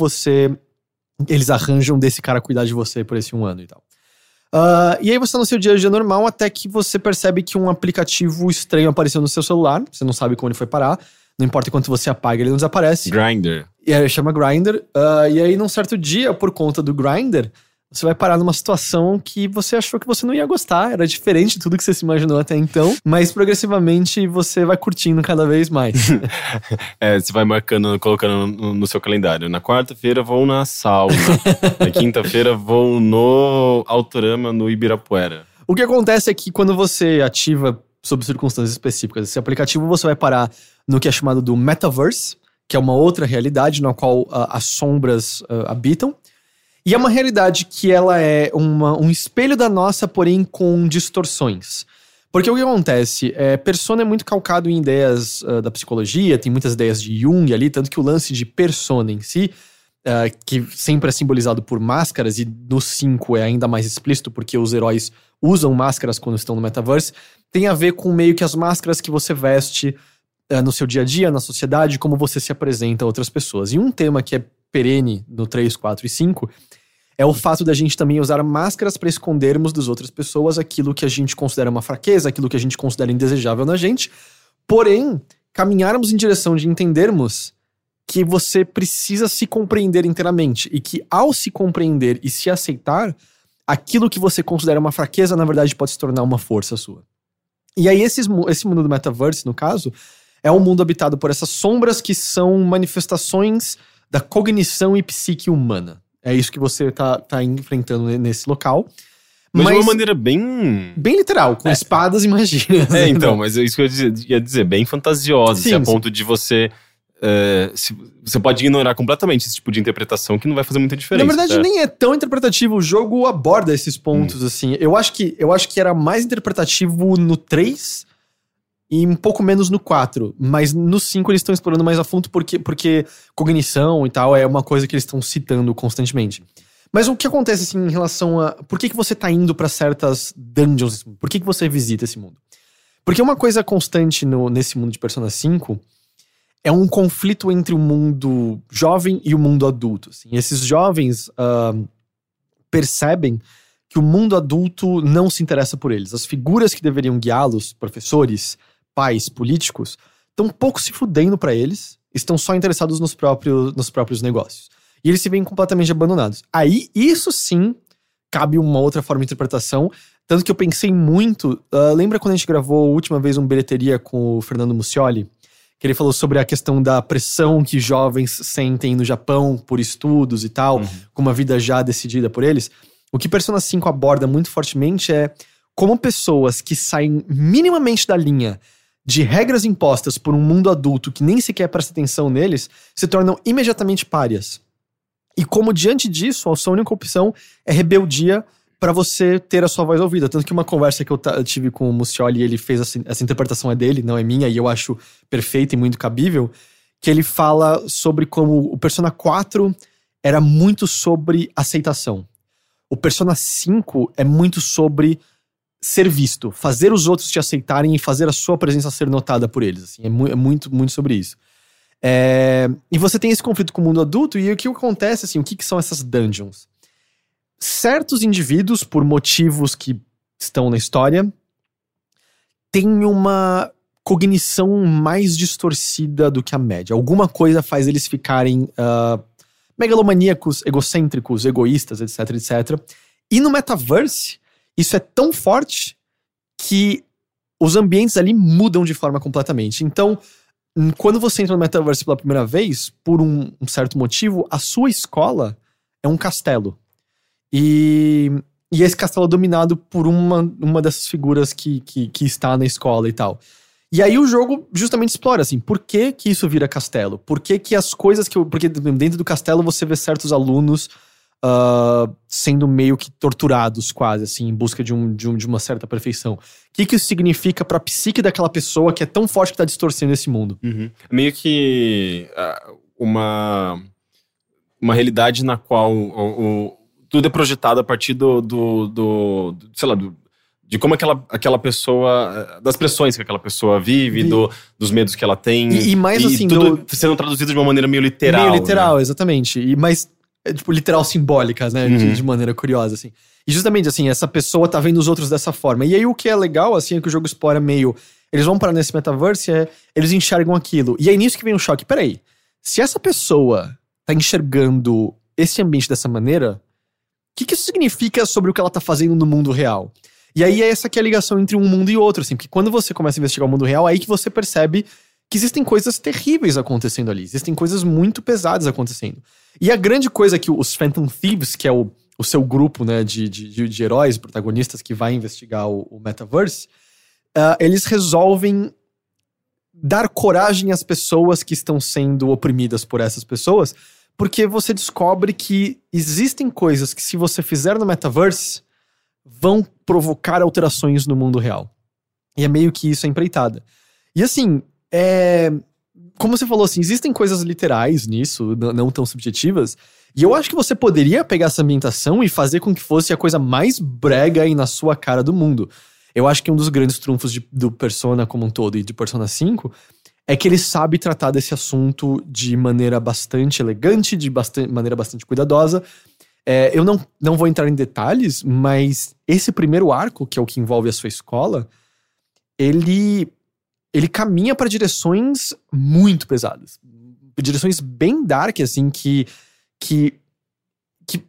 eles arranjam desse cara cuidar de você por esse 1 ano e tal. E aí você tá no seu dia a dia normal até que você percebe que um aplicativo estranho apareceu no seu celular. Você não sabe como ele foi parar. Não importa quanto você apaga, ele não desaparece. Grindr. E aí chama Grindr. E aí num certo dia, por conta do Grindr, você vai parar numa situação que você achou que você não ia gostar. Era diferente de tudo que você se imaginou até então. Mas progressivamente você vai curtindo cada vez mais. Você vai marcando, colocando no seu calendário. Na quarta-feira vou na sauna. Na quinta-feira vou no Autorama, no Ibirapuera. O que acontece é que quando você ativa, sob circunstâncias específicas, esse aplicativo, você vai parar no que é chamado do Metaverse, que é uma outra realidade na qual as sombras habitam. E é uma realidade que ela é um espelho da nossa, porém com distorções. Porque o que acontece? Persona é muito calcado em ideias da psicologia, tem muitas ideias de Jung ali, tanto que o lance de persona em si que sempre é simbolizado por máscaras, e no 5 é ainda mais explícito porque os heróis usam máscaras quando estão no metaverse, tem a ver com meio que as máscaras que você veste no seu dia a dia, na sociedade, como você se apresenta a outras pessoas. E um tema que é perene no 3, 4 e 5 é o fato da gente também usar máscaras para escondermos das outras pessoas aquilo que a gente considera uma fraqueza, aquilo que a gente considera indesejável na gente, porém caminharmos em direção de entendermos que você precisa se compreender inteiramente, e que ao se compreender e se aceitar, aquilo que você considera uma fraqueza na verdade pode se tornar uma força sua. E aí esse mundo do metaverse, no caso, é um mundo habitado por essas sombras que são manifestações da cognição e psique humana. É isso que você tá enfrentando nesse local. Mas de uma maneira bem... bem literal, com espadas e magias. É, então, mas isso que eu ia dizer, bem fantasiosa, sim, a ponto de você... você pode ignorar completamente esse tipo de interpretação que não vai fazer muita diferença. Na verdade, nem é tão interpretativo. O jogo aborda esses pontos, assim. Eu acho que era mais interpretativo no 3 e um pouco menos no 4. Mas no 5 eles estão explorando mais a fundo porque cognição e tal é uma coisa que eles estão citando constantemente. Mas o que acontece, assim, em relação a... por que você tá indo pra certas dungeons? Por que você visita esse mundo? Porque uma coisa constante nesse mundo de Persona 5... é um conflito entre o mundo jovem e o mundo adulto. Assim. Esses jovens percebem que o mundo adulto não se interessa por eles. As figuras que deveriam guiá-los, professores, pais, políticos, estão pouco se fudendo pra eles, estão só interessados nos próprios negócios. E eles se veem completamente abandonados. Aí, isso sim, cabe uma outra forma de interpretação. Tanto que eu pensei muito... lembra quando a gente gravou a última vez um Bilheteria com o Fernando Muccioli? Que ele falou sobre a questão da pressão que jovens sentem no Japão por estudos e tal, com uma vida já decidida por eles. O que Persona 5 aborda muito fortemente é como pessoas que saem minimamente da linha de regras impostas por um mundo adulto que nem sequer presta atenção neles, se tornam imediatamente párias. E como diante disso, a sua única opção é rebeldia pra você ter a sua voz ouvida. Tanto que uma conversa que eu tive com o Muccioli, ele fez essa interpretação é dele, não é minha, e eu acho perfeita e muito cabível, que ele fala sobre como o Persona 4 era muito sobre aceitação. O Persona 5 é muito sobre ser visto, fazer os outros te aceitarem e fazer a sua presença ser notada por eles. Assim, é muito, muito sobre isso. E você tem esse conflito com o mundo adulto, e o que acontece, assim, o que são essas dungeons? Certos indivíduos, por motivos que estão na história, têm uma cognição mais distorcida do que a média. Alguma coisa faz eles ficarem megalomaníacos, egocêntricos, egoístas, etc, etc. E no metaverse, isso é tão forte que os ambientes ali mudam de forma completamente. Então, quando você entra no metaverse pela primeira vez, por um certo motivo, a sua escola é um castelo. E esse castelo é dominado por uma dessas figuras que está na escola e tal. E aí o jogo justamente explora, assim, por que isso vira castelo? Porque dentro do castelo você vê certos alunos sendo meio que torturados quase, assim, em busca de uma certa perfeição. O que isso significa pra psique daquela pessoa que é tão forte que tá distorcendo esse mundo? Meio que uma realidade na qual tudo é projetado a partir de como aquela pessoa... das pressões que aquela pessoa vive, dos medos que ela tem. E mais assim... tudo sendo traduzido de uma maneira meio literal. Meio literal, né? Exatamente. E mais, literal simbólica, né? De maneira curiosa, assim. E justamente, assim, essa pessoa tá vendo os outros dessa forma. E aí o que é legal, assim, é que o jogo explora meio... eles vão parar nesse metaverse, eles enxergam aquilo. E aí nisso que vem um choque. Peraí, se essa pessoa tá enxergando esse ambiente dessa maneira... o que isso significa sobre o que ela tá fazendo no mundo real? E aí é essa que é a ligação entre um mundo e outro, assim. Porque quando você começa a investigar o mundo real, é aí que você percebe que existem coisas terríveis acontecendo ali. Existem coisas muito pesadas acontecendo. E a grande coisa é que os Phantom Thieves, que é o seu grupo, né, de heróis, protagonistas, que vai investigar o Metaverse, eles resolvem dar coragem às pessoas que estão sendo oprimidas por essas pessoas... porque você descobre que existem coisas que, se você fizer no metaverse, vão provocar alterações no mundo real. E é meio que isso a empreitada. E assim, como você falou assim, existem coisas literais nisso, não tão subjetivas. E eu acho que você poderia pegar essa ambientação e fazer com que fosse a coisa mais brega e na sua cara do mundo. Eu acho que um dos grandes trunfos do Persona como um todo e de Persona 5 é que ele sabe tratar desse assunto de maneira bastante elegante, de maneira bastante cuidadosa. Eu não vou entrar em detalhes, mas esse primeiro arco, que é o que envolve a sua escola, ele caminha para direções muito pesadas. Direções bem dark, assim, que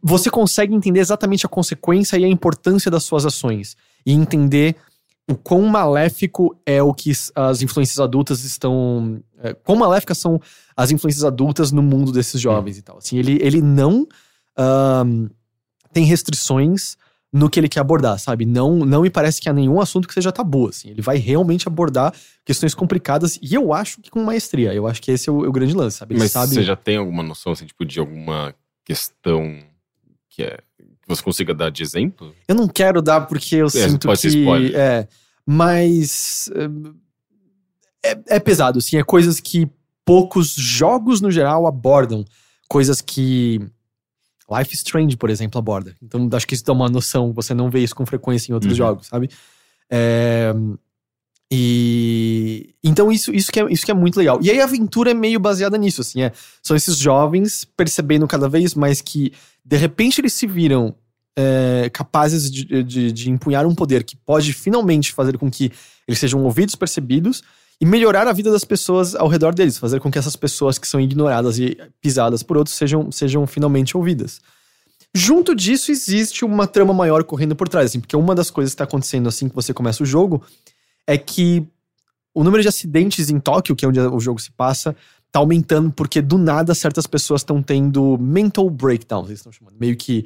você consegue entender exatamente a consequência e a importância das suas ações. E entender o quão maléfico é o que as influências adultas estão... Quão maléficas são as influências adultas no mundo desses jovens e tal. Assim, ele não... tem restrições no que ele quer abordar, sabe? Não me parece que há nenhum assunto que seja tabu, assim. Ele vai realmente abordar questões complicadas e eu acho que com maestria. Eu acho que esse é o grande lance, sabe? Ele Mas sabe... você já tem alguma noção, assim, tipo, de alguma questão que você consiga dar de exemplo? Eu não quero dar porque eu sinto pode que... Ser spoiler. Mas... É pesado, assim. É coisas que poucos jogos, no geral, abordam. Coisas que... Life is Strange, por exemplo, aborda. Então acho que isso dá uma noção. Você não vê isso com frequência em outros jogos, sabe? Então isso que é muito legal. E aí a aventura é meio baseada nisso, assim. São esses jovens percebendo cada vez mais que de repente eles se viram capazes de empunhar um poder que pode finalmente fazer com que eles sejam ouvidos, percebidos e melhorar a vida das pessoas ao redor deles, fazer com que essas pessoas que são ignoradas e pisadas por outros sejam finalmente ouvidas. Junto disso existe uma trama maior correndo por trás, assim, porque uma das coisas que está acontecendo assim que você começa o jogo é que o número de acidentes em Tóquio, que é onde o jogo se passa, está aumentando porque do nada certas pessoas estão tendo mental breakdowns, eles estão chamando, meio que...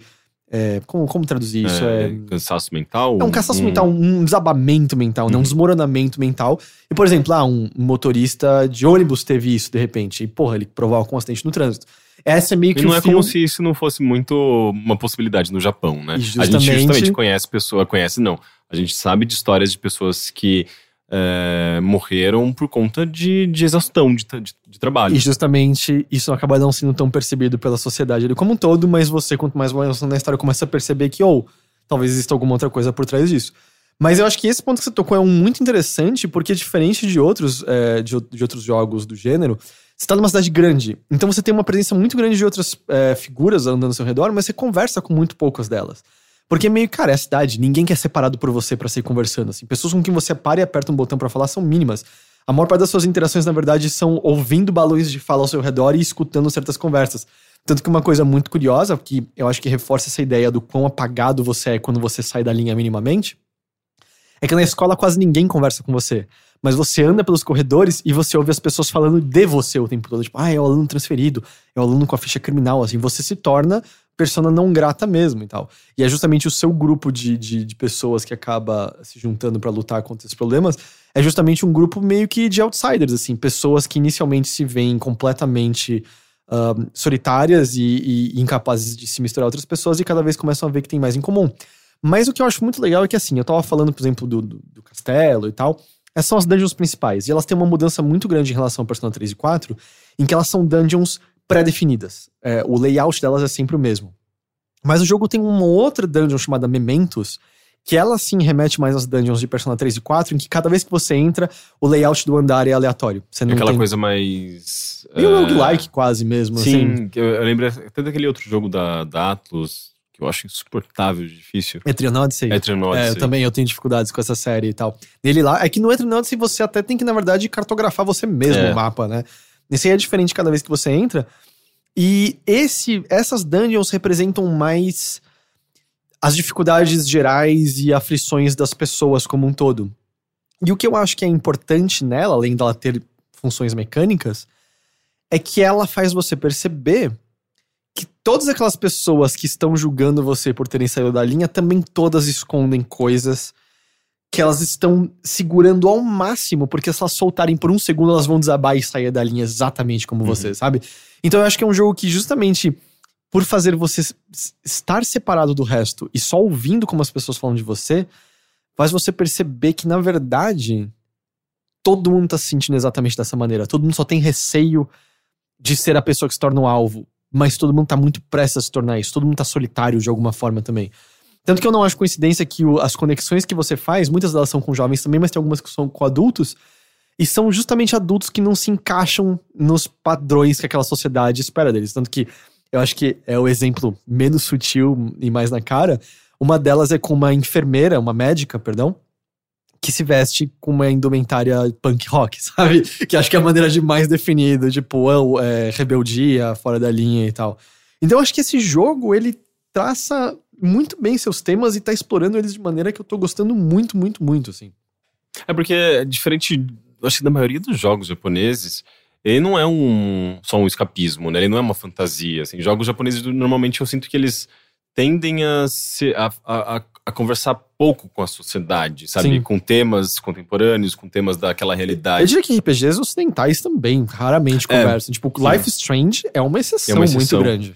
Como traduzir isso? Cansaço mental? É um cansaço mental, um desabamento mental, um desmoronamento mental. E, por exemplo, um motorista de ônibus teve isso de repente. E, ele provoca um acidente no trânsito. Essa é meio que... E não é como se isso não fosse muito uma possibilidade no Japão, né? A gente justamente a gente sabe de histórias de pessoas que morreram por conta de exaustão de trabalho. E justamente isso acaba não sendo tão percebido pela sociedade ali como um todo, mas você, quanto mais vai na história, começa a perceber que talvez exista alguma outra coisa por trás disso. Mas eu acho que esse ponto que você tocou é muito interessante, porque diferente de outros, de outros jogos do gênero, você tá numa cidade grande, então você tem uma presença muito grande de outras figuras andando ao seu redor, mas você conversa com muito poucas delas. Porque meio, cara, é a cidade, ninguém quer ser parado por você pra sair conversando, assim. Pessoas com quem você para e aperta um botão pra falar são mínimas. A maior parte das suas interações, na verdade, são ouvindo balões de fala ao seu redor e escutando certas conversas. Tanto que uma coisa muito curiosa, que eu acho que reforça essa ideia do quão apagado você é quando você sai da linha minimamente, é que na escola quase ninguém conversa com você. Mas você anda pelos corredores e você ouve as pessoas falando de você o tempo todo. Tipo, é o aluno transferido, é o aluno com a ficha criminal, assim. Você se torna... persona não grata mesmo e tal. E é justamente o seu grupo de pessoas que acaba se juntando pra lutar contra esses problemas, é justamente um grupo meio que de outsiders, assim, pessoas que inicialmente se veem completamente solitárias e incapazes de se misturar a outras pessoas e cada vez começam a ver que tem mais em comum. Mas o que eu acho muito legal é que, assim, eu tava falando, por exemplo, do castelo e tal, essas são as dungeons principais, e elas têm uma mudança muito grande em relação ao Persona 3 e 4, em que elas são dungeons pré-definidas. O layout delas é sempre o mesmo. Mas o jogo tem uma outra dungeon chamada Mementos, que ela sim remete mais às dungeons de Persona 3 e 4, em que cada vez que você entra, o layout do andar é aleatório. Você não aquela coisa mais... meio roguelike quase mesmo. Sim, assim. Eu lembro até daquele outro jogo da Atlus, que eu acho insuportável, difícil. Etrian Odyssey. Eu tenho dificuldades com essa série e tal. Nele lá, é que no Etrian Odyssey você até tem que, na verdade, cartografar você mesmo o mapa, né? Esse aí é diferente cada vez que você entra. E essas dungeons representam mais as dificuldades gerais e aflições das pessoas como um todo. E o que eu acho que é importante nela, além dela ter funções mecânicas, é que ela faz você perceber que todas aquelas pessoas que estão julgando você por terem saído da linha, também todas escondem coisas... que elas estão segurando ao máximo, porque se elas soltarem por um segundo, elas vão desabar e sair da linha exatamente como você, sabe? Então eu acho que é um jogo que justamente, por fazer você estar separado do resto e só ouvindo como as pessoas falam de você, faz você perceber que, na verdade, todo mundo tá se sentindo exatamente dessa maneira. Todo mundo só tem receio de ser a pessoa que se torna o alvo. Mas todo mundo tá muito pressa a se tornar isso. Todo mundo tá solitário de alguma forma também. Tanto que eu não acho coincidência que as conexões que você faz, muitas delas são com jovens também, mas tem algumas que são com adultos. E são justamente adultos que não se encaixam nos padrões que aquela sociedade espera deles. Tanto que eu acho que é o exemplo menos sutil e mais na cara. Uma delas é com uma enfermeira, uma médica, perdão, que se veste com uma indumentária punk rock, sabe? Que acho que é a maneira de mais definida, tipo, rebeldia, fora da linha e tal. Então eu acho que esse jogo, ele traça muito bem seus temas e tá explorando eles de maneira que eu tô gostando muito, muito, muito, assim. É porque, diferente, acho que da maioria dos jogos japoneses, ele não é só um escapismo, né? Ele não é uma fantasia, assim. Jogos japoneses, normalmente, eu sinto que eles tendem a conversar pouco com a sociedade, sabe? Sim. Com temas contemporâneos, com temas daquela realidade. Eu diria que RPGs ocidentais também raramente conversam. Tipo, Life is Strange é uma exceção muito grande.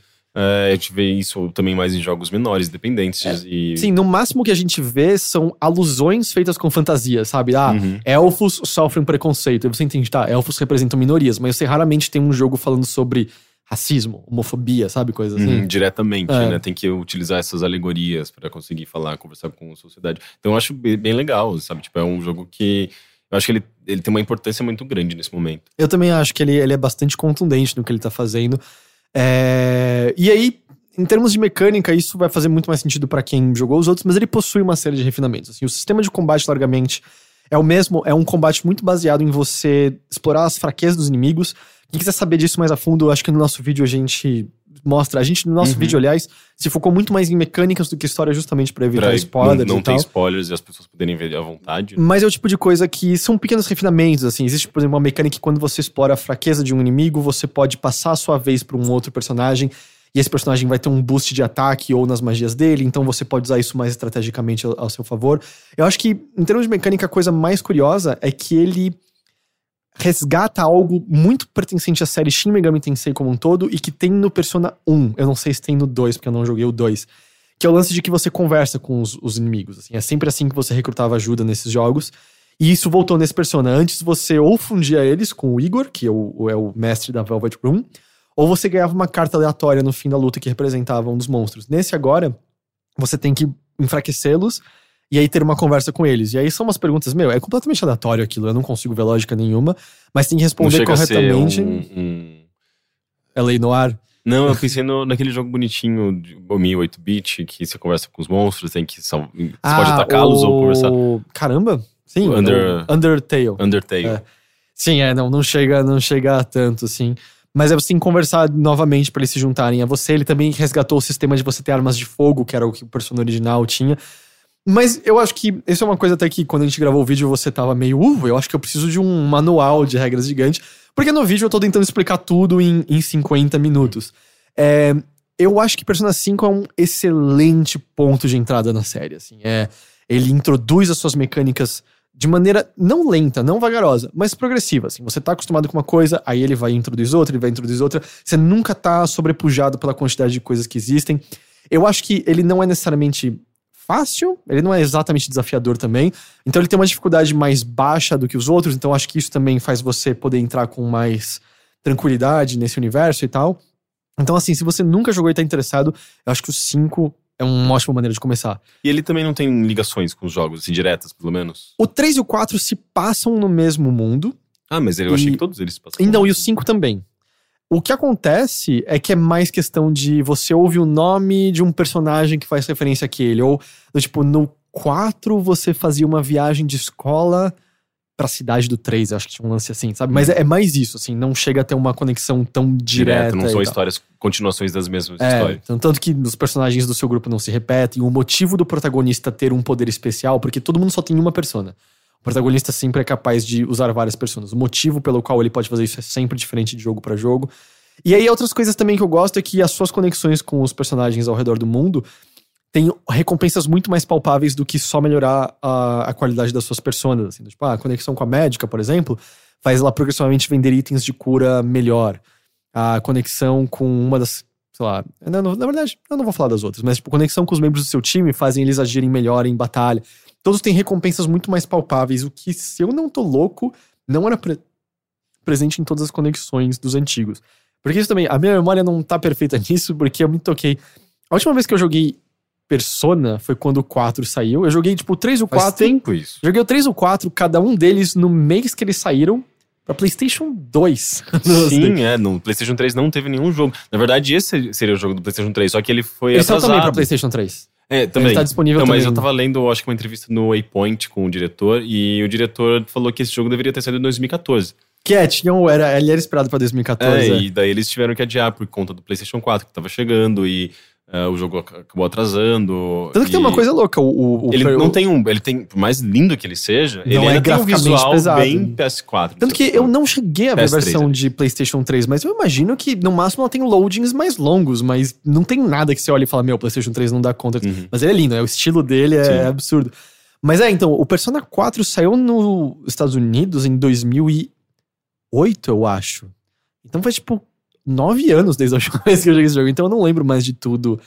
Eu te vejo isso também mais em jogos menores, dependentes. Sim, no máximo que a gente vê são alusões feitas com fantasia, sabe? Elfos sofrem preconceito. Aí você entende, tá, elfos representam minorias, mas você raramente tem um jogo falando sobre racismo, homofobia, sabe? Coisa assim. Diretamente, né? Tem que utilizar essas alegorias pra conseguir falar, conversar com a sociedade. Então eu acho bem legal, sabe? Tipo, é um jogo que... Eu acho que ele tem uma importância muito grande nesse momento. Eu também acho que ele é bastante contundente no que ele tá fazendo. E aí, em termos de mecânica, isso vai fazer muito mais sentido pra quem jogou os outros, mas ele possui uma série de refinamentos. Assim, o sistema de combate, largamente, é o mesmo. É um combate muito baseado em você explorar as fraquezas dos inimigos. Quem quiser saber disso mais a fundo, eu acho que no nosso vídeo a gente mostra. No nosso vídeo, aliás, se focou muito mais em mecânicas do que história, justamente pra evitar spoilers. Não tem spoilers e as pessoas poderem ver à vontade. Mas é o tipo de coisa que são pequenos refinamentos, assim. Existe, por exemplo, uma mecânica que quando você explora a fraqueza de um inimigo, você pode passar a sua vez pra um outro personagem, e esse personagem vai ter um boost de ataque ou nas magias dele, então você pode usar isso mais estrategicamente ao seu favor. Eu acho que, em termos de mecânica, a coisa mais curiosa é que ele resgata algo muito pertencente à série Shin Megami Tensei como um todo e que tem no Persona 1, eu não sei se tem no 2 porque eu não joguei o 2, que é o lance de que você conversa com os inimigos, assim. É sempre assim que você recrutava ajuda nesses jogos e isso voltou nesse Persona. Antes você ou fundia eles com o Igor, que é o mestre da Velvet Room, ou você ganhava uma carta aleatória no fim da luta que representava um dos monstros. Nesse agora, você tem que enfraquecê-los e aí ter uma conversa com eles. E aí são umas perguntas, é completamente aleatório aquilo. Eu não consigo ver lógica nenhuma. Mas tem que responder corretamente. É lei no ar? Não, eu pensei naquele jogo bonitinho de 8-bit, que você conversa com os monstros, tem que você pode atacá-los ou conversar. Caramba, sim. Undertale. Sim, não chega a tanto, assim. Mas é você tem que conversar novamente pra eles se juntarem a você. Ele também resgatou o sistema de você ter armas de fogo, que era o que o Persona original tinha. Mas eu acho que isso é uma coisa até que quando a gente gravou o vídeo você tava meio... eu acho que eu preciso de um manual de regras gigante. Porque no vídeo eu tô tentando explicar tudo em 50 minutos. Eu acho que Persona 5 é um excelente ponto de entrada na série. Assim. Ele introduz as suas mecânicas de maneira não lenta, não vagarosa, mas progressiva. Assim. Você tá acostumado com uma coisa, aí ele vai introduzir outra, ele vai introduzir outra. Você nunca tá sobrepujado pela quantidade de coisas que existem. Eu acho que ele não é necessariamente... fácil, ele não é exatamente desafiador também, então ele tem uma dificuldade mais baixa do que os outros, então acho que isso também faz você poder entrar com mais tranquilidade nesse universo e tal. Então assim, se você nunca jogou e tá interessado, eu acho que o 5 é uma ótima maneira de começar. E ele também não tem ligações com os jogos, assim, diretas pelo menos? O 3 e o 4 se passam no mesmo mundo. Mas eu achei que todos eles se passam. Então, e o 5 também. O que acontece é que é mais questão de você ouvir o nome de um personagem que faz referência àquele. Ou, tipo, no 4 você fazia uma viagem de escola pra cidade do 3. Acho que tinha um lance assim, sabe? Mas é mais isso, assim. Não chega a ter uma conexão tão direta. Não são histórias, continuações das mesmas histórias. Tanto que os personagens do seu grupo não se repetem. O motivo do protagonista ter um poder especial, porque todo mundo só tem uma persona. O protagonista sempre é capaz de usar várias personas. O motivo pelo qual ele pode fazer isso é sempre diferente de jogo pra jogo. E aí outras coisas também que eu gosto é que as suas conexões com os personagens ao redor do mundo têm recompensas muito mais palpáveis do que só melhorar a qualidade das suas personas. Assim. Tipo, a conexão com a médica, por exemplo, faz ela progressivamente vender itens de cura melhor. A conexão com uma das... na verdade, eu não vou falar das outras, mas tipo, conexão com os membros do seu time fazem eles agirem melhor em batalha. Todos têm recompensas muito mais palpáveis, o que, se eu não tô louco, não era presente em todas as conexões dos antigos. Porque isso também, a minha memória não tá perfeita nisso, porque eu me toquei. A última vez que eu joguei Persona foi quando o 4 saiu. Eu joguei, tipo, o 3 e o 4. Faz tempo isso. Joguei o 3 e o 4, cada um deles, no mês que eles saíram, pra PlayStation 2. Sim, no PlayStation 3 não teve nenhum jogo. Na verdade, esse seria o jogo do PlayStation 3, só que ele foi atrasado. Ele saiu também pra PlayStation 3. É, também. Ele tá disponível também. Mas eu tava lendo, acho que uma entrevista no Waypoint com o diretor, e o diretor falou que esse jogo deveria ter saído em 2014. Que ele era esperado pra 2014. E daí eles tiveram que adiar por conta do PlayStation 4 que tava chegando e o jogo acabou atrasando. Tanto que tem uma coisa louca. Ele tem, por mais lindo que ele seja, não ele ainda tem um visual pesado, bem PS4. Tanto que eu não cheguei a ver a versão de PlayStation 3, mas eu imagino que no máximo ela tem loadings mais longos, mas não tem nada que você olhe e fala, meu, o PlayStation 3 não dá conta. Uhum. Mas ele é lindo, o estilo dele é Sim. absurdo. Mas então, o Persona 4 saiu nos Estados Unidos em 2008, eu acho. Então foi 9 anos desde a última vez que eu joguei esse jogo. Então eu não lembro mais de tudo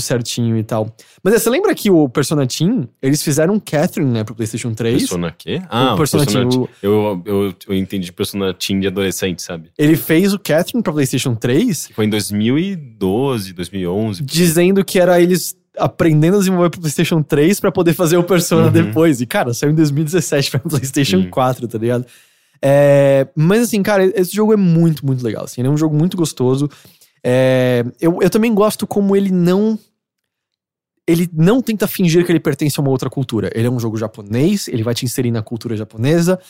certinho e tal. Mas você lembra que o Persona Team, eles fizeram Catherine, pro PlayStation 3? Persona quê? O Persona Team. Eu entendi Persona Team de adolescente, sabe? Ele fez o Catherine pra PlayStation 3. Foi em 2012, 2011. Dizendo que era eles aprendendo a desenvolver pro PlayStation 3 pra poder fazer o Persona depois. E cara, saiu em 2017 pra PlayStation 4, tá ligado? Mas assim, cara, esse jogo é muito, muito legal, assim. Ele é um jogo muito gostoso. Eu também gosto como ele não tenta fingir que ele pertence a uma outra cultura. Ele é um jogo japonês, ele vai te inserir na cultura japonesa,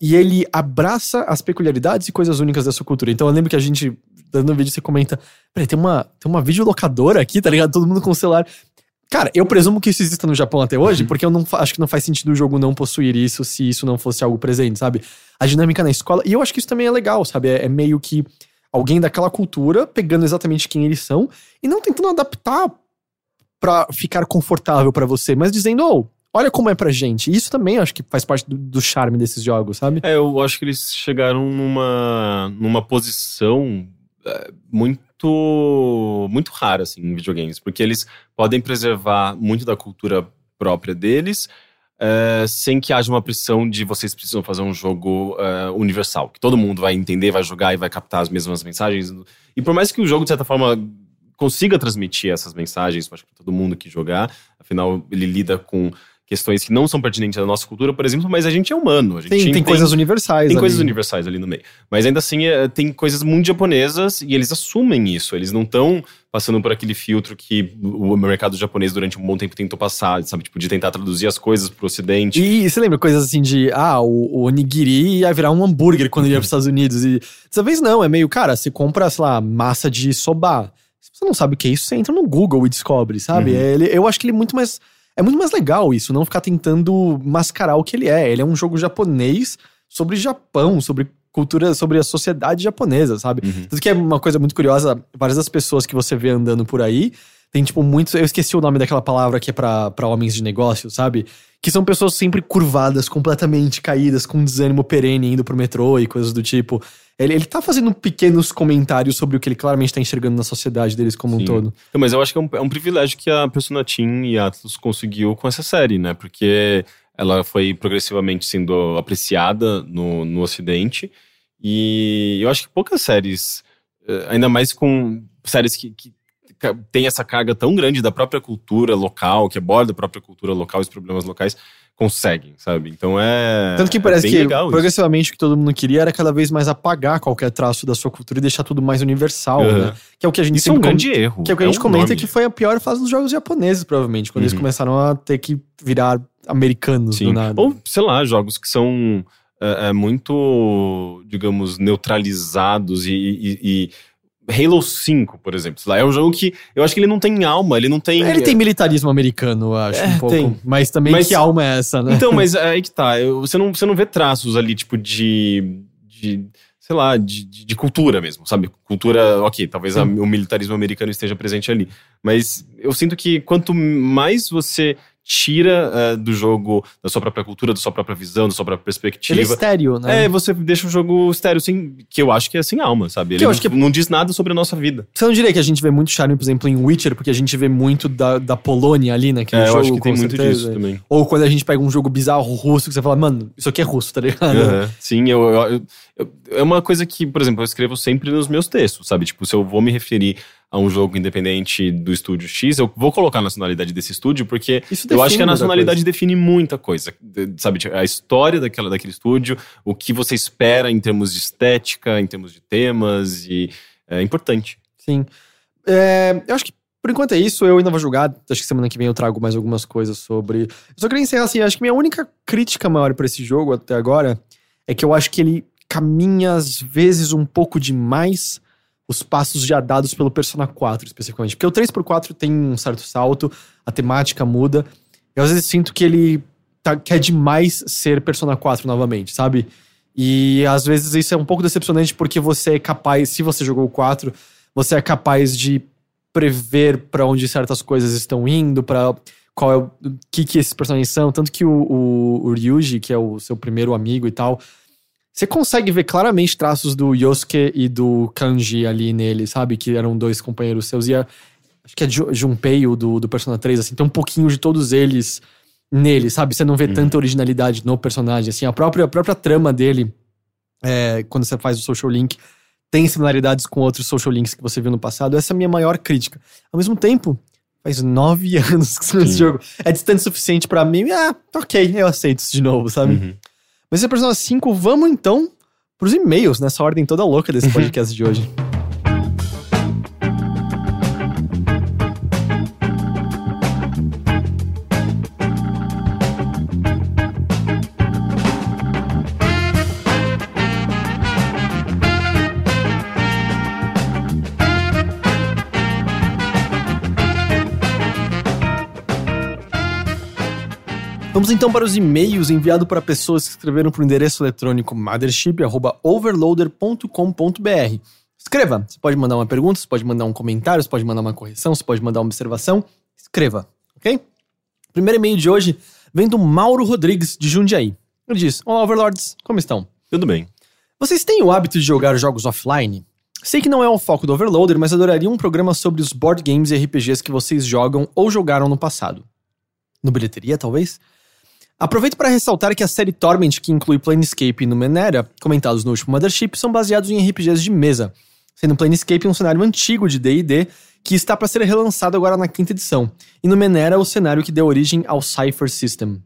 e ele abraça as peculiaridades e coisas únicas da sua cultura. Então eu lembro que a gente, dando um vídeo, você comenta, peraí, tem uma videolocadora aqui, tá ligado? Todo mundo com o celular. Cara, eu presumo que isso exista no Japão até hoje, porque eu não acho que não faz sentido o jogo não possuir isso se isso não fosse algo presente, sabe? A dinâmica na escola, e eu acho que isso também é legal, sabe? É meio que alguém daquela cultura pegando exatamente quem eles são e não tentando adaptar pra ficar confortável pra você, mas dizendo, olha como é pra gente. E isso também acho que faz parte do charme desses jogos, sabe? Eu acho que eles chegaram numa posição muito raro, assim, em videogames, porque eles podem preservar muito da cultura própria deles, sem que haja uma pressão de vocês precisam fazer um jogo universal, que todo mundo vai entender, vai jogar e vai captar as mesmas mensagens. E por mais que o jogo, de certa forma, consiga transmitir essas mensagens, acho que todo mundo que jogar, afinal, ele lida com questões que não são pertinentes da nossa cultura, por exemplo, mas a gente é humano. A gente tem coisas universais. Tem coisas universais ali no meio. Mas ainda assim, tem coisas muito japonesas e eles assumem isso. Eles não estão passando por aquele filtro que o mercado japonês durante um bom tempo tentou passar, sabe? Tipo, de tentar traduzir as coisas pro ocidente. E você lembra coisas assim de, o onigiri ia virar um hambúrguer quando ia pros Estados Unidos. E dessa vez não, é meio, cara, você compra, sei lá, massa de soba. Se você não sabe o que é isso, você entra no Google e descobre, sabe? Eu acho que ele é muito mais... É muito mais legal isso, não ficar tentando mascarar o que ele é. Ele é um jogo japonês sobre Japão, sobre cultura, sobre a sociedade japonesa, sabe? Tanto que é uma coisa muito curiosa, várias das pessoas que você vê andando por aí, tem tipo muitos... Eu esqueci o nome daquela palavra que é pra homens de negócio, sabe? Que são pessoas sempre curvadas, completamente caídas, com desânimo perene, indo pro metrô e coisas do tipo. Ele tá fazendo pequenos comentários sobre o que ele claramente tá enxergando na sociedade deles como Sim. um todo. Mas eu acho que é um privilégio que a Persona Team e a Atlus conseguiu com essa série, né? Porque ela foi progressivamente sendo apreciada no Ocidente. E eu acho que poucas séries, ainda mais com séries que tem essa carga tão grande da própria cultura local, que aborda a própria cultura local e os problemas locais, conseguem, sabe? Então tanto que parece que progressivamente o que todo mundo queria era cada vez mais apagar qualquer traço da sua cultura e deixar tudo mais universal, né? Que é o que a gente sempre... Isso é um grande erro. Que é o que a gente comenta que foi a pior fase dos jogos japoneses, provavelmente, quando eles começaram a ter que virar americanos Sim. do nada. Ou, sei lá, jogos que são muito, digamos, neutralizados e Halo 5, por exemplo, é um jogo que eu acho que ele não tem alma, ele não tem... Ele tem militarismo americano, eu acho, um pouco. Tem. Mas também que alma é essa, né? Então, mas aí que tá, você não vê traços ali, tipo, de cultura mesmo, sabe? Cultura, ok, talvez o militarismo americano esteja presente ali. Mas eu sinto que quanto mais você tira do jogo da sua própria cultura, da sua própria visão, da sua própria perspectiva. Ele é estéreo, né? É, você deixa o jogo estéreo, assim, que eu acho que é sem alma, sabe? Ele não diz nada sobre a nossa vida. Você não diria que a gente vê muito charme, por exemplo, em Witcher, porque a gente vê muito da Polônia ali naquele jogo, eu acho que tem certeza. Muito disso também. Ou quando a gente pega um jogo bizarro, russo, que você fala, mano, isso aqui é russo, tá ligado? Uhum. Sim, é uma coisa que, por exemplo, eu escrevo sempre nos meus textos, sabe? Tipo, se eu vou me referir a um jogo independente do estúdio X, eu vou colocar a nacionalidade desse estúdio, porque eu acho que a nacionalidade define muita coisa, sabe? A história daquele estúdio, o que você espera em termos de estética, em termos de temas, e é importante. Sim. Eu acho que por enquanto é isso, eu ainda vou julgar. Acho que semana que vem eu trago mais algumas coisas sobre... Eu só queria encerrar assim, acho que minha única crítica maior pra esse jogo até agora é que eu acho que ele caminha às vezes um pouco demais os passos já dados pelo Persona 4, especificamente. Porque o 3x4 tem um certo salto, a temática muda. Eu às vezes sinto que ele quer demais ser Persona 4 novamente, sabe? E às vezes isso é um pouco decepcionante porque você é capaz, se você jogou o 4, você é capaz de prever pra onde certas coisas estão indo, pra qual é o que esses personagens são. Tanto que o Ryuji, que é o seu primeiro amigo e tal... Você consegue ver claramente traços do Yosuke e do Kanji ali nele, sabe? Que eram dois companheiros seus. E acho que é Junpei, o do Persona 3, assim. Tem um pouquinho de todos eles nele, sabe? Você não vê tanta originalidade no personagem, assim. A própria trama dele, quando você faz o Social Link, tem similaridades com outros Social Links que você viu no passado. Essa é a minha maior crítica. Ao mesmo tempo, faz 9 anos que você nesse jogo. É distante o suficiente pra mim. Ok, eu aceito isso de novo, sabe? Mas esse é Persona 5, vamos então pros e-mails, nessa ordem toda louca desse podcast de hoje. Vamos então para os e-mails enviados para pessoas que escreveram para o endereço eletrônico mothership@overloader.com.br. Escreva. Você pode mandar uma pergunta, você pode mandar um comentário, você pode mandar uma correção, você pode mandar uma observação. Escreva, ok? O primeiro e-mail de hoje vem do Mauro Rodrigues, de Jundiaí. Ele diz: olá, Overlords, como estão? Tudo bem. Vocês têm o hábito de jogar jogos offline? Sei que não é o foco do Overloader, mas adoraria um programa sobre os board games e RPGs que vocês jogam ou jogaram no passado. No Bilheteria, talvez? Aproveito para ressaltar que a série Torment, que inclui Planescape e Numenera, comentados no último Mothership, são baseados em RPGs de mesa, sendo Planescape um cenário antigo de D&D que está para ser relançado agora na 5ª edição, e Numenera o cenário que deu origem ao Cypher System.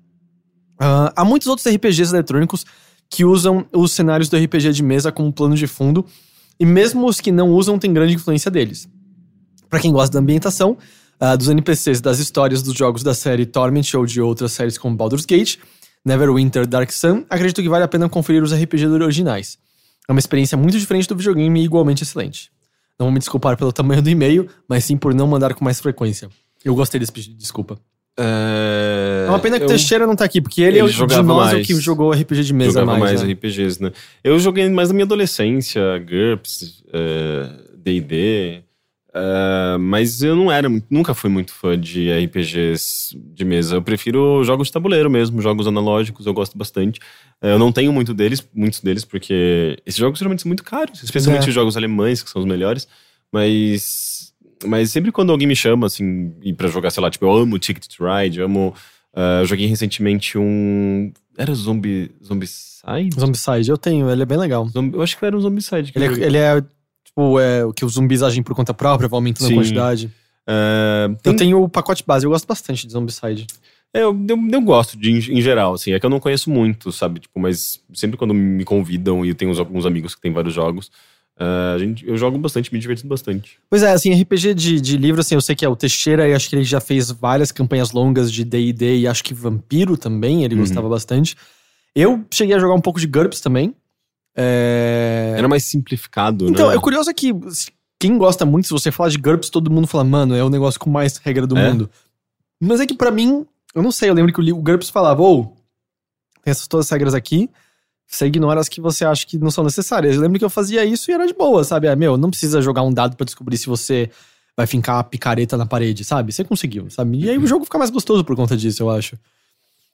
Há muitos outros RPGs eletrônicos que usam os cenários do RPG de mesa como plano de fundo, e mesmo os que não usam têm grande influência deles. Para quem gosta da ambientação, dos NPCs, das histórias dos jogos da série Torment ou de outras séries como Baldur's Gate, Neverwinter, Dark Sun, acredito que vale a pena conferir os RPGs originais. É uma experiência muito diferente do videogame e igualmente excelente. Não vou me desculpar pelo tamanho do e-mail, mas sim por não mandar com mais frequência. Eu gostei desse pedido de desculpa. É uma pena que o Teixeira não tá aqui, porque ele é o de nós o que jogou RPG de mesa mais, né? RPGs, né? Eu joguei mais na minha adolescência, GURPS, D&D... mas eu não era, nunca fui muito fã de RPGs de mesa. Eu prefiro jogos de tabuleiro mesmo, jogos analógicos, eu gosto bastante. Eu não tenho muitos deles, porque esses jogos geralmente são muito caros, especialmente os jogos alemães, que são os melhores. Mas sempre quando alguém me chama, assim, pra jogar, sei lá, tipo, eu amo Ticket to Ride, eu amo... eu joguei recentemente um... Era Zombicide? Zombicide, eu tenho, ele é bem legal. Eu acho que era um Zombicide. Ele é... Tipo, que os zumbis agem por conta própria, vai aumentando a quantidade. Eu tenho o pacote base, eu gosto bastante de Zombicide. Eu gosto, em geral, assim. É que eu não conheço muito, sabe? Tipo, mas sempre quando me convidam, e eu tenho alguns amigos que têm vários jogos, eu jogo bastante, me diverto bastante. Pois é, assim, RPG de livro, assim, eu sei que é o Teixeira, e acho que ele já fez várias campanhas longas de D&D, e acho que Vampiro também, ele gostava bastante. Eu cheguei a jogar um pouco de GURPS também. Era mais simplificado, então, né? Então, é curioso que quem gosta muito, se você falar de GURPS, todo mundo fala, mano, é o negócio com mais regra do mundo. Mas é que pra mim, eu não sei, eu lembro que o GURPS falava, tem essas todas as regras aqui, você ignora as que você acha que não são necessárias. Eu lembro que eu fazia isso e era de boa, sabe? Não precisa jogar um dado pra descobrir se você vai fincar a picareta na parede, sabe? Você conseguiu, sabe? E aí o jogo fica mais gostoso por conta disso, eu acho.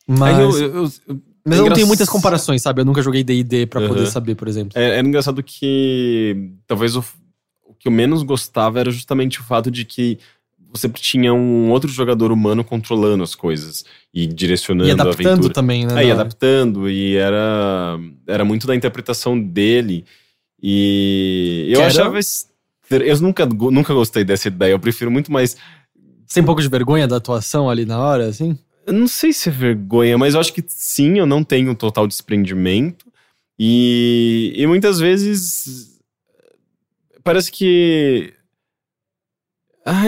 Mas eu não tenho muitas comparações, sabe? Eu nunca joguei D&D pra poder saber, por exemplo. Era engraçado que talvez o que eu menos gostava era justamente o fato de que você tinha um outro jogador humano controlando as coisas e direcionando a aventura. E adaptando também, né? E adaptando. E era muito da interpretação dele. E eu achava... Eu nunca gostei dessa ideia. Eu prefiro muito mais... Sem um pouco de vergonha da atuação ali na hora, assim? Eu não sei se é vergonha, mas eu acho que sim, eu não tenho total desprendimento. E muitas vezes... Parece que...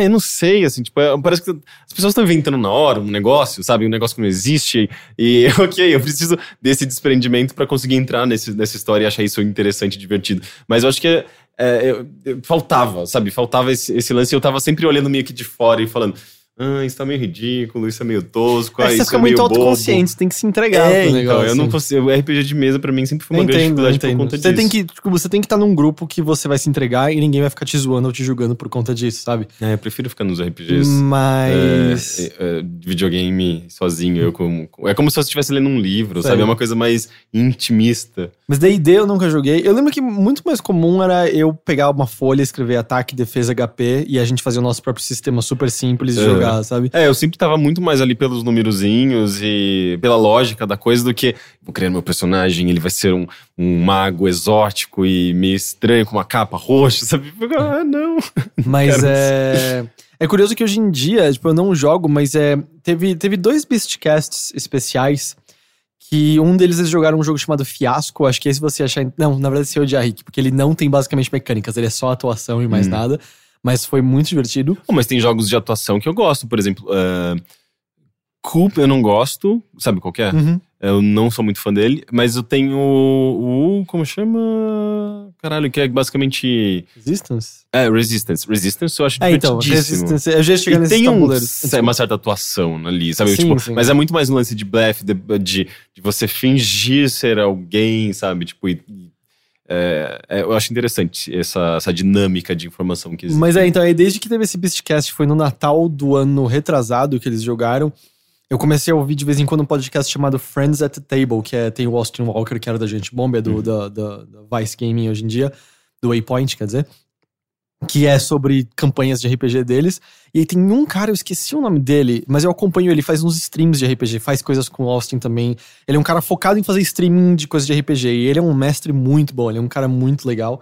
eu não sei, assim, tipo, parece que as pessoas estão inventando na hora um negócio, sabe? Um negócio que não existe. E, eu preciso desse desprendimento pra conseguir entrar nessa história e achar isso interessante e divertido. Mas eu acho que faltava, sabe? Faltava esse lance e eu tava sempre olhando meio que de fora e falando... isso tá meio ridículo, isso é meio tosco, isso fica é meio bobo. Você fica muito autoconsciente, você tem que se entregar pro negócio. Então, eu não consigo... O RPG de mesa pra mim sempre foi uma grande dificuldade por conta disso. Você tem que estar num grupo que você vai se entregar e ninguém vai ficar te zoando ou te julgando por conta disso, sabe? Eu prefiro ficar nos RPGs. Mas... videogame sozinho, é como se eu estivesse lendo um livro, sabe? É uma coisa mais intimista. Mas D&D eu nunca joguei. Eu lembro que muito mais comum era eu pegar uma folha, escrever ataque, defesa, HP e a gente fazer o nosso próprio sistema super simples e jogar. Sabe? Eu sempre tava muito mais ali pelos numerozinhos e pela lógica da coisa do que vou criar meu personagem, ele vai ser um mago exótico e meio estranho com uma capa roxa, sabe? Não. Mas é curioso que hoje em dia, tipo, eu não jogo, mas teve dois Beastcasts especiais que um deles eles jogaram um jogo chamado Fiasco, acho que esse você achar... Não, na verdade esse é o de Rick, porque ele não tem basicamente mecânicas, ele é só atuação e mais nada. Mas foi muito divertido. Mas tem jogos de atuação que eu gosto. Por exemplo, Coop eu não gosto. Sabe qual que é? Uhum. Eu não sou muito fã dele. Mas eu tenho o... Como chama? Caralho, que é basicamente... Resistance? Resistance. Resistance eu acho divertidíssimo. Então, Resistance. Eu já ia chegar nesse tabuleiro. Tem uma certa atuação ali, sabe? Sim, tipo, sim. Mas é muito mais um lance de blefe, de você fingir ser alguém, sabe? Tipo... eu acho interessante essa dinâmica de informação que existe. Mas então, desde que teve esse Beastcast, foi no Natal do ano retrasado que eles jogaram, eu comecei a ouvir de vez em quando um podcast chamado Friends at the Table, que tem o Austin Walker, que era da Giant Bomb, da Vice Gaming hoje em dia, do Waypoint, quer dizer, que é sobre campanhas de RPG deles. E aí tem um cara, eu esqueci o nome dele, mas eu acompanho ele, faz uns streams de RPG, faz coisas com o Austin também. Ele é um cara focado em fazer streaming de coisas de RPG, e ele é um mestre muito bom, ele é um cara muito legal.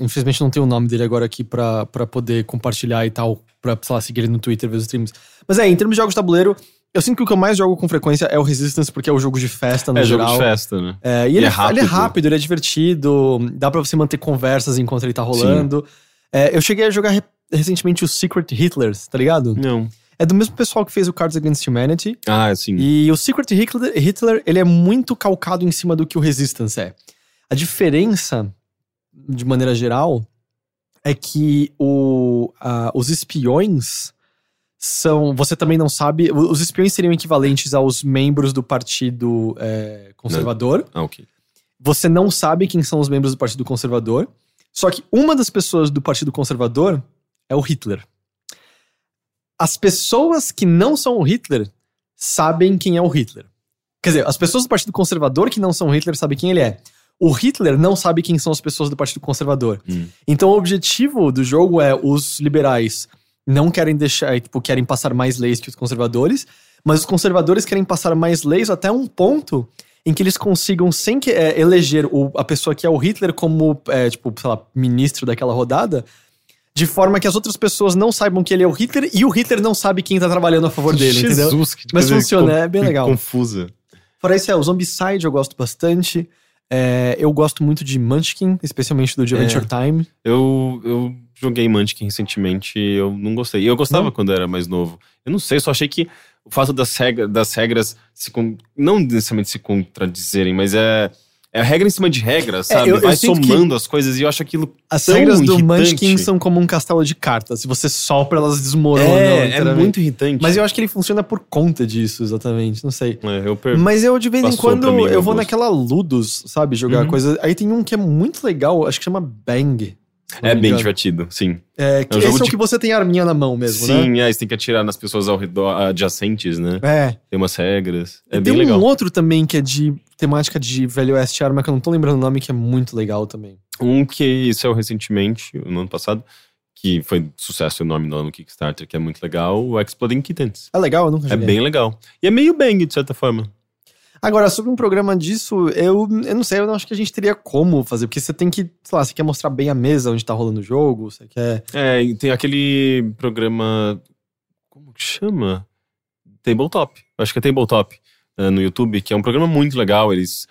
Infelizmente não tenho o nome dele agora aqui pra poder compartilhar e tal, pra, sei lá, seguir ele no Twitter, ver os streams. Mas em termos de jogos de tabuleiro, eu sinto que o que eu mais jogo com frequência é o Resistance, porque é o jogo de festa, no geral. É jogo de festa, né? E ele é rápido. Ele é rápido, ele é divertido, dá pra você manter conversas enquanto ele tá rolando. Eu cheguei a jogar recentemente o Secret Hitlers, tá ligado? Não. É do mesmo pessoal que fez o Cards Against Humanity. Sim. E o Secret Hitler, ele é muito calcado em cima do que o Resistance é. A diferença, de maneira geral, é que os espiões... Você também não sabe... Os espiões seriam equivalentes aos membros do Partido Conservador. Ok. Você não sabe quem são os membros do Partido Conservador. Só que uma das pessoas do Partido Conservador é o Hitler. As pessoas que não são o Hitler sabem quem é o Hitler. Quer dizer, as pessoas do Partido Conservador que não são o Hitler sabem quem ele é. O Hitler não sabe quem são as pessoas do Partido Conservador. Então o objetivo do jogo é os liberais... não querem deixar, tipo, querem passar mais leis que os conservadores, mas os conservadores querem passar mais leis até um ponto em que eles consigam, sem que, eleger a pessoa que é o Hitler como, tipo, sei lá, ministro daquela rodada, de forma que as outras pessoas não saibam que ele é o Hitler e o Hitler não sabe quem tá trabalhando a favor dele, Jesus, entendeu? Mas funciona, é bem legal. Confusa. Fora isso, o Zombicide eu gosto bastante. Eu gosto muito de Munchkin, especialmente do Adventure Time. Eu joguei Munchkin recentemente e eu não gostei. Eu gostava quando era mais novo. Eu não sei, só achei que o fato das regras não necessariamente se contradizerem, mas é regra em cima de regra, sabe? Vai somando as coisas e eu acho aquilo as tão regras do irritante. Munchkin são como um castelo de cartas. Se você sopra, elas desmoronam. É muito irritante. Mas eu acho que ele funciona por conta disso, exatamente. Não sei. Mas eu, de vez em quando, eu vou naquela Ludus, sabe? Jogar coisas... Aí tem um que é muito legal, acho que chama Bang. É bem divertido, sim. É um jogo que você tem arminha na mão mesmo, sim, né? Sim, você tem que atirar nas pessoas ao redor, adjacentes, né? É. Tem umas regras, é bem legal. Tem um outro também que é de temática de Velho Oeste Arma, que eu não tô lembrando o nome, que é muito legal também. Um que saiu recentemente, no ano passado, que foi sucesso enorme no Kickstarter, que é muito legal, o Exploding Kittens. É legal, eu nunca joguei. É bem legal. E é meio bang, de certa forma. Agora, sobre um programa disso, eu não sei, eu não acho que a gente teria como fazer, porque você tem que, sei lá, você quer mostrar bem a mesa onde tá rolando o jogo, você quer... Tem aquele programa, como que chama? Tabletop, acho que é Tabletop, no YouTube, que é um programa muito legal, eles...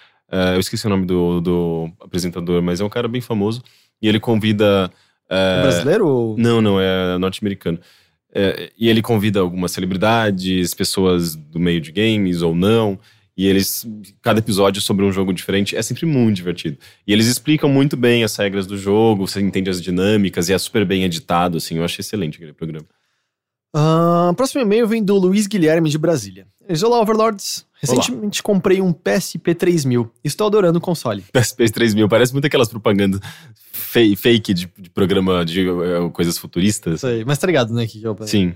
eu esqueci o nome do apresentador, mas é um cara bem famoso, e ele convida... É brasileiro ou... Não, é norte-americano. E ele convida algumas celebridades, pessoas do meio de games ou não... E eles, cada episódio sobre um jogo diferente, é sempre muito divertido. E eles explicam muito bem as regras do jogo, você entende as dinâmicas e é super bem editado, assim. Eu achei excelente aquele programa. Próximo e-mail vem do Luiz Guilherme de Brasília. Olá, Overlords. Recentemente comprei um PSP 3000. Estou adorando o console. PSP 3000, parece muito aquelas propagandas fake de programa de coisas futuristas. Sei, mas tá ligado, né? Sim.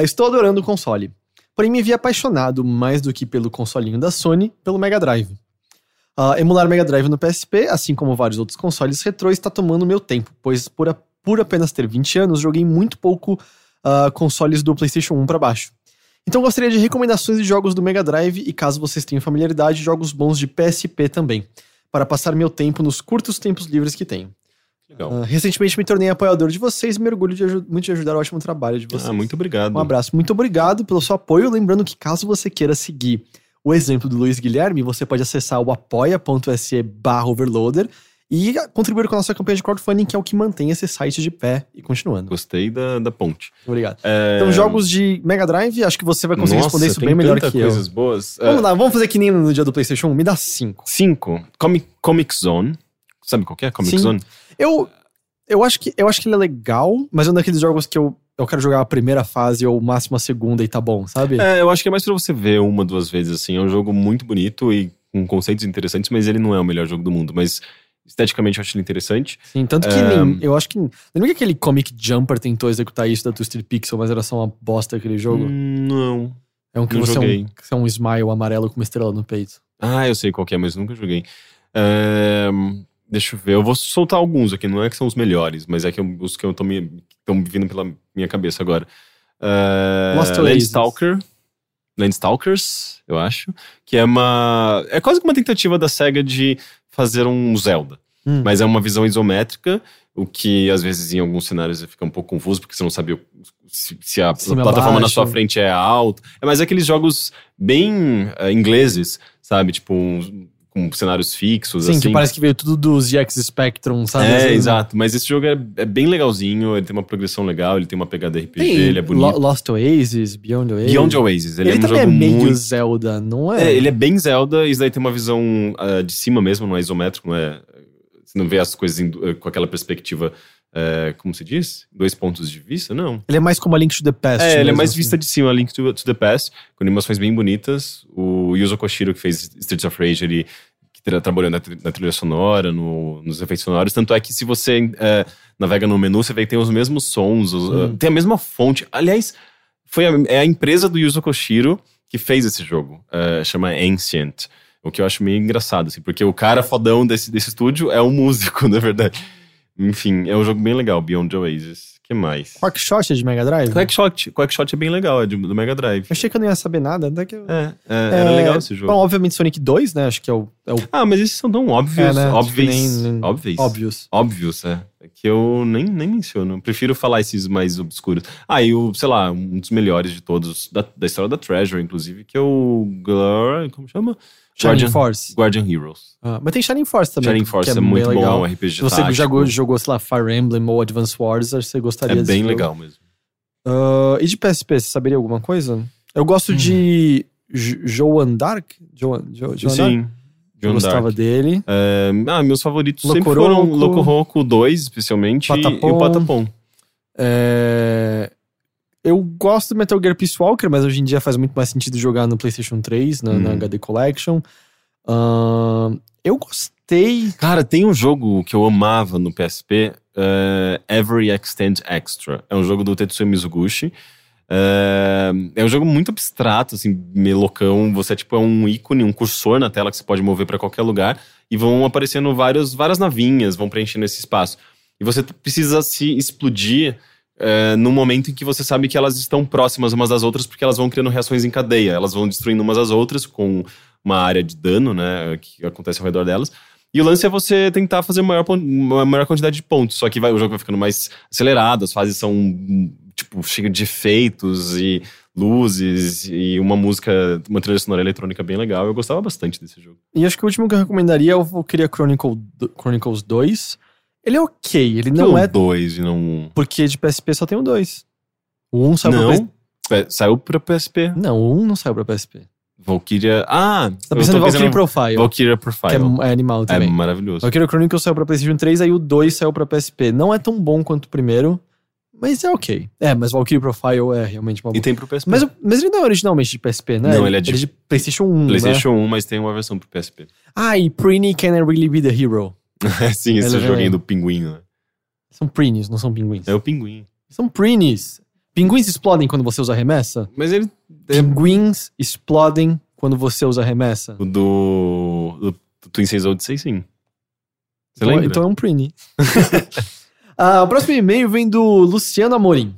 Estou adorando o console. Porém, me vi apaixonado mais do que pelo consolinho da Sony, pelo Mega Drive. Emular Mega Drive no PSP, assim como vários outros consoles retrô, está tomando meu tempo, pois por apenas ter 20 anos, joguei muito pouco consoles do PlayStation 1 para baixo. Então gostaria de recomendações de jogos do Mega Drive e, caso vocês tenham familiaridade, jogos bons de PSP também, para passar meu tempo nos curtos tempos livres que tenho. Legal. Recentemente me tornei apoiador de vocês e me orgulho muito de ajudar o ótimo trabalho de vocês. Muito obrigado. Um abraço. Muito obrigado pelo seu apoio. Lembrando que caso você queira seguir o exemplo do Luiz Guilherme, você pode acessar o apoia.se/overloader e contribuir com a nossa campanha de crowdfunding, que é o que mantém esse site de pé e continuando. Gostei da ponte. Obrigado. Então, jogos de Mega Drive, acho que você vai conseguir responder isso bem melhor que eu. Coisas boas. Vamos lá, vamos fazer que nem no dia do PlayStation 1. Me dá 5. 5. Comic Zone. Sabe qual que é? Comic Sim. Zone. Eu acho que ele é legal, mas é um daqueles jogos que eu quero jogar a primeira fase ou máximo a segunda e tá bom, sabe? Eu acho que é mais pra você ver uma, duas vezes, assim. É um jogo muito bonito e com conceitos interessantes, mas ele não é o melhor jogo do mundo. Mas esteticamente eu acho ele interessante. Sim, tanto que eu acho que... Lembra que aquele Comic Jumper tentou executar isso da Twisted Pixel, mas era só uma bosta aquele jogo? Não. É um que você é um smile amarelo com uma estrela no peito. Eu sei qual que é, mas nunca joguei. Deixa eu ver, eu vou soltar alguns aqui, não é que são os melhores, mas é que os que estão me vindo pela minha cabeça agora. Landstalkers, eu acho, que é quase que uma tentativa da SEGA de fazer um Zelda. Mas é uma visão isométrica, o que às vezes em alguns cenários fica um pouco confuso, porque você não sabe se a plataforma na sua frente é alta. Mas é aqueles jogos bem ingleses, sabe? Tipo... com cenários fixos, assim. Sim, que parece que veio tudo dos ZX Spectrum, sabe? Exato. Mas esse jogo é bem legalzinho, ele tem uma progressão legal, ele tem uma pegada RPG, ele é bonito. Lost Oasis, Beyond Oasis. Ele também é meio muito... Zelda, não é? Ele é bem Zelda, isso daí tem uma visão de cima mesmo, não é isométrico, não é... Você não vê as coisas com aquela perspectiva... como se diz? 2 pontos de vista? Não. Ele é mais como a Link to the Past. Ele é mais assim. Vista de cima, a Link to the Past, com animações bem bonitas. O Yuzo Koshiro, que fez Streets of Rage, ele que trabalhou na trilha sonora, nos efeitos sonoros. Tanto é que se você navega no menu, você vê que tem os mesmos sons, tem a mesma fonte. Aliás, é a empresa do Yuzo Koshiro que fez esse jogo. Chama Ancient. O que eu acho meio engraçado, assim, porque o cara fodão desse estúdio é um músico, na verdade. Enfim, é um jogo bem legal, Beyond Oasis. O que mais? Quackshot é de Mega Drive? Quackshot é bem legal, é do Mega Drive. Eu achei que eu não ia saber nada. Até que era legal esse jogo. Bom, obviamente Sonic 2, né? Acho que é o... mas esses são tão óbvios. Né? Óbvios, que eu nem menciono. Eu prefiro falar esses mais obscuros. E o, sei lá, um dos melhores de todos, da história da Treasure, inclusive, que é o... Como chama? Guardian Heroes. Mas tem Shining Force também. Shining Force é muito legal. Bom, é um RPG de tático. Se você jogou, sei lá, Fire Emblem ou Advance Wars, você gostaria desse jogo. É bem legal mesmo. E de PSP, você saberia alguma coisa? Eu gosto de Joan d'Arc. Sim. Eu gostava dele. Meus favoritos sempre foram Locoroco 2, especialmente, e o Patapom. Eu gosto do Metal Gear Peace Walker, mas hoje em dia faz muito mais sentido jogar no PlayStation 3, na HD Collection. Eu gostei... Cara, tem um jogo que eu amava no PSP, Every Extend Extra. É um jogo do Tetsuya Mizuguchi. É um jogo muito abstrato, assim, melocão. Você é um ícone, um cursor na tela que você pode mover pra qualquer lugar e vão aparecendo várias navinhas, vão preenchendo esse espaço. E você precisa se explodir no momento em que você sabe que elas estão próximas umas das outras, porque elas vão criando reações em cadeia. Elas vão destruindo umas às outras com uma área de dano, né, que acontece ao redor delas. E o lance é você tentar fazer maior quantidade de pontos. Só que o jogo vai ficando mais acelerado, as fases são cheio de efeitos e luzes e uma trilha sonora eletrônica bem legal. Eu gostava bastante desse jogo. E acho que o último que eu recomendaria é o Valkyria Chronicles 2. Ele é ok, ele não é... 2 e não 1. Porque de PSP só tem o 2. O 1 saiu pra PSP. Saiu pra PSP? Não, o 1 não saiu pra PSP. Valkyria... Ah! Você tá pensando em Valkyria Profile. Valkyria Profile. Que é animal também. É maravilhoso. Valkyria Chronicles saiu pra PlayStation 3, aí o 2 saiu pra PSP. Não é tão bom quanto o primeiro, mas é ok. Mas Valkyrie Profile é realmente uma boa. E tem pro PSP. Mas ele não é originalmente de PSP, né? Não, ele é de PlayStation 1, PlayStation 1, mas tem uma versão pro PSP. Ah, e Prini Can I Really Be The Hero? Sim, esse joguinho do pinguim, né? São prinis, não são pinguins. É o pinguim. São prinis. Pinguins explodem quando você usa remessa? Mas ele... Pinguins explodem quando você usa remessa. O do Twin 6 Odyssey, sim. Você lembra? Então é um prini. O próximo e-mail vem do Luciano Amorim.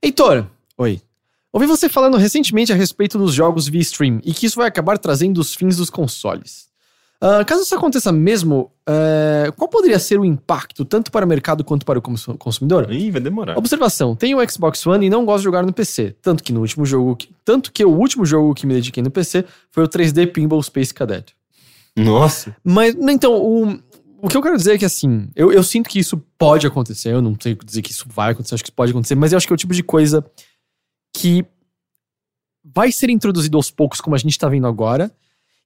Heitor. Oi. Ouvi você falando recentemente a respeito dos jogos via stream e que isso vai acabar trazendo os fins dos consoles. Caso isso aconteça mesmo, qual poderia ser o impacto, tanto para o mercado quanto para o consumidor? Ih, vai demorar. Observação, tenho o Xbox One e não gosto de jogar no PC. Tanto que o último jogo que me dediquei no PC foi o 3D Pinball Space Cadet. Nossa! Mas, então, o que eu quero dizer é que, assim, eu sinto que isso pode acontecer. Eu não tenho que dizer que isso vai acontecer, acho que isso pode acontecer. Mas eu acho que é o tipo de coisa que vai ser introduzido aos poucos, como a gente está vendo agora.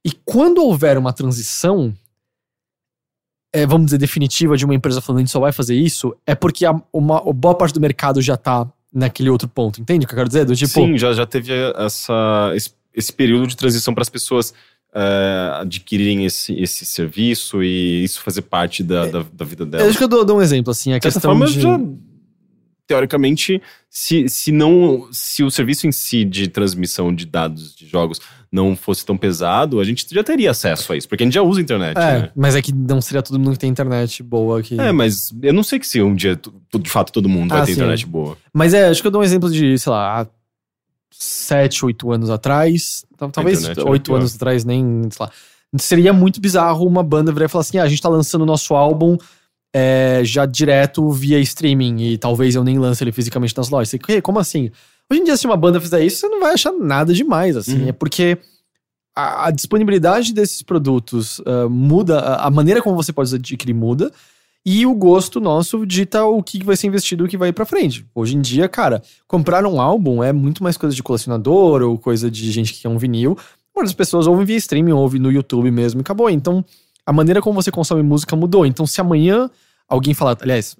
E quando houver uma transição, vamos dizer, definitiva, de uma empresa falando que a gente só vai fazer isso, é porque a boa parte do mercado já tá naquele outro ponto. Entende o que eu quero dizer? Sim, já teve esse período de transição para as pessoas adquirirem esse serviço e isso fazer parte da vida delas. Eu acho que eu dou um exemplo, assim, a questão forma, de... Teoricamente, se o serviço em si de transmissão de dados de jogos não fosse tão pesado, a gente já teria acesso a isso, porque a gente já usa a internet, né? Mas é que não seria todo mundo que tem internet boa aqui. Mas eu não sei que se um dia, de fato, todo mundo vai ter internet boa. Mas acho que eu dou um exemplo de, sei lá, 7, 8 anos atrás, talvez 8 anos atrás, nem, sei lá. Seria muito bizarro uma banda virar e falar assim, a gente tá lançando o nosso álbum... já direto via streaming e talvez eu nem lance ele fisicamente nas lojas. Como assim? Hoje em dia, se uma banda fizer isso, você não vai achar nada demais, assim. É porque a disponibilidade desses produtos muda, a maneira como você pode adquirir muda, e o gosto nosso dita o que vai ser investido e o que vai ir pra frente. Hoje em dia, cara, comprar um álbum é muito mais coisa de colecionador ou coisa de gente que quer um vinil. Muitas pessoas ouvem via streaming, ouvem no YouTube mesmo e acabou. Então, a maneira como você consome música mudou. Então, se amanhã alguém falar... Aliás,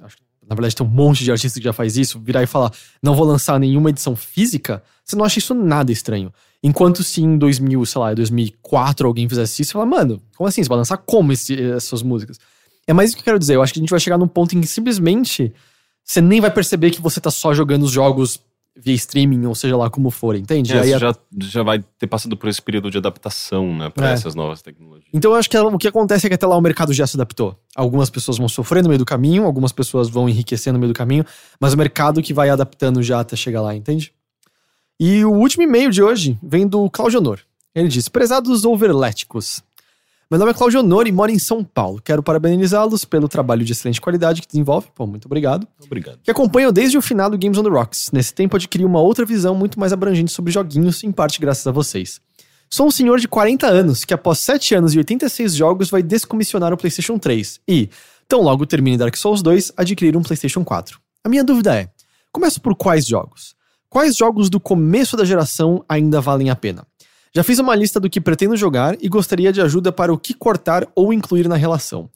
na verdade tem um monte de artista que já faz isso. Virar e falar, não vou lançar nenhuma edição física. Você não acha isso nada estranho. Enquanto se em 2004 alguém fizesse isso, você fala, mano, como assim? Você vai lançar como essas músicas? É mais isso que eu quero dizer. Eu acho que a gente vai chegar num ponto em que simplesmente você nem vai perceber que você tá só jogando os jogos via streaming, ou seja lá como for, entende? Aí já vai ter passado por esse período de adaptação, né, pra essas novas tecnologias. Então eu acho que o que acontece é que até lá o mercado já se adaptou. Algumas pessoas vão sofrer no meio do caminho, algumas pessoas vão enriquecer no meio do caminho, mas o mercado que vai adaptando já até chegar lá, entende? E o último e-mail de hoje vem do Cláudio Honor. Ele diz, prezados overléticos, meu nome é Cláudio Honor e moro em São Paulo. Quero parabenizá-los pelo trabalho de excelente qualidade que desenvolve. Pô, muito obrigado. Obrigado. Que acompanho desde o final do Games on the Rocks. Nesse tempo adquiri uma outra visão muito mais abrangente sobre joguinhos, em parte graças a vocês. Sou um senhor de 40 anos que após 7 anos e 86 jogos vai descomissionar o PlayStation 3 e, tão logo termine Dark Souls 2, adquirir um PlayStation 4. A minha dúvida é, começo por quais jogos? Quais jogos do começo da geração ainda valem a pena? Já fiz uma lista do que pretendo jogar e gostaria de ajuda para o que cortar ou incluir na relação.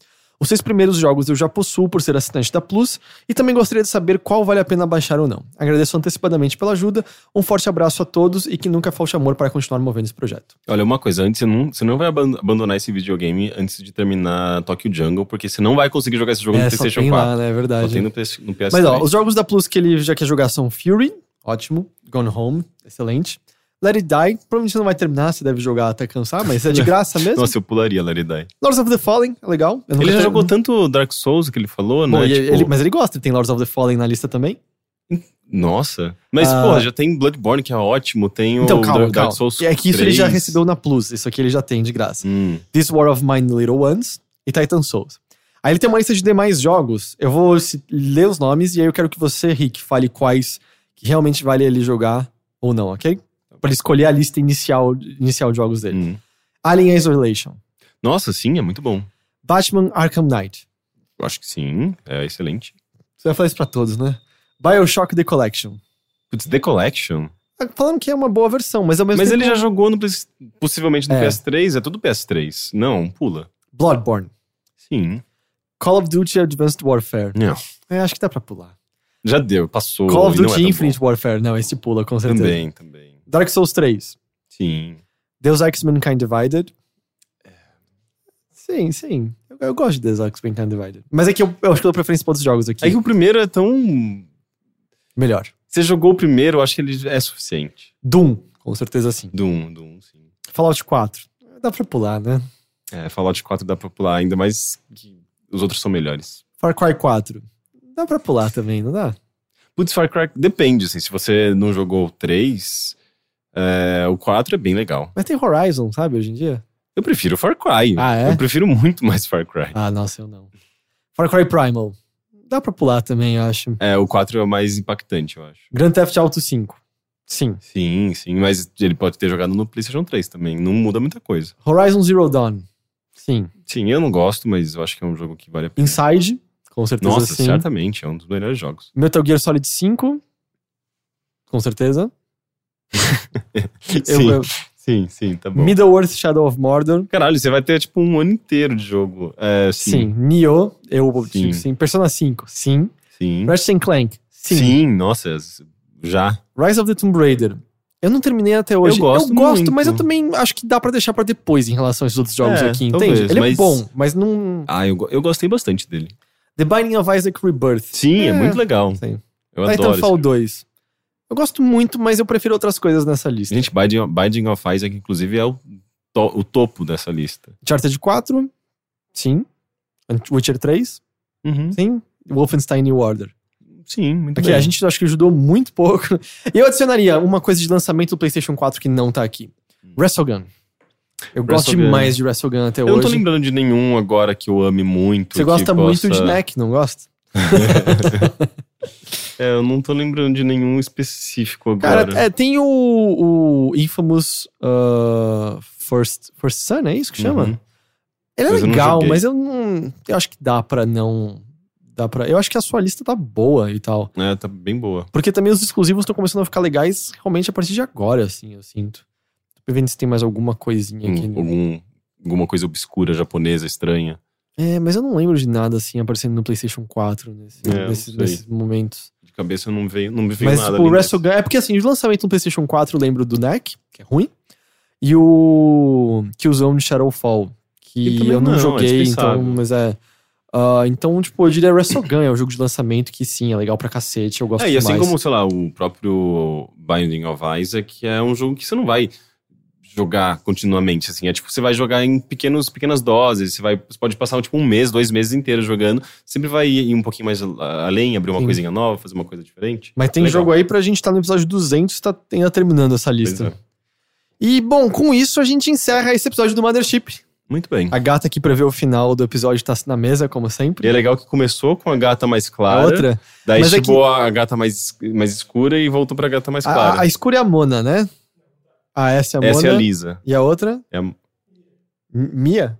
Os 6 primeiros jogos eu já possuo por ser assinante da Plus e também gostaria de saber qual vale a pena baixar ou não. Agradeço antecipadamente pela ajuda, um forte abraço a todos e que nunca falte amor para continuar movendo esse projeto. Olha, uma coisa, antes você não vai abandonar esse videogame antes de terminar Tokyo Jungle, porque você não vai conseguir jogar esse jogo no PlayStation 4. Lá, né? É verdade. Só tem no PS3. Mas ó, os jogos da Plus que ele já quer jogar são Fury, ótimo, Gone Home, excelente. Let It Die, provavelmente você não vai terminar, você deve jogar até cansar, mas é de graça mesmo. Nossa, eu pularia Let It Die. Lords of the Fallen, é legal. Ele já jogou tanto Dark Souls que ele falou, né? Mas ele gosta, tem Lords of the Fallen na lista também. Nossa. Mas, já tem Bloodborne, que é ótimo, tem então, Dark Souls 3. É que isso ele já recebeu na Plus, isso aqui ele já tem de graça. This War of Mine Little Ones e Titan Souls. Aí ele tem uma lista de demais jogos, eu vou ler os nomes e aí eu quero que você, Rick, fale quais que realmente vale ele jogar ou não, ok? Pra ele escolher a lista inicial de jogos dele. Alien Isolation. Nossa, sim, é muito bom. Batman Arkham Knight. Eu acho que sim, é excelente. Você vai falar isso pra todos, né? BioShock The Collection. Putz, The Collection? Tá falando que é uma boa versão, mas ao mesmo tempo... Mas ele já jogou possivelmente no PS3, é tudo PS3. Não, pula. Bloodborne. Sim. Call of Duty Advanced Warfare. Não. É, acho que dá pra pular. Já deu, passou. Call of Duty Infinite Warfare. Não, esse pula, com certeza. Também. Dark Souls 3. Sim. Deus Ex Mankind Divided. Sim, sim. Eu gosto de Deus Ex Mankind Divided. Mas é que eu acho que eu dou preferência para outros jogos aqui. É que o primeiro é tão... Melhor. Você jogou o primeiro, eu acho que ele é suficiente. Doom. Com certeza sim. Doom, sim. Fallout 4. Dá pra pular, né? É, Fallout 4 dá pra pular. Ainda mais que os outros são melhores. Far Cry 4. Dá pra pular também, não dá? Putz, Far Cry... Depende, assim. Se você não jogou o 3... o 4 é bem legal. Mas tem Horizon, sabe, hoje em dia? Eu prefiro Far Cry. Ah, é? Eu prefiro muito mais Far Cry. Ah, nossa, eu não. Far Cry Primal. Dá pra pular também, eu acho. É, o 4 é o mais impactante, eu acho. Grand Theft Auto 5. Sim. Sim, mas ele pode ter jogado no PlayStation 3 também. Não muda muita coisa. Horizon Zero Dawn. Sim. Sim, eu não gosto, mas eu acho que é um jogo que vale a pena. Inside, com certeza. Nossa, sim. Certamente, é um dos melhores jogos. Metal Gear Solid 5. Com certeza. Sim, tá bom. Middle-earth Shadow of Mordor. Caralho, você vai ter tipo um ano inteiro de jogo. Sim. Nioh, sim. Persona 5, sim. Ratchet & Clank, sim, nossa, já. Rise of the Tomb Raider. Eu não terminei até hoje. Eu gosto, mas eu também acho que dá pra deixar pra depois em relação a esses outros jogos aqui, entende? Talvez, ele é bom, mas não... Ah, eu gostei bastante dele. The Binding of Isaac Rebirth. Sim, é muito legal. Sim. Eu adoro. Titanfall 2. Eu gosto muito, mas eu prefiro outras coisas nessa lista. Gente, Binding of Isaac, inclusive, é o topo dessa lista. Uncharted 4, sim. Witcher 3, sim. Wolfenstein New Order. Sim, muito bem. A gente acho que ajudou muito pouco. E eu adicionaria uma coisa de lançamento do PlayStation 4 que não tá aqui. WrestleGun. Eu gosto demais de WrestleGun até hoje. Eu não tô lembrando de nenhum agora que eu ame muito. Você gosta muito de Knack, não gosta? Eu não tô lembrando de nenhum específico agora. Cara, tem o Infamous First Son, é isso que chama? Ele é legal, mas eu acho que dá pra não... Eu acho que a sua lista tá boa e tal. É, tá bem boa. Porque também os exclusivos estão começando a ficar legais realmente a partir de agora, assim, eu sinto. Tô vendo se tem mais alguma coisinha aqui. Alguma coisa obscura, japonesa, estranha. É, mas eu não lembro de nada assim aparecendo no PlayStation 4 nesses momentos. De cabeça eu não me veio nada. Mas o WrestleGun... É porque assim, de lançamento no PlayStation 4 eu lembro do Knack, que é ruim. E o Killzone Shadowfall, que eu não joguei, então... Mas é... então, tipo, eu diria WrestleGun é o jogo de lançamento que sim, é legal pra cacete, eu gosto demais. E assim como, sei lá, o próprio Binding of Isaac é um jogo que você não vai... jogar continuamente, assim, é tipo, você vai jogar em pequenas doses, você pode passar tipo um mês, 2 meses inteiro jogando, sempre vai ir um pouquinho mais além, abrir uma coisinha nova, fazer uma coisa diferente. Mas tem jogo aí pra gente estar no episódio 200 e tá ainda terminando essa lista. E bom, com isso a gente encerra esse episódio do Mothership. Muito bem. A gata que prevê o final do episódio tá na mesa, como sempre. E é legal que começou com a gata mais clara. A outra. Daí chegou a gata mais escura e voltou pra gata mais clara. A escura é a Mona, né? Essa é a Mona. Essa é a Lisa. E a outra? É a... Mia?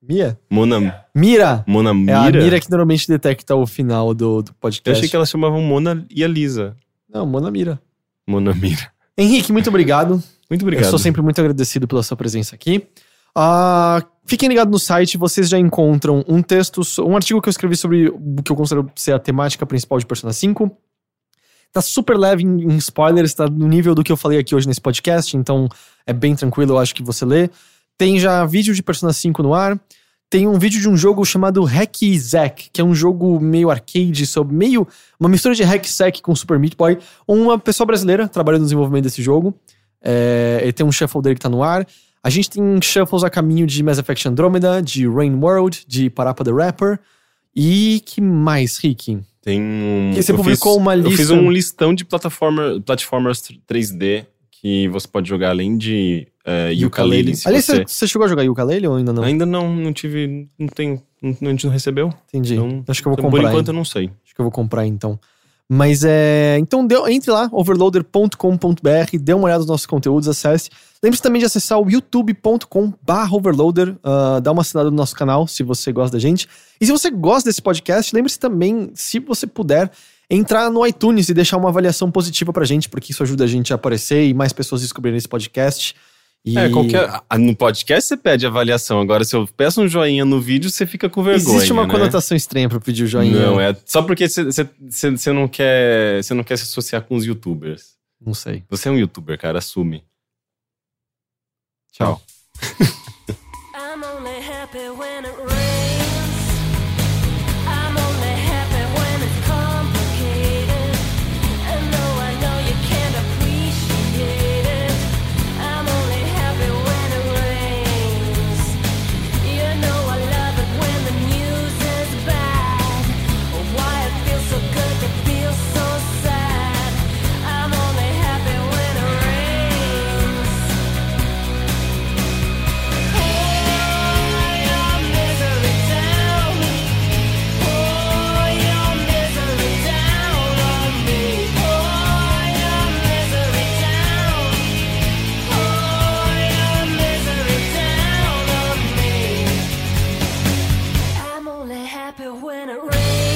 Mia? Mona... Mira. Mona Mira? É a Mira que normalmente detecta o final do podcast. Eu achei que elas chamavam Mona e a Lisa. Não, Mona Mira. Mona Mira. Henrique, muito obrigado. Muito obrigado. Eu sou sempre muito agradecido pela sua presença aqui. Fiquem ligados no site, vocês já encontram um texto, um artigo que eu escrevi sobre o que eu considero ser a temática principal de Persona 5. Tá super leve em spoilers, tá no nível do que eu falei aqui hoje nesse podcast, então é bem tranquilo, eu acho que você lê. Tem já vídeo de Persona 5 no ar. Tem um vídeo de um jogo chamado Hack-Zack, que é um jogo meio arcade, meio uma mistura de Hack-Sack com Super Meat Boy. Uma pessoa brasileira trabalhando no desenvolvimento desse jogo. Ele tem um shuffle dele que tá no ar. A gente tem shuffles a caminho de Mass Effect Andromeda, de Rain World, de Parappa the Rapper. E que mais, Rick? Tem um... Você publicou uma lista... Eu fiz um listão de platformers 3D que você pode jogar além de... Yooka-Laylee. Aliás, você chegou a jogar Yooka-Laylee ou ainda não? Ainda não tive. Não tem. A gente não recebeu. Entendi. Então, acho que eu vou comprar. Por enquanto eu não sei. Acho que eu vou comprar então. Mas é. Então entre lá, overloader.com.br, dê uma olhada nos nossos conteúdos, acesse. Lembre-se também de acessar o youtube.com/overloader, dá uma assinada no nosso canal se você gosta da gente. E se você gosta desse podcast, lembre-se também, se você puder, entrar no iTunes e deixar uma avaliação positiva pra gente, porque isso ajuda a gente a aparecer e mais pessoas descobrirem esse podcast. E... No podcast você pede avaliação. Agora, se eu peço um joinha no vídeo, você fica com vergonha. Existe uma conotação estranha pra pedir o joinha. Não, é só porque você não quer se associar com os youtubers. Não sei. Você é um youtuber, cara, assume. Tchau. I'm only happy when it rains. I'm only happy when it's complicated. And though I know you can't appreciate. Happy when it rains.